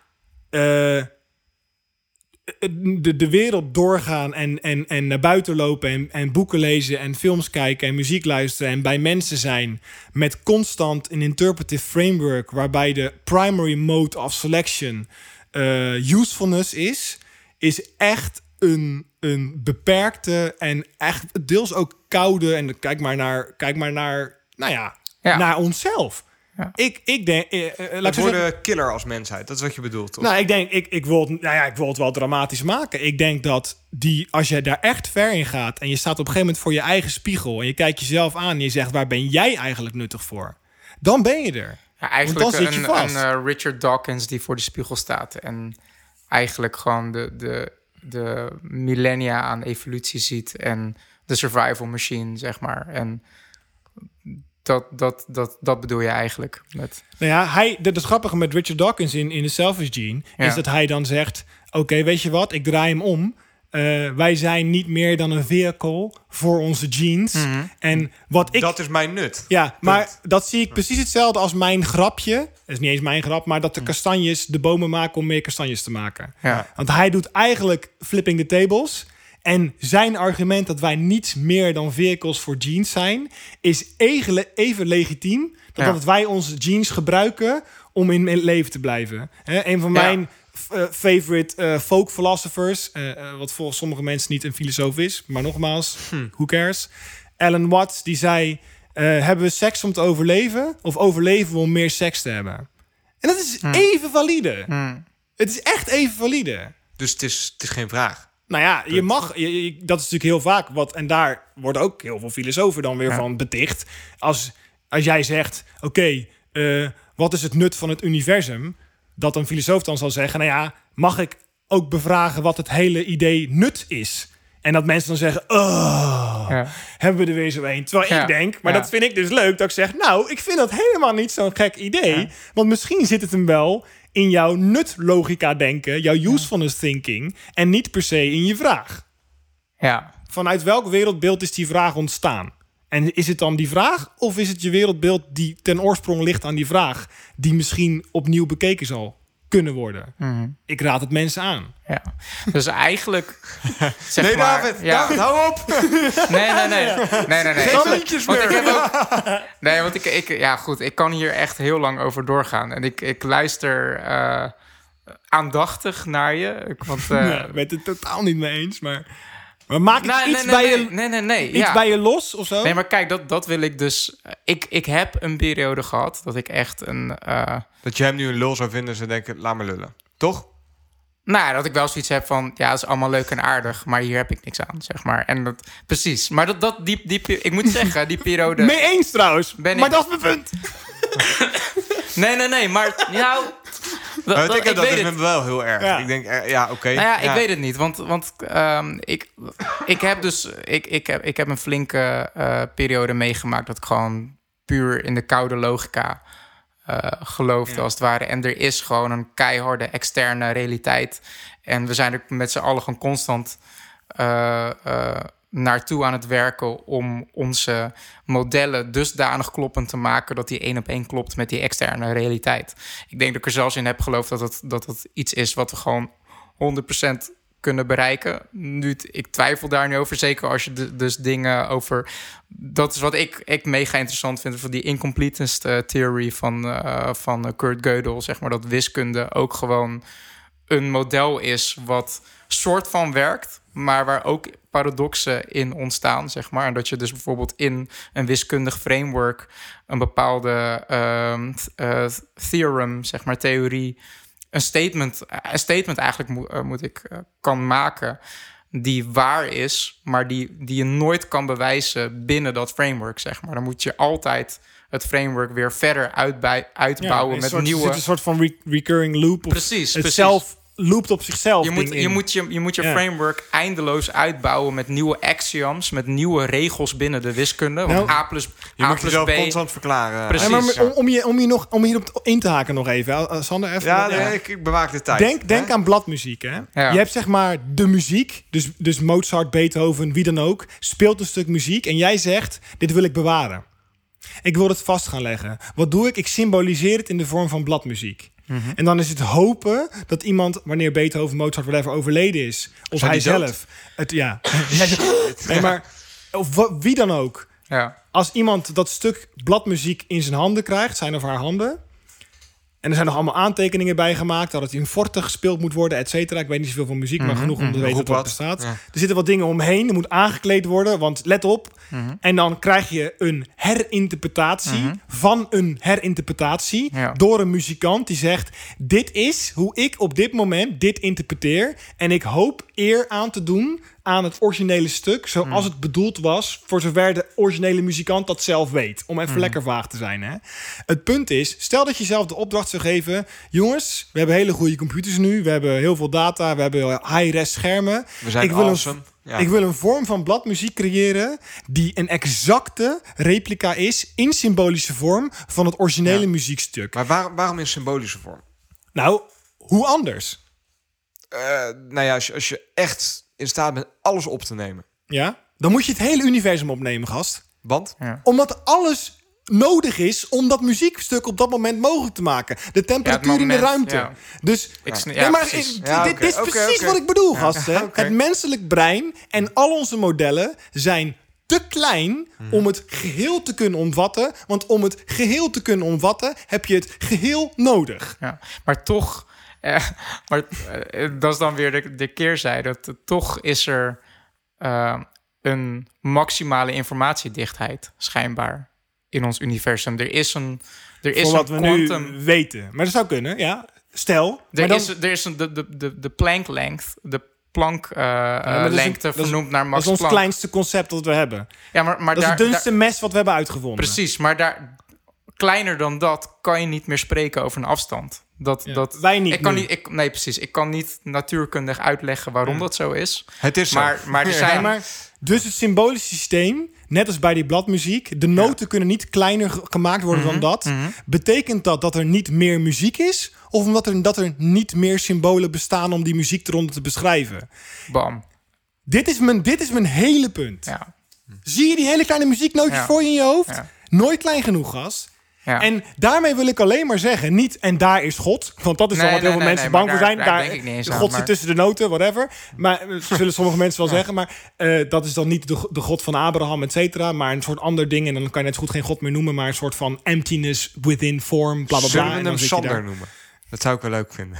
de wereld doorgaan en naar buiten lopen en boeken lezen en films kijken en muziek luisteren en bij mensen zijn met constant een interpretive framework waarbij de primary mode of selection usefulness is echt een beperkte en echt deels ook koude, en kijk maar naar naar onszelf. Ja. Ik denk... we worden killer als mensheid. Dat is wat je bedoelt, toch? Nou, ik denk... Ik wil het wel dramatisch maken. Ik denk dat als je daar echt ver in gaat en je staat op een gegeven moment voor je eigen spiegel en je kijkt jezelf aan en je zegt, waar ben jij eigenlijk nuttig voor? Dan ben je er. Ja, eigenlijk dan zit je vast. Een Richard Dawkins die voor de spiegel staat en eigenlijk gewoon de millennia aan evolutie ziet en de survival machine, zeg maar. En dat bedoel je eigenlijk met... Nou ja, dat is grappig met Richard Dawkins in The Selfish Gene... is dat hij dan zegt, oké, weet je wat, ik draai hem om. Wij zijn niet meer dan een vehicle voor onze genes. En dat is mijn nut. Ja, maar dat zie ik precies hetzelfde als mijn grapje. Dat is niet eens mijn grap, maar dat de kastanjes de bomen maken om meer kastanjes te maken. Ja. Want hij doet eigenlijk flipping the tables... En zijn argument dat wij niets meer dan vehicles voor genes zijn, is even legitiem dan dat wij onze genes gebruiken om in leven te blijven. Een van mijn favorite folk philosophers, wat volgens sommige mensen niet een filosoof is, maar nogmaals, who cares? Alan Watts, die zei, hebben we seks om te overleven of overleven we om meer seks te hebben? En dat is even valide. Het is echt even valide. Dus het is geen vraag. Nou ja, je mag. Dat is natuurlijk heel vaak wat. En daar worden ook heel veel filosofen dan weer van beticht. Als jij zegt, oké, wat is het nut van het universum? Dat een filosoof dan zal zeggen, nou ja, mag ik ook bevragen wat het hele idee nut is? En dat mensen dan zeggen, hebben we er weer zo een. Terwijl ik denk, maar dat vind ik dus leuk, dat ik zeg, nou, ik vind dat helemaal niet zo'n gek idee. Ja. Want misschien zit het hem wel in jouw nutlogica denken, jouw usefulness thinking, en niet per se in je vraag. Ja. Vanuit welk wereldbeeld is die vraag ontstaan? En is het dan die vraag, of is het je wereldbeeld die ten oorsprong ligt aan die vraag, die misschien opnieuw bekeken zal kunnen worden? Ik raad het mensen aan. Ja. Dus eigenlijk... David, hou op! Nee. Geen liedjes meer! Want ik heb ook... Nee, want ik kan hier echt heel lang over doorgaan. En ik luister aandachtig naar je. Ik ben het totaal niet mee eens, maar... Maak ik iets bij je los of zo? Nee, maar kijk, dat wil ik dus... Ik heb een periode gehad dat ik echt een... Dat jij hem nu een lul zou vinden en ze denken, laat me lullen. Toch? Nou, dat ik wel zoiets heb van... Ja, dat is allemaal leuk en aardig, maar hier heb ik niks aan, zeg maar. En dat... Precies. Maar ik moet zeggen, die periode... Mee eens trouwens, dat is mijn punt. Nee, maar... Nou... Ik denk dat is wel heel erg. Ja. Ik denk, oké. Nou ja, ik weet het niet. Want ik heb een flinke periode meegemaakt dat ik gewoon puur in de koude logica geloofde als het ware. En er is gewoon een keiharde externe realiteit. En we zijn er met z'n allen gewoon constant naartoe aan het werken om onze modellen dusdanig kloppend te maken dat die één op één klopt met die externe realiteit. Ik denk dat ik er zelfs in heb geloofd dat het iets is wat we gewoon 100% kunnen bereiken. Nu, ik twijfel daar nu over, zeker als je dus dingen over... Dat is wat ik mega interessant vind van die incompleteness theory van Kurt Gödel, zeg maar, dat wiskunde ook gewoon een model is wat soort van werkt, maar waar ook paradoxen in ontstaan, zeg maar. En dat je dus bijvoorbeeld in een wiskundig framework een bepaalde theorem, zeg maar, theorie, een statement eigenlijk kan maken die waar is, maar die je nooit kan bewijzen binnen dat framework, zeg maar. Dan moet je altijd het framework weer verder uitbouwen met nieuwe... Het is een soort van recurring loop. Precies. Het zelf loopt op zichzelf. Je moet je framework eindeloos uitbouwen met nieuwe axioms, met nieuwe regels binnen de wiskunde. Want A plus B... Je moet jezelf constant verklaren. Precies. Ja, maar om hierop in te haken nog even. Sander, even... Ja, nee, ik bewaak de tijd. Denk aan bladmuziek, hè? Ja. Je hebt zeg maar de muziek, dus Mozart, Beethoven, wie dan ook, speelt een stuk muziek en jij zegt, dit wil ik bewaren. Ik wil het vast gaan leggen. Wat doe ik? Ik symboliseer het in de vorm van bladmuziek. Mm-hmm. En dan is het hopen dat iemand, wanneer Beethoven, Mozart, whatever, overleden is, of hij zelf, of wie dan ook. Ja. Als iemand dat stuk bladmuziek in zijn handen krijgt, zijn of haar handen, en er zijn nog allemaal aantekeningen bij gemaakt, dat het in forte gespeeld moet worden, et cetera. Ik weet niet zoveel van muziek, maar genoeg om te weten dat het bestaat. Ja. Er zitten wat dingen omheen, er moet aangekleed worden, want let op. Mm-hmm. En dan krijg je een herinterpretatie van een herinterpretatie door een muzikant die zegt, dit is hoe ik op dit moment dit interpreteer en ik hoop eer aan te doen aan het originele stuk, zoals het bedoeld was, voor zover de originele muzikant dat zelf weet. Om even lekker vaag te zijn, hè? Het punt is, stel dat je zelf de opdracht zou geven, jongens, we hebben hele goede computers nu, we hebben heel veel data, we hebben high-res schermen. We zijn Ik wil een vorm van bladmuziek creëren die een exacte replica is in symbolische vorm van het originele muziekstuk. Maar waarom in symbolische vorm? Nou, hoe anders? Als je echt in staat bent alles op te nemen. Ja, dan moet je het hele universum opnemen, gast. Want? Ja. Omdat alles nodig is om dat muziekstuk op dat moment mogelijk te maken. De temperatuur in de ruimte. Ja. Dus, dit is precies wat ik bedoel, gast. Hè? Okay. Het menselijk brein en al onze modellen zijn te klein om het geheel te kunnen omvatten. Want om het geheel te kunnen omvatten, heb je het geheel nodig. Ja. Maar toch... dat is dan weer de keerzijde. Toch is er een maximale informatiedichtheid schijnbaar in ons universum. Er is wat we nu weten. Maar dat zou kunnen, ja. Stel. Er is de Planck length. De Planck lengte vernoemd naar Max Planck. Dat is ons kleinste concept dat we hebben. Ja, maar dat is het dunste mes wat we hebben uitgevonden. Precies, maar daar... Kleiner dan dat kan je niet meer spreken over een afstand. Wij niet. Ik kan niet natuurkundig uitleggen waarom dat zo is. Het is zo. Maar er zijn... Dus het symbolische systeem, net als bij die bladmuziek, de noten kunnen niet kleiner gemaakt worden dan dat. Mm-hmm. Betekent dat er niet meer muziek is? Of omdat er niet meer symbolen bestaan om die muziek eronder te beschrijven? Bam. Dit is mijn hele punt. Ja. Zie je die hele kleine muzieknootjes voor je in je hoofd? Ja. Nooit klein genoeg, gast. Ja. En daarmee wil ik alleen maar zeggen, niet en daar is God. Want dat is wel wat heel veel mensen bang voor zijn. God zit tussen de noten, whatever. Maar zullen sommige mensen wel zeggen. Maar dat is dan niet de God van Abraham, et cetera. Maar een soort ander ding. En dan kan je net zo goed geen God meer noemen. Maar een soort van emptiness within form, bla bla bla. Zullen we hem Sander noemen? Dat zou ik wel leuk vinden.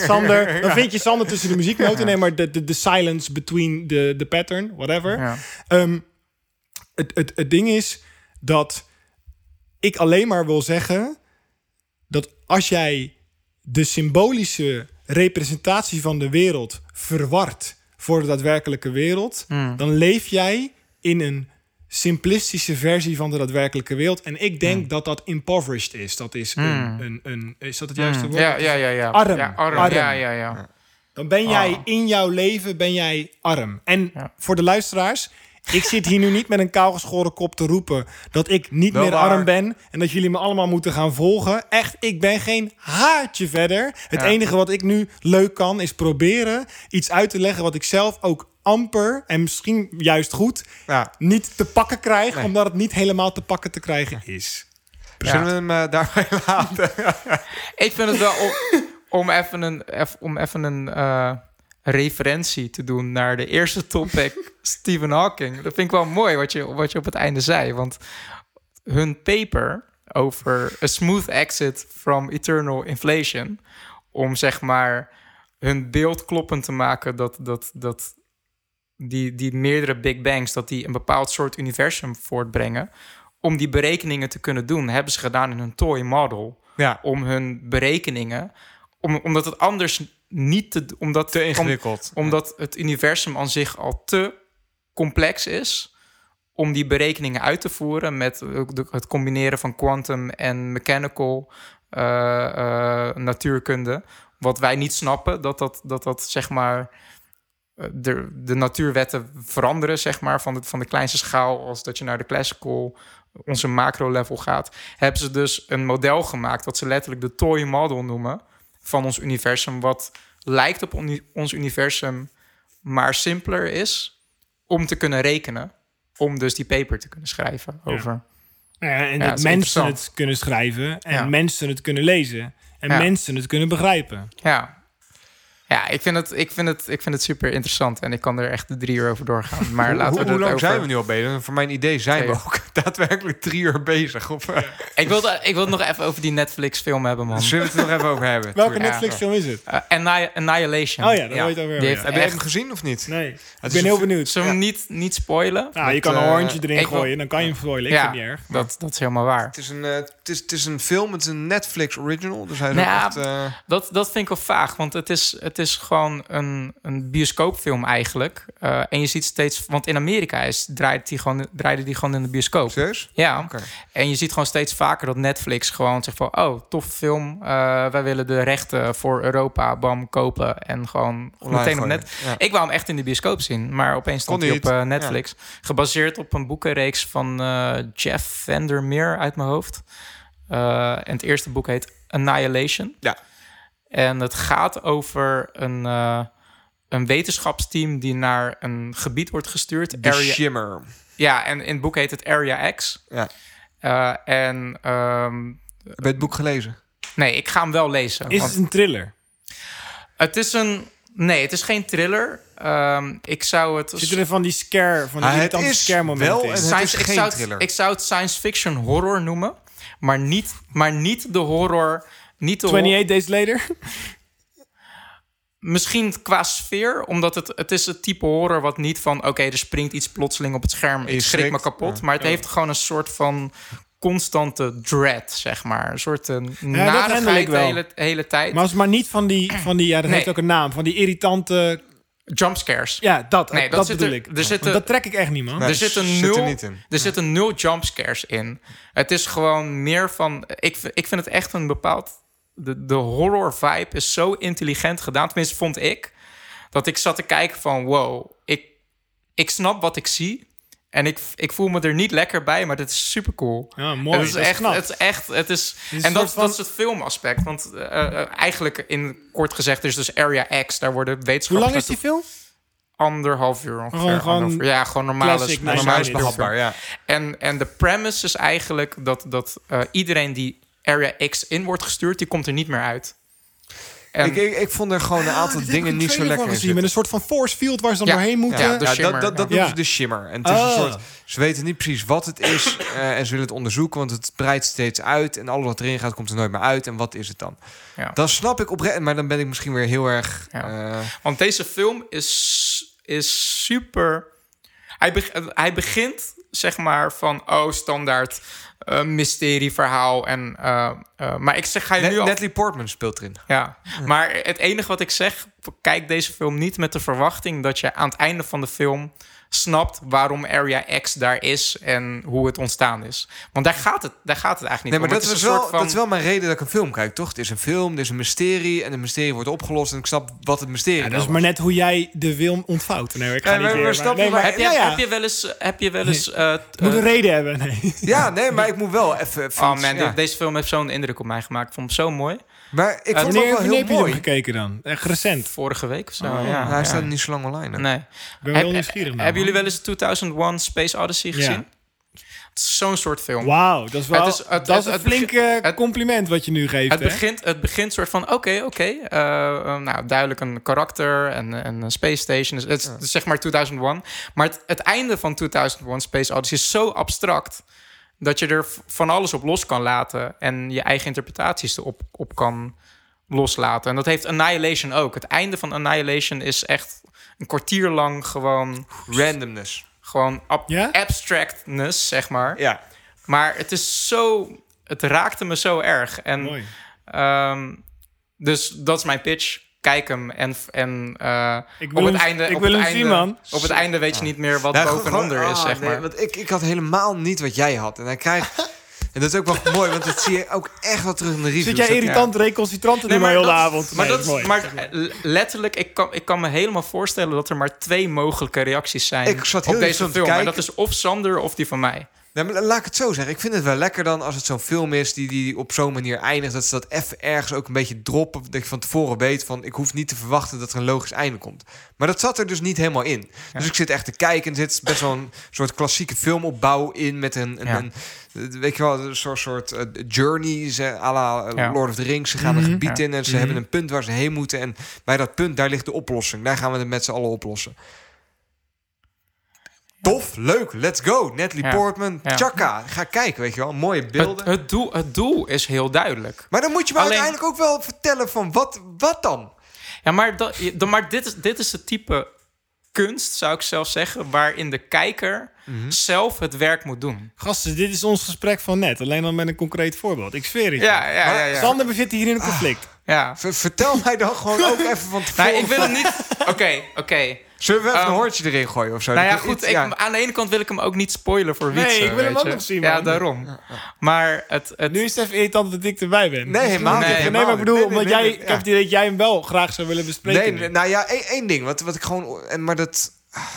Sander, dan vind je Sander tussen de muzieknoten. Ja. Nee, maar de silence between the pattern, whatever. Ja. Het ding is dat ik alleen maar wil zeggen dat als jij de symbolische representatie van de wereld verwart voor de daadwerkelijke wereld, dan leef jij in een simplistische versie van de daadwerkelijke wereld. En ik denk dat impoverished is. Dat is een is dat het juiste woord? Ja. Arm. Ja, arm. Ja. Dan ben jij in jouw leven arm. En voor de luisteraars, ik zit hier nu niet met een kaalgeschoren kop te roepen dat ik niet meer arm ben en dat jullie me allemaal moeten gaan volgen. Echt, ik ben geen haartje verder. Het enige wat ik nu leuk kan is proberen iets uit te leggen wat ik zelf ook amper, en misschien juist goed, niet te pakken krijg, omdat het niet helemaal te pakken te krijgen is. Zullen we hem daarbij laten? Ik vind het wel om even een referentie te doen naar de eerste topic, Stephen Hawking. Dat vind ik wel mooi wat je op het einde zei. Want hun paper over A Smooth Exit from Eternal Inflation, om zeg maar hun beeld kloppend te maken dat die meerdere Big Bangs, dat die een bepaald soort universum voortbrengen, om die berekeningen te kunnen doen, hebben ze gedaan in een toy model. Ja. Om hun berekeningen, omdat het anders niet te ingewikkeld. Omdat het universum aan zich al te complex is om die berekeningen uit te voeren met het combineren van quantum en mechanical natuurkunde. Wat wij niet snappen, dat zeg maar de natuurwetten veranderen, zeg maar, van de kleinste schaal, als dat je naar de classical, onze macro-level gaat. Hebben ze dus een model gemaakt, wat ze letterlijk de toy model noemen, van ons universum, wat lijkt op ons universum, maar simpeler is om te kunnen rekenen, om dus die paper te kunnen schrijven over. En dat mensen het kunnen schrijven en mensen het kunnen lezen en mensen het kunnen begrijpen. Ja, ik vind het super interessant en ik kan er echt 3 uur over doorgaan. Maar hoe lang zijn we nu al bezig? Voor mijn idee zijn we ook daadwerkelijk 3 uur bezig. Ik wil het nog even over die Netflix-film hebben, man. Zullen we het er nog even over hebben? Welke Netflix-film is het? Annihilation. Oh ja, daar hoor je het over. Heb je hem gezien of niet? Nee, ik ben heel benieuwd. Zullen we hem niet spoilen? Nou, je kan een hoorntje erin gooien, dan kan je hem spoilen. Ik vind het niet erg. Dat is helemaal waar. Het is een film, het is een Netflix-original. Dus hij is dat vind ik wel vaag, want het is gewoon een bioscoopfilm eigenlijk. En je ziet steeds, want in Amerika draaide die gewoon in de bioscoop. Serieus? Ja. Okay. En je ziet gewoon steeds vaker dat Netflix gewoon zegt van, oh, toffe film. Wij willen de rechten voor Europa, bam, kopen. En gewoon meteen op net. Ja. Ik wou hem echt in de bioscoop zien, maar opeens stond hij op Netflix. Ja. Gebaseerd op een boekenreeks van Jeff Vandermeer uit mijn hoofd. En het eerste boek heet Annihilation. Ja. En het gaat over een wetenschapsteam die naar een gebied wordt gestuurd. De Shimmer. Ja, en in het boek heet het Area X. Ja. Heb je het boek gelezen? Nee, ik ga hem wel lezen. Is het een thriller? Nee, het is geen thriller. Ik zou het... Zitten er van die scare... Van die het is scare momenten wel, het is geen thriller. Ik zou het science fiction horror noemen. Maar niet de horror... 28 Days Later? Misschien qua sfeer, omdat het is het type horror wat niet van... oké, er springt iets plotseling op het scherm, ik schrik me kapot. Ja. Maar het heeft gewoon een soort van constante dread, zeg maar. Een soort narigheid de hele tijd. Maar als het maar niet van die dat heeft ook een naam, van die irritante... Jumpscares. Ja, dat bedoel ik. Dat trek ik echt niet, man. Nee, er zitten 0 jumpscares in. Het is gewoon meer van... Ik vind het echt een bepaald... De horror vibe is zo intelligent gedaan. Tenminste, vond ik. Dat ik zat te kijken van... Wow, ik snap wat ik zie. En ik voel me er niet lekker bij, maar dit is super cool. Ja, mooi. Het is echt. En dat is het filmaspect. Want eigenlijk, in kort gezegd, er is dus Area X. Daar worden wetenschappers... Hoe lang is die film? 1,5 uur ongeveer. Gewoon normaal is behapbaar. Ja. En de premise is eigenlijk dat iedereen die Area X in wordt gestuurd, die komt er niet meer uit. Ik vond er gewoon een aantal dingen niet zo lekker in. Met een soort van force field waar ze dan doorheen moeten. Ja, dat noemen ze de shimmer. En het is een soort, ze weten niet precies wat het is en ze willen het onderzoeken, want het breidt steeds uit en alles wat erin gaat komt er nooit meer uit. En wat is het dan? Ja. Dan snap ik oprecht, maar dan ben ik misschien weer heel erg... Ja. Want deze film is super... Hij begint zeg maar van standaard mysterieverhaal en maar ik zeg Natalie Portman speelt erin. Ja, maar het enige wat ik zeg, kijk deze film niet met de verwachting dat je aan het einde van de film snapt waarom Area X daar is en hoe het ontstaan is. Want daar gaat het eigenlijk niet om. Maar dat is wel mijn reden dat ik een film kijk, toch? Het is een film, er is een mysterie en het mysterie wordt opgelost en ik snap wat het mysterie is. Ja, dat is maar net hoe jij de film ontvouwt. Heb je wel eens... moet een reden hebben. Nee. Ja, nee, maar ik moet wel even... Deze film heeft zo'n indruk op mij gemaakt. Ik vond hem zo mooi. Maar ik vond het wel heel mooi. Heb je hem gekeken dan? Echt recent? Vorige week of zo. Hij staat niet zo lang online. Hè? Nee. Ik ben wel nieuwsgierig naar. Hebben jullie wel eens 2001 Space Odyssey gezien? Ja. Het is zo'n soort film. Wauw, dat is wel een flinke compliment wat je nu geeft. Het begint soort van oké. Nou, duidelijk een karakter en een space station. Dus het is zeg maar 2001. Maar het einde van 2001 Space Odyssey is zo abstract dat je er van alles op los kan laten en je eigen interpretaties erop op kan loslaten. En dat heeft Annihilation ook. Het einde van Annihilation is echt een kwartier lang gewoon... randomness. Gewoon abstractness, zeg maar. Ja. Maar het is zo... Het raakte me zo erg. En, dus dat is mijn pitch. Kijk hem en op het einde weet je niet meer wat boven en onder is, zeg maar. Nee, want ik had helemaal niet wat jij had. En hij krijgt... En dat is ook wel mooi, want dat zie je ook echt wel terug in de reviews. Zit jij irritant reconcentranten doen maar heel de avond? Maar, nee, dat is mooi. Maar letterlijk, ik kan me helemaal voorstellen dat er maar 2 mogelijke reacties zijn op deze film. En dat is of Sander of die van mij. Nou, maar laat ik het zo zeggen. Ik vind het wel lekker dan als het zo'n film is die op zo'n manier eindigt. Dat ze dat even ergens ook een beetje droppen. Dat je van tevoren weet van ik hoef niet te verwachten dat er een logisch einde komt. Maar dat zat er dus niet helemaal in. Ja. Dus ik zit echt te kijken en er zit best wel een soort klassieke filmopbouw in. Met een weet je wel, een soort journeys à la Lord of the Rings. Ze gaan een gebied in en ze hebben een punt waar ze heen moeten. En bij dat punt, daar ligt de oplossing. Daar gaan we het met z'n allen oplossen. Tof, leuk, let's go. Natalie Portman, Chaka. Ga kijken, weet je wel. Mooie beelden. Het doel is heel duidelijk. Maar dan moet je me uiteindelijk ook wel vertellen van wat dan? Ja, maar dit is het type kunst, zou ik zelf zeggen, waarin de kijker zelf het werk moet doen. Gasten, dit is ons gesprek van net. Alleen dan met een concreet voorbeeld. Ik zweer het. Ja. Sander bezit hier in een conflict. Ja. Vertel mij dan gewoon ook even van tevoren. Nee, ik wil hem niet... Oké. Zullen we even een hoortje erin gooien of zo? Nou ja, goed. Aan de ene kant wil ik hem ook niet spoilen voor Wietse. Nee, ik wil hem ook nog zien. Man. Ja, daarom. Ja. Maar het... Nu is het even irritant dat ik erbij ben. Nee, helemaal niet. Nee, maar ik bedoel, omdat jij... Ik heb het idee dat jij hem wel graag zou willen bespreken. Nee, nou ja, 1 ding. Wat ik gewoon... Maar dat...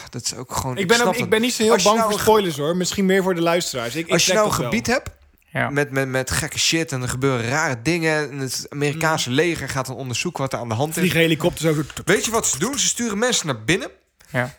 dat is ook gewoon... Ik ben niet zo heel bang voor spoilers, hoor. Misschien meer voor de luisteraars. Als je nou een gebied hebt... Ja. Met gekke shit en er gebeuren rare dingen. En het Amerikaanse leger gaat dan onderzoeken wat er aan de hand is. Vliegen helikopters over. Weet je wat ze doen? Ze sturen mensen naar binnen. Ja.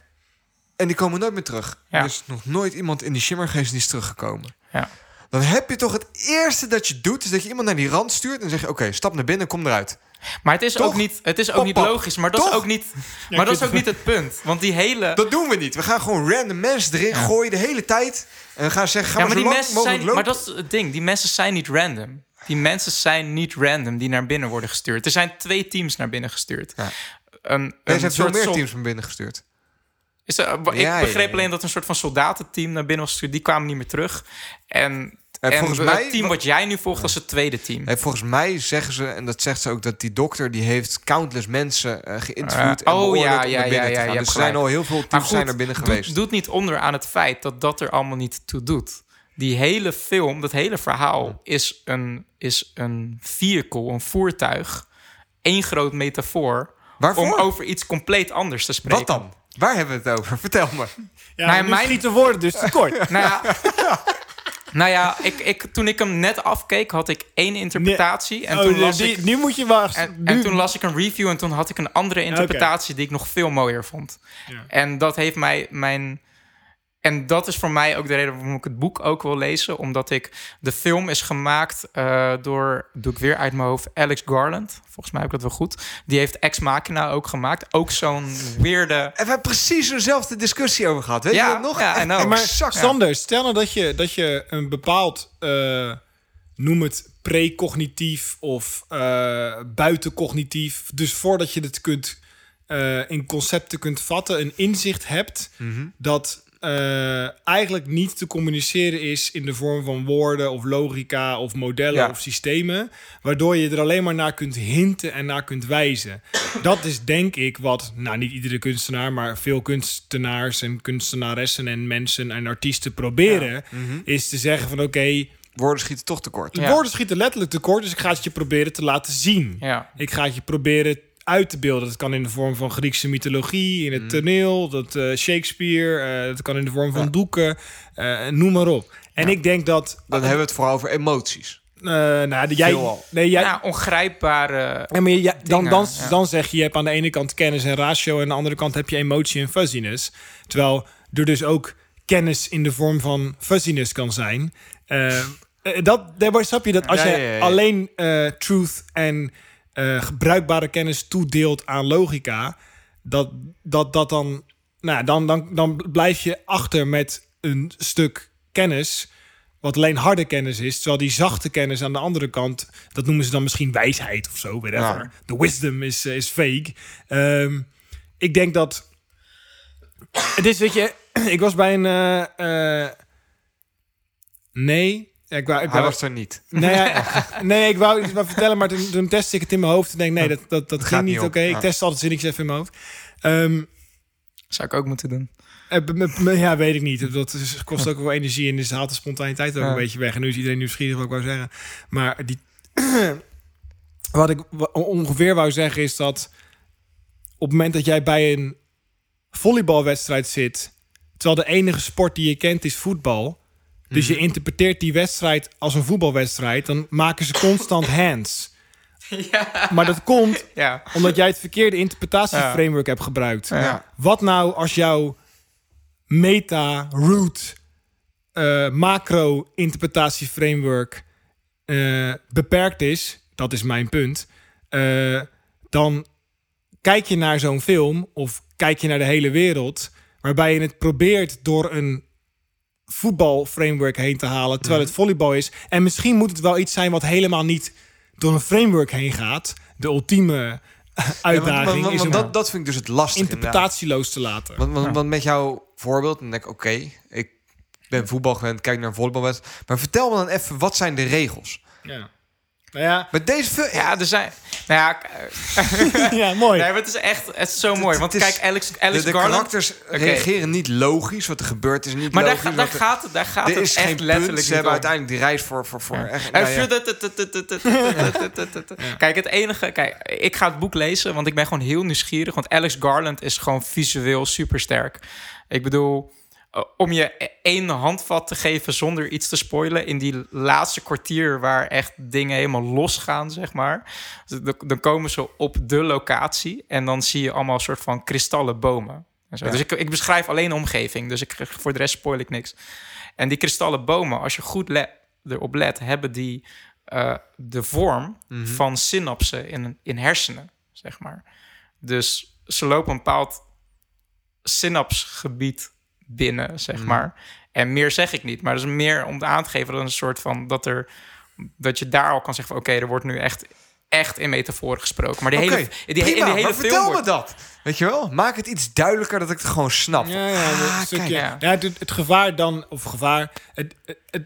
En die komen nooit meer terug. Ja. Er is nog nooit iemand in die shimmergeest die is teruggekomen. Ja. Dan heb je toch het eerste dat je doet... is dat je iemand naar die rand stuurt en zegt... oké, stap naar binnen, kom eruit. Maar het is toch? Ook niet, het is ook niet logisch. Maar dat is ook niet, maar dat is ook niet het punt. Want die hele... Dat doen we niet. We gaan gewoon random mensen erin gooien de hele tijd. En we gaan zeggen, gaan maar zo lang mogelijk lopen. Maar dat is het ding. Die mensen zijn niet random. Die mensen zijn niet random die naar binnen worden gestuurd. Er zijn 2 teams naar binnen gestuurd. Ja. Er zijn veel meer teams naar binnen gestuurd. Ik begreep alleen dat een soort van soldatenteam naar binnen was gestuurd. Die kwamen niet meer terug. En volgens mij, het team wat jij nu volgt als het tweede team. En volgens mij zeggen ze, en dat zegt ze ook... dat die dokter, die heeft countless mensen geïnterviewd... en beoordeeld om naar binnen te gaan. Dus er zijn al heel veel teams zijn er binnen geweest. Het doet niet onder aan het feit dat dat er allemaal niet toe doet. Die hele film, dat hele verhaal... is een vehicle, een voertuig... 1 groot metafoor... Waarvoor? Om over iets compleet anders te spreken. Wat dan? Waar hebben we het over? Vertel me. Ja, nou, nu schiet de woorden dus tekort. Toen ik hem net afkeek, had ik 1 interpretatie. En toen las ik een review en toen had ik een andere interpretatie... die ik nog veel mooier vond. Ja. En dat heeft mij mijn... En dat is voor mij ook de reden waarom ik het boek ook wil lezen. Omdat de film is gemaakt door... doe ik weer uit mijn hoofd, Alex Garland. Volgens mij heb ik dat wel goed. Die heeft Ex Machina ook gemaakt. Ook zo'n weirde... En we hebben precies dezelfde discussie over gehad. Weet je dat nog? Ja, maar Sander, stel nou dat je een bepaald... noem het precognitief of buitencognitief. Dus voordat je het kunt in concepten kunt vatten... een inzicht hebt dat... eigenlijk niet te communiceren is in de vorm van woorden of logica of modellen of systemen, waardoor je er alleen maar naar kunt hinten en naar kunt wijzen. Dat is denk ik wat, nou niet iedere kunstenaar, maar veel kunstenaars en kunstenaressen en mensen en artiesten proberen, is te zeggen van oké, woorden schieten toch tekort. De woorden schieten letterlijk tekort, dus ik ga het je proberen te laten zien. Ja. Ik ga het je proberen uit te beelden. Dat kan in de vorm van Griekse mythologie, in het toneel, dat Shakespeare, dat kan in de vorm van doeken, noem maar op. En ik denk dat... Dan hebben we het vooral over emoties. Ongrijpbare dan zeg je, je hebt aan de ene kant kennis en ratio, en aan de andere kant heb je emotie en fuzziness. Terwijl er dus ook kennis in de vorm van fuzziness kan zijn. Daarbij snap je dat als je alleen truth en gebruikbare kennis toedeelt aan logica, dat dan, nou, dan blijf je achter met een stuk kennis wat alleen harde kennis is, terwijl die zachte kennis aan de andere kant, dat noemen ze dan misschien wijsheid of zo, whatever. Ja. De wisdom is fake. Ik denk dat het is, weet je, ik was bij een was er niet. Ik wou iets vertellen, maar toen testte ik het in mijn hoofd en denk dat ging niet oké. Ik test altijd zinnetjes even in mijn hoofd. Zou ik ook moeten doen. Ja, weet ik niet. Dat kost ook wel energie en is haalt de spontaniteit ook een beetje weg. En nu is iedereen nieuwsgierig wat ik wou zeggen. Maar wat ik ongeveer wou zeggen is dat op het moment dat jij bij een volleybalwedstrijd zit, terwijl de enige sport die je kent is voetbal, dus je interpreteert die wedstrijd als een voetbalwedstrijd, dan maken ze constant hands. Ja. Maar dat komt omdat jij het verkeerde interpretatieframework hebt gebruikt. Ja. Wat nou als jouw meta, root, macro-interpretatieframework beperkt is? Dat is mijn punt. Dan kijk je naar zo'n film of kijk je naar de hele wereld, waarbij je het probeert door een voetbalframework heen te halen, terwijl het volleybal is. En misschien moet het wel iets zijn wat helemaal niet door een framework heen gaat. De ultieme uitdaging is om dat vind ik dus het lastige, interpretatieloos te laten. Want met jouw voorbeeld, dan denk ik, oké, ik ben voetbal gewend, kijk naar een volleybalwedstrijd. Maar vertel me dan even, wat zijn de regels? Ja. Nou ja, met deze er zijn. Nou ja, ja mooi. Nee, maar het is echt zo mooi. Want kijk, Alex de Garland. De karakters reageren niet logisch. Wat er gebeurt is niet maar logisch. Maar daar gaat het is echt geen letterlijk punt. Ze hebben uiteindelijk die reis voor echt. Kijk, het enige. Kijk, ik ga het boek lezen, want ik ben gewoon heel nieuwsgierig. Want Alex Garland is gewoon visueel supersterk. Ik bedoel, om je één handvat te geven zonder iets te spoilen, in die laatste kwartier waar echt dingen helemaal losgaan, zeg maar. Dan komen ze op de locatie en dan zie je allemaal een soort van kristallen bomen. En zo. Ja. Dus ik beschrijf alleen de omgeving, dus voor de rest spoil ik niks. En die kristallen bomen, als je goed erop let, hebben die de vorm van synapsen in hersenen, zeg maar. Dus ze lopen een bepaald synapsgebied binnen, zeg maar. En meer zeg ik niet. Maar dat is meer om aan te geven dan een soort van dat je daar al kan zeggen van oké, er wordt nu echt in metaforen gesproken. Maar die hele film vertel me dat. Weet je wel? Maak het iets duidelijker dat ik het gewoon snap. Het gevaar dan, of gevaar. Het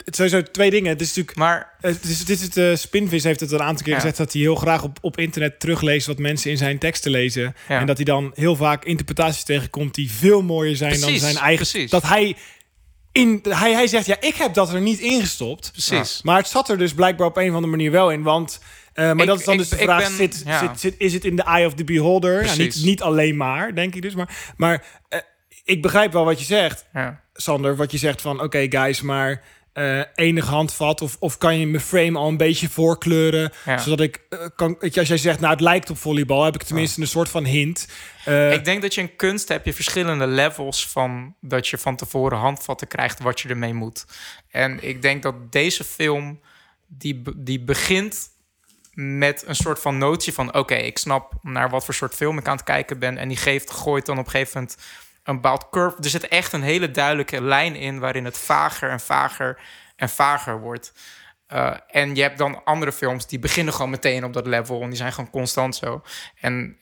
sowieso twee dingen. Het is natuurlijk. Maar Spinvis heeft het een aantal keer gezegd dat hij heel graag op internet terugleest wat mensen in zijn teksten lezen. Ja. En dat hij dan heel vaak interpretaties tegenkomt die veel mooier zijn dan zijn eigen. Precies. Dat hij zegt, ja, ik heb dat er niet ingestopt. Precies. Maar het zat er dus blijkbaar op een of andere manier wel in. Want dat is dan dus de vraag, is het in the eye of the beholder? Ja, niet alleen maar, denk ik dus. Maar ik begrijp wel wat je zegt, Sander. Wat je zegt van, oké, guys, maar enig handvat. Of kan je mijn frame al een beetje voorkleuren? Ja. Zodat ik kan... Als jij zegt, nou, het lijkt op volleybal, heb ik tenminste een soort van hint. Ik denk dat je in kunst heb je verschillende levels van dat je van tevoren handvatten krijgt wat je ermee moet. En ik denk dat deze film, die begint met een soort van notie van ik snap naar wat voor soort film ik aan het kijken ben. En die gooit dan op een gegeven moment een bepaald curve. Er zit echt een hele duidelijke lijn in waarin het vager en vager en vager wordt. En je hebt dan andere films die beginnen gewoon meteen op dat level. En die zijn gewoon constant zo. En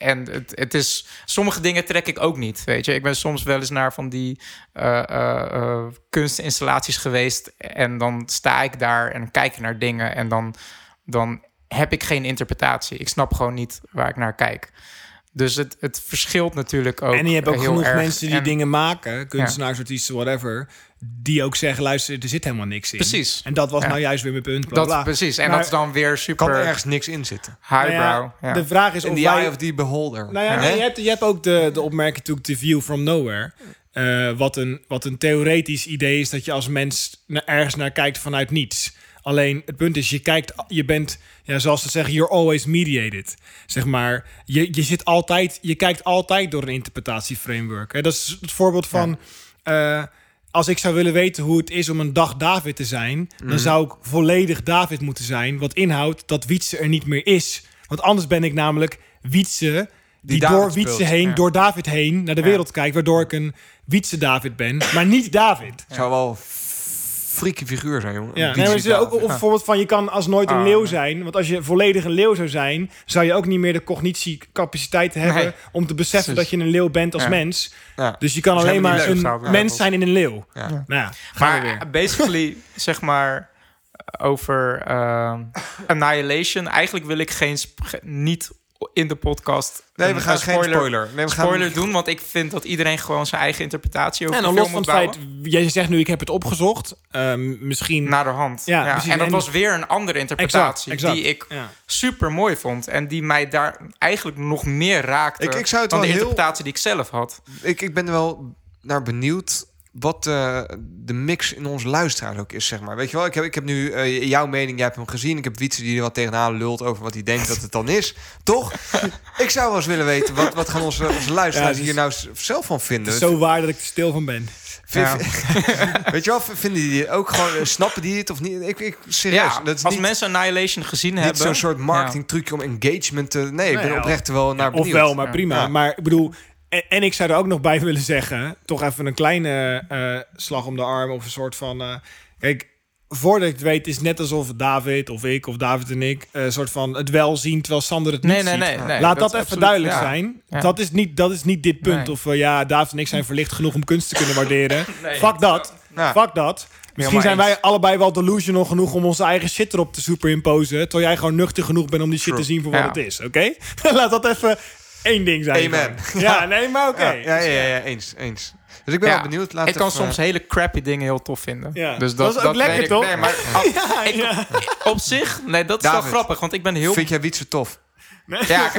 het is... Sommige dingen trek ik ook niet, weet je. Ik ben soms wel eens naar van die kunstinstallaties geweest. En dan sta ik daar en kijk ik naar dingen. En dan heb ik geen interpretatie. Ik snap gewoon niet waar ik naar kijk. Dus het verschilt natuurlijk ook. En je hebt ook genoeg mensen die dingen maken, kunstenaars, artiesten, whatever, die ook zeggen: luister, er zit helemaal niks in. Precies. En dat was nou juist weer mijn punt. Bla, bla. Dat, precies. En maar dat is dan weer super. Kan er ergens niks in zitten. Highbrow. Nou ja, de vraag is: in the eye of the beholder. Nou ja, ja. Je hebt ook de opmerking to the view from nowhere. Wat een theoretisch idee is dat je als mens ergens naar kijkt vanuit niets. Alleen het punt is, je bent, ja, zoals ze zeggen, you're always mediated. Zeg maar, je kijkt altijd door een interpretatieframework. Dat is het voorbeeld van, als ik zou willen weten hoe het is om een dag David te zijn, dan zou ik volledig David moeten zijn, wat inhoudt dat Wietse er niet meer is. Want anders ben ik namelijk Wietse, die door Wietse heen, door David heen, naar de wereld kijkt, waardoor ik een Wietse David ben, maar niet David. Zou wel freaky figuur zijn, jongen. Ja, nee, maar het is ook bijvoorbeeld van, je kan als nooit een leeuw zijn. Want als je volledig een leeuw zou zijn, zou je ook niet meer de cognitiecapaciteit hebben om te beseffen dat je een leeuw bent als mens. Ja. Dus je kan dus alleen maar een mens zijn in een leeuw. Ja. Ja. Nou, maar weer. Basically, zeg maar, over Annihilation. Eigenlijk wil ik niet in de podcast. Nee, we gaan geen spoiler. Nee, we gaan spoiler doen, want ik vind dat iedereen gewoon zijn eigen interpretatie over de film moet bouwen. En los van het feit, jij zegt nu, ik heb het opgezocht. Misschien naderhand. Ja, ja. En dat was weer een andere interpretatie die ik super mooi vond en die mij daar eigenlijk nog meer raakte dan de interpretatie die ik zelf had. Ik ben er wel naar benieuwd wat de mix in ons luisteraar ook is, zeg maar. Weet je wel, ik heb nu jouw mening, jij hebt hem gezien. Ik heb Wietse die er wat tegenaan lult over wat hij denkt dat het dan is. Toch? Ik zou wel eens willen weten, wat gaan onze luisteraars hier nou zelf van vinden? Het is zo waar dat ik er stil van ben. Weet je wel, vinden die ook gewoon, snappen die het of niet? Ik serieus. Ja, dat is als niet, mensen Annihilation gezien hebben. Niet zo'n soort marketing trucje om engagement te... Nee, ik ben oprecht wel naar benieuwd. Ofwel, maar prima. Ja. Maar ik bedoel... En ik zou er ook nog bij willen zeggen, toch even een kleine slag om de arm of een soort van... kijk, voordat ik het weet, is net alsof David of ik of David en ik soort van het wel zien terwijl Sander het niet ziet. Nee, laat dat even duidelijk zijn. Ja. Dat is niet dit punt. Of David en ik zijn verlicht genoeg om kunst te kunnen waarderen. Fuck dat. Misschien zijn wij allebei wel delusional genoeg om onze eigen shit erop te superimposen, terwijl jij gewoon nuchter genoeg bent om die shit te zien voor wat het is. Oké? Laat dat even... Eén ding zijn. Amen. Ja, nee, maar oké. Ja, eens. Dus ik ben wel benieuwd. Ik kan soms hele crappy dingen heel tof vinden. Ja. Dus dat is ook lekker, toch? Nee, maar op zich, nee, dat is David, wel grappig, want ik ben heel... Vind jij Wietse tof? Nee. Ja,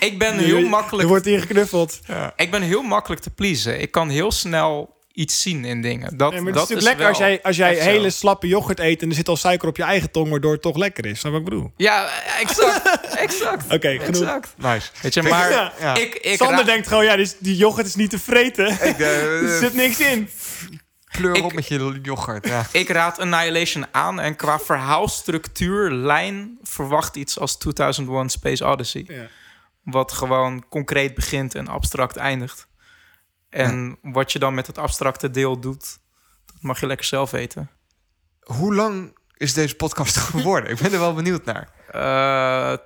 ik ben heel makkelijk... Je wordt hier geknuffeld. Ja. Ik ben heel makkelijk te pleasen. Ik kan heel snel iets zien in dingen. Dat, ja, maar dat is natuurlijk lekker als jij hele slappe yoghurt eet en er zit al suiker op je eigen tong, waardoor het toch lekker is. Snap wat ik bedoel? Ja, exact. Oké, genoeg. Nice. Weet je, maar Sander denkt gewoon, die yoghurt is niet te vreten. Er zit niks in. Kleur op met je yoghurt. Ja. Ik raad Annihilation aan en qua verhaalstructuur, lijn, verwacht iets als 2001 Space Odyssey. Ja. Wat gewoon concreet begint en abstract eindigt. En wat je dan met het abstracte deel doet, dat mag je lekker zelf weten. Hoe lang is deze podcast geworden? Ik ben er wel benieuwd naar.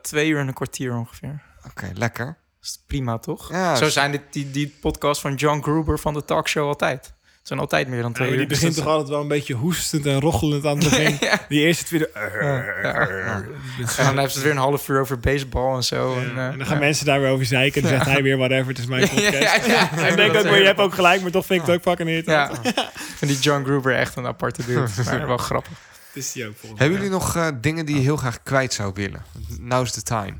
2 uur en een kwartier ongeveer. Oké, lekker. Is prima, toch? Ja, zo zijn die podcasts van John Gruber van de talkshow altijd. Het zijn altijd meer dan 2 uur. Die begint toch altijd wel een beetje hoestend en rochelend aan het begin. Die eerste 2 uur... En dan hebben ze het weer een half uur over baseball en zo. Ja. En dan gaan mensen daar weer over zeiken. En dan zegt hij weer, whatever, het is mijn podcast. Ja. En ik denk ook, maar je hebt ook gelijk. Maar toch vind ik het ook fucking irritant. Ja. Ik vind die John Gruber echt een aparte dude. Maar wel grappig. Het is die ook, hebben jullie nog dingen die je heel graag kwijt zou willen? Now's the time.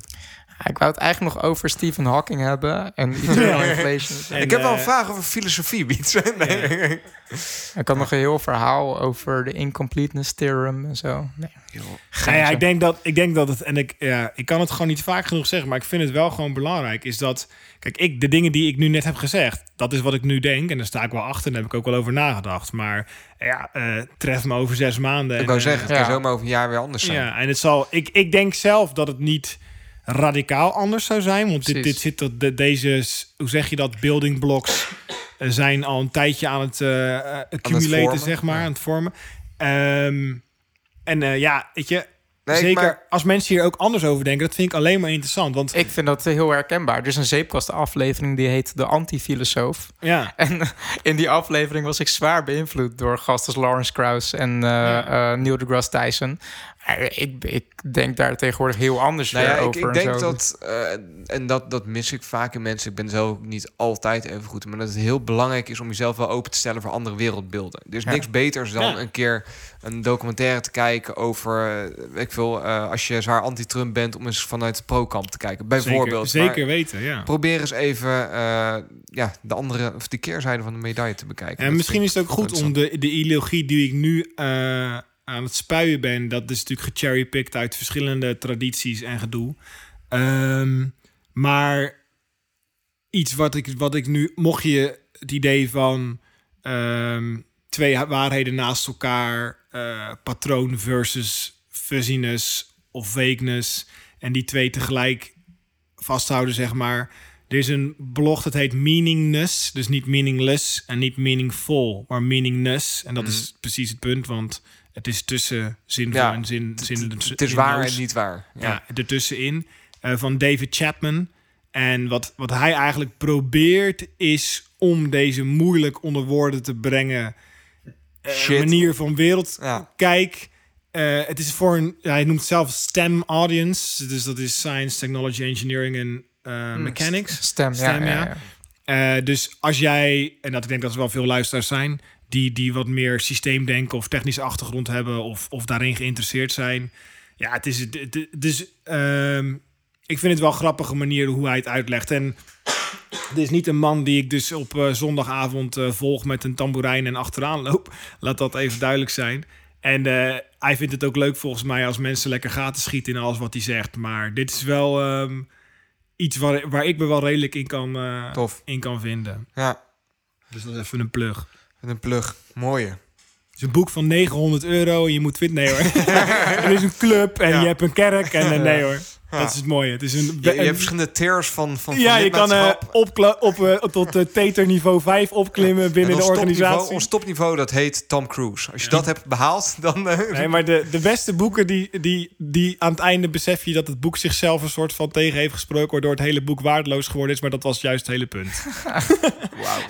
Ik wou het eigenlijk nog over Stephen Hawking hebben. En Eternal Inflation. En ik heb wel een vraag over filosofie, Piet. Ik had nog een heel verhaal over de incompleteness theorem en zo. Ik denk dat het... En ik kan het gewoon niet vaak genoeg zeggen, maar ik vind het wel gewoon belangrijk, is dat... Kijk, de dingen die ik nu net heb gezegd, dat is wat ik nu denk. En daar sta ik wel achter en daar heb ik ook wel over nagedacht. Maar tref me over 6 maanden. Ik wou zeggen, het kan zomaar over een jaar weer anders zijn. Ja, en het zal... Ik denk zelf dat het niet radicaal anders zou zijn. Want deze, hoe zeg je dat, building blocks zijn al een tijdje aan het accumuleren, zeg maar, aan het vormen. Weet je... Nee, zeker, maar als mensen hier ook anders over denken, dat vind ik alleen maar interessant. Want ik vind dat heel herkenbaar. Dus een zeepkastaflevering die heet De Antifilosoof. Ja. En in die aflevering was ik zwaar beïnvloed door gasten als Lawrence Krauss en Neil deGrasse Tyson. Ik denk daar tegenwoordig heel anders over. Ik denk dat, en dat mis ik vaak in mensen. Ik ben zelf niet altijd even goed, maar dat het heel belangrijk is om jezelf wel open te stellen voor andere wereldbeelden. Er is niks beters dan een keer een documentaire te kijken over, als je zwaar anti-Trump bent, om eens vanuit het pro-kamp te kijken. Bijvoorbeeld. Zeker weten, ja. Probeer eens even de andere of de keerzijde van de medaille te bekijken. En misschien is het ook goed om de ideologie die ik nu aan het spuien ben, dat is natuurlijk gecherrypicked uit verschillende tradities en gedoe. Maar iets wat ik nu, mocht je het idee van twee waarheden naast elkaar, patroon versus fuzziness of vagueness, en die twee tegelijk vasthouden, zeg maar. Er is een blog dat heet Meaningness, dus niet meaningless en niet meaningful, maar meaningness. En dat is precies het punt, want het is tussen zinvol en zin. Het is waar en niet waar. Ja, ertussenin. Van David Chapman. En wat hij eigenlijk probeert is om deze moeilijk onder woorden te brengen manier van wereldkijk. Het is voor hij noemt het zelf STEM audience. Dus dat is science, technology, engineering en mechanics. STEM. Dus als jij, en dat ik denk dat er wel veel luisteraars zijn die wat meer systeemdenken of technische achtergrond hebben of daarin geïnteresseerd zijn. Ja, het is ik vind het wel een grappige manier hoe hij het uitlegt. En het is niet een man die ik dus op zondagavond volg met een tamboerijn en achteraan loop. Laat dat even duidelijk zijn. En hij vindt het ook leuk volgens mij als mensen lekker gaten schieten in alles wat hij zegt. Maar dit is wel iets waar ik me wel redelijk in kan vinden. Ja. Dus dat is even een plug. Mooie. Het is een boek van €900 en je moet fit. Nee hoor. Er is een club en je hebt een kerk. En nee hoor. Ja. Dat is het mooie. Het is je hebt verschillende tiers van je kan tot teterniveau 5 opklimmen binnen de organisatie. Ons topniveau, dat heet Tom Cruise. Als je dat hebt behaald, dan... Nee, maar de beste boeken, die aan het einde besef je dat het boek zichzelf een soort van tegen heeft gesproken, waardoor het hele boek waardeloos geworden is. Maar dat was juist het hele punt.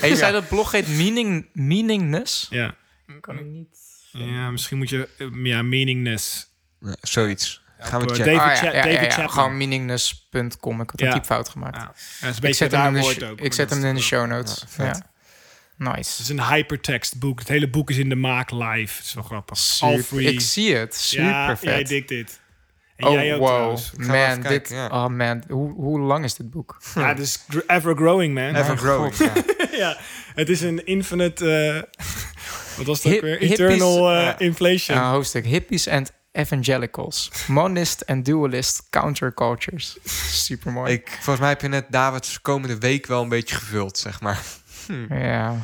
En je zei dat blog heet Meaningness? Ja. Kan ik niet... Ja, misschien moet je... Ja, Meaningness. Ja, zoiets. Gaan we checken. David gewoon meaningness.com. Ik had een typfout gemaakt. Ja. Ja, is ik zet hem in de show notes. Ja. Nice. Het is een hypertext boek. Het hele boek is in de maak live. Het is wel grappig. Super, all free. Ik zie het. Super vet. Ja, jij dik dit. En jij ook trouwens. Man, dit... Ja. Oh man, hoe lang is dit boek? Ja, het is ever growing, man. Ever growing, ja. Het is een infinite... wat was dat weer? Eternal inflation. Een hoofdstuk. Hippies en evangelicals, monist en dualist countercultures. Super mooi. Volgens mij heb je net David's komende week wel een beetje gevuld, zeg maar. Ja.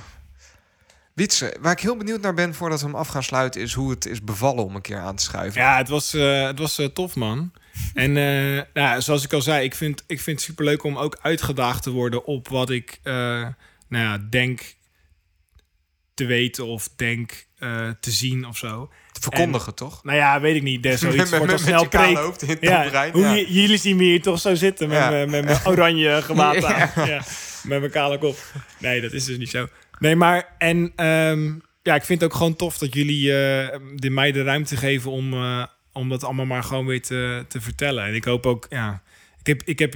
Wietse, waar ik heel benieuwd naar ben voordat we hem af gaan sluiten, is hoe het is bevallen om een keer aan te schuiven. Ja, het was tof, man. En zoals ik al zei, ik vind het superleuk om ook uitgedaagd te worden op wat ik denk te weten of denk te zien of zo. Te verkondigen, toch? Nou ja, weet ik niet. Zoiets wordt al snel preek. Jullie zien me hier toch zo zitten met mijn oranje gewaad aan. Ja, met mijn kale kop. Nee, dat is dus niet zo. Nee, maar... En ik vind het ook gewoon tof dat jullie mij de ruimte geven om dat allemaal maar gewoon weer te vertellen. En ik hoop ook... Ja,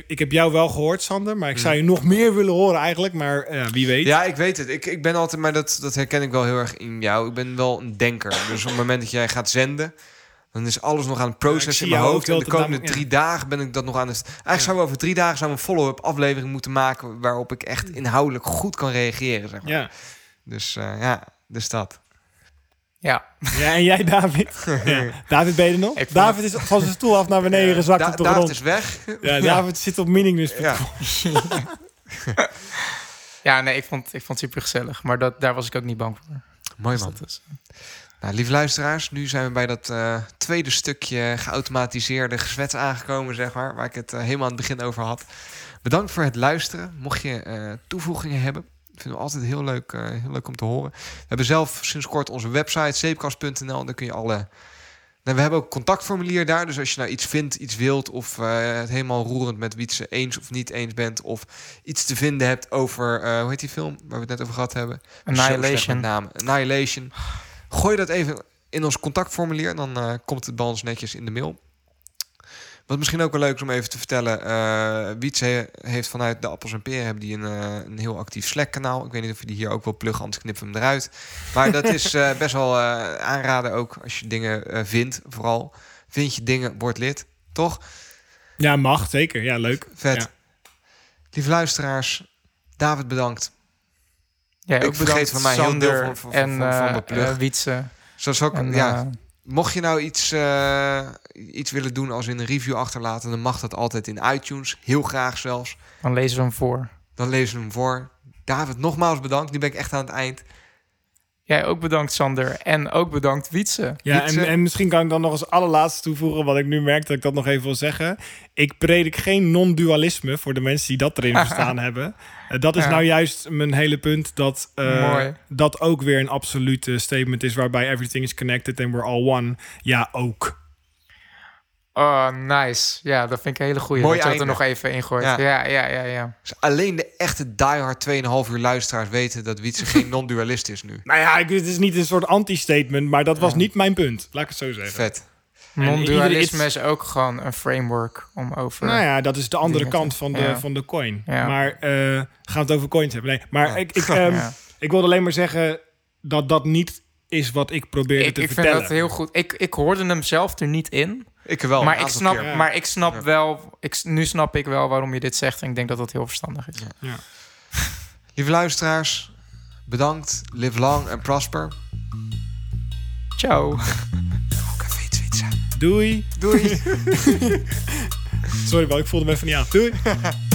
Ik heb jou wel gehoord, Sander, maar ik zou je nog meer willen horen eigenlijk, maar wie weet. Ja, ik weet het. Ik ben altijd, maar dat herken ik wel heel erg in jou. Ik ben wel een denker. Dus op het moment dat jij gaat zenden, dan is alles nog aan het proces in mijn hoofd. En de komende 3 dagen ben ik dat nog aan het... Eigenlijk zouden we over 3 dagen een follow-up aflevering moeten maken waarop ik echt inhoudelijk goed kan reageren, zeg maar. Ja. Dus dat. Ja. Ja, en jij, David? Ja. David, ben je er nog? David is van zijn stoel af naar beneden gezakt op de grond. David is weg. Ja, David zit op meaningless. Ja. Ik vond het super gezellig. Maar daar was ik ook niet bang voor. Mooi, man. Dus nou, lieve luisteraars, nu zijn we bij dat tweede stukje geautomatiseerde geswets aangekomen, zeg maar. Waar ik het helemaal aan het begin over had. Bedankt voor het luisteren. Mocht je toevoegingen hebben, Vinden we altijd heel leuk om te horen. We hebben zelf sinds kort onze website zeepkast.nl en daar kun je alle... Nou, we hebben ook een contactformulier daar. Dus als je nou iets vindt, iets wilt... of het helemaal roerend met Wietse eens of niet eens bent... of iets te vinden hebt over... hoe heet die film waar we het net over gehad hebben? Annihilation. Gooi dat even in ons contactformulier... dan komt het bij ons netjes in de mail. Wat misschien ook wel leuk is om even te vertellen... Wietse heeft vanuit de Appels en Peren... hebben die een heel actief Slack-kanaal. Ik weet niet of je die hier ook wil pluggen, anders knippen we hem eruit. Maar dat is best wel aanraden ook als je dingen vindt. Vooral vind je dingen, word lid, toch? Ja, mag, zeker. Ja, leuk. Vet. Ja. Lieve luisteraars, David bedankt. Ja, ik vergeet van mij heel veel van de plug. Wietse. Zoals ook, en, ja... Mocht je nou iets willen doen als in een review achterlaten... dan mag dat altijd in iTunes. Heel graag zelfs. Dan lezen we hem voor. David, nogmaals bedankt. Nu ben ik echt aan het eind. Jij ook bedankt, Sander. En ook bedankt, Wietse. Ja, Wietse. En misschien kan ik dan nog als allerlaatste toevoegen... wat ik nu merk dat ik dat nog even wil zeggen. Ik predik geen non-dualisme voor de mensen die dat erin verstaan hebben. Dat is nou juist mijn hele punt. Dat dat ook weer een absolute statement is... waarbij everything is connected and we're all one. Ja, ook. Oh, nice. Ja, dat vind ik een hele goeie. Mooi dat je dat er nog even ingooit. Ja. Dus alleen de echte diehard 2,5 uur luisteraars weten... dat Wietse geen non-dualist is nu. Nou ja, het is niet een soort anti-statement... maar dat was niet mijn punt. Laat ik het zo zeggen. Vet. Non-dualisme is ook gewoon een framework om over... Nou ja, dat is de andere kant van de coin. Ja. Maar gaan we het over coins hebben? Nee, maar ik wilde alleen maar zeggen... dat dat niet is wat ik probeerde te vertellen. Ik vind dat heel goed. Ik hoorde hem zelf er niet in... Ik wel, nu snap ik wel waarom je dit zegt. En ik denk dat dat heel verstandig is. Ja. Lieve luisteraars, bedankt. Live long and prosper. Ciao. Doei. Sorry, maar ik voelde me even niet aan. Doei.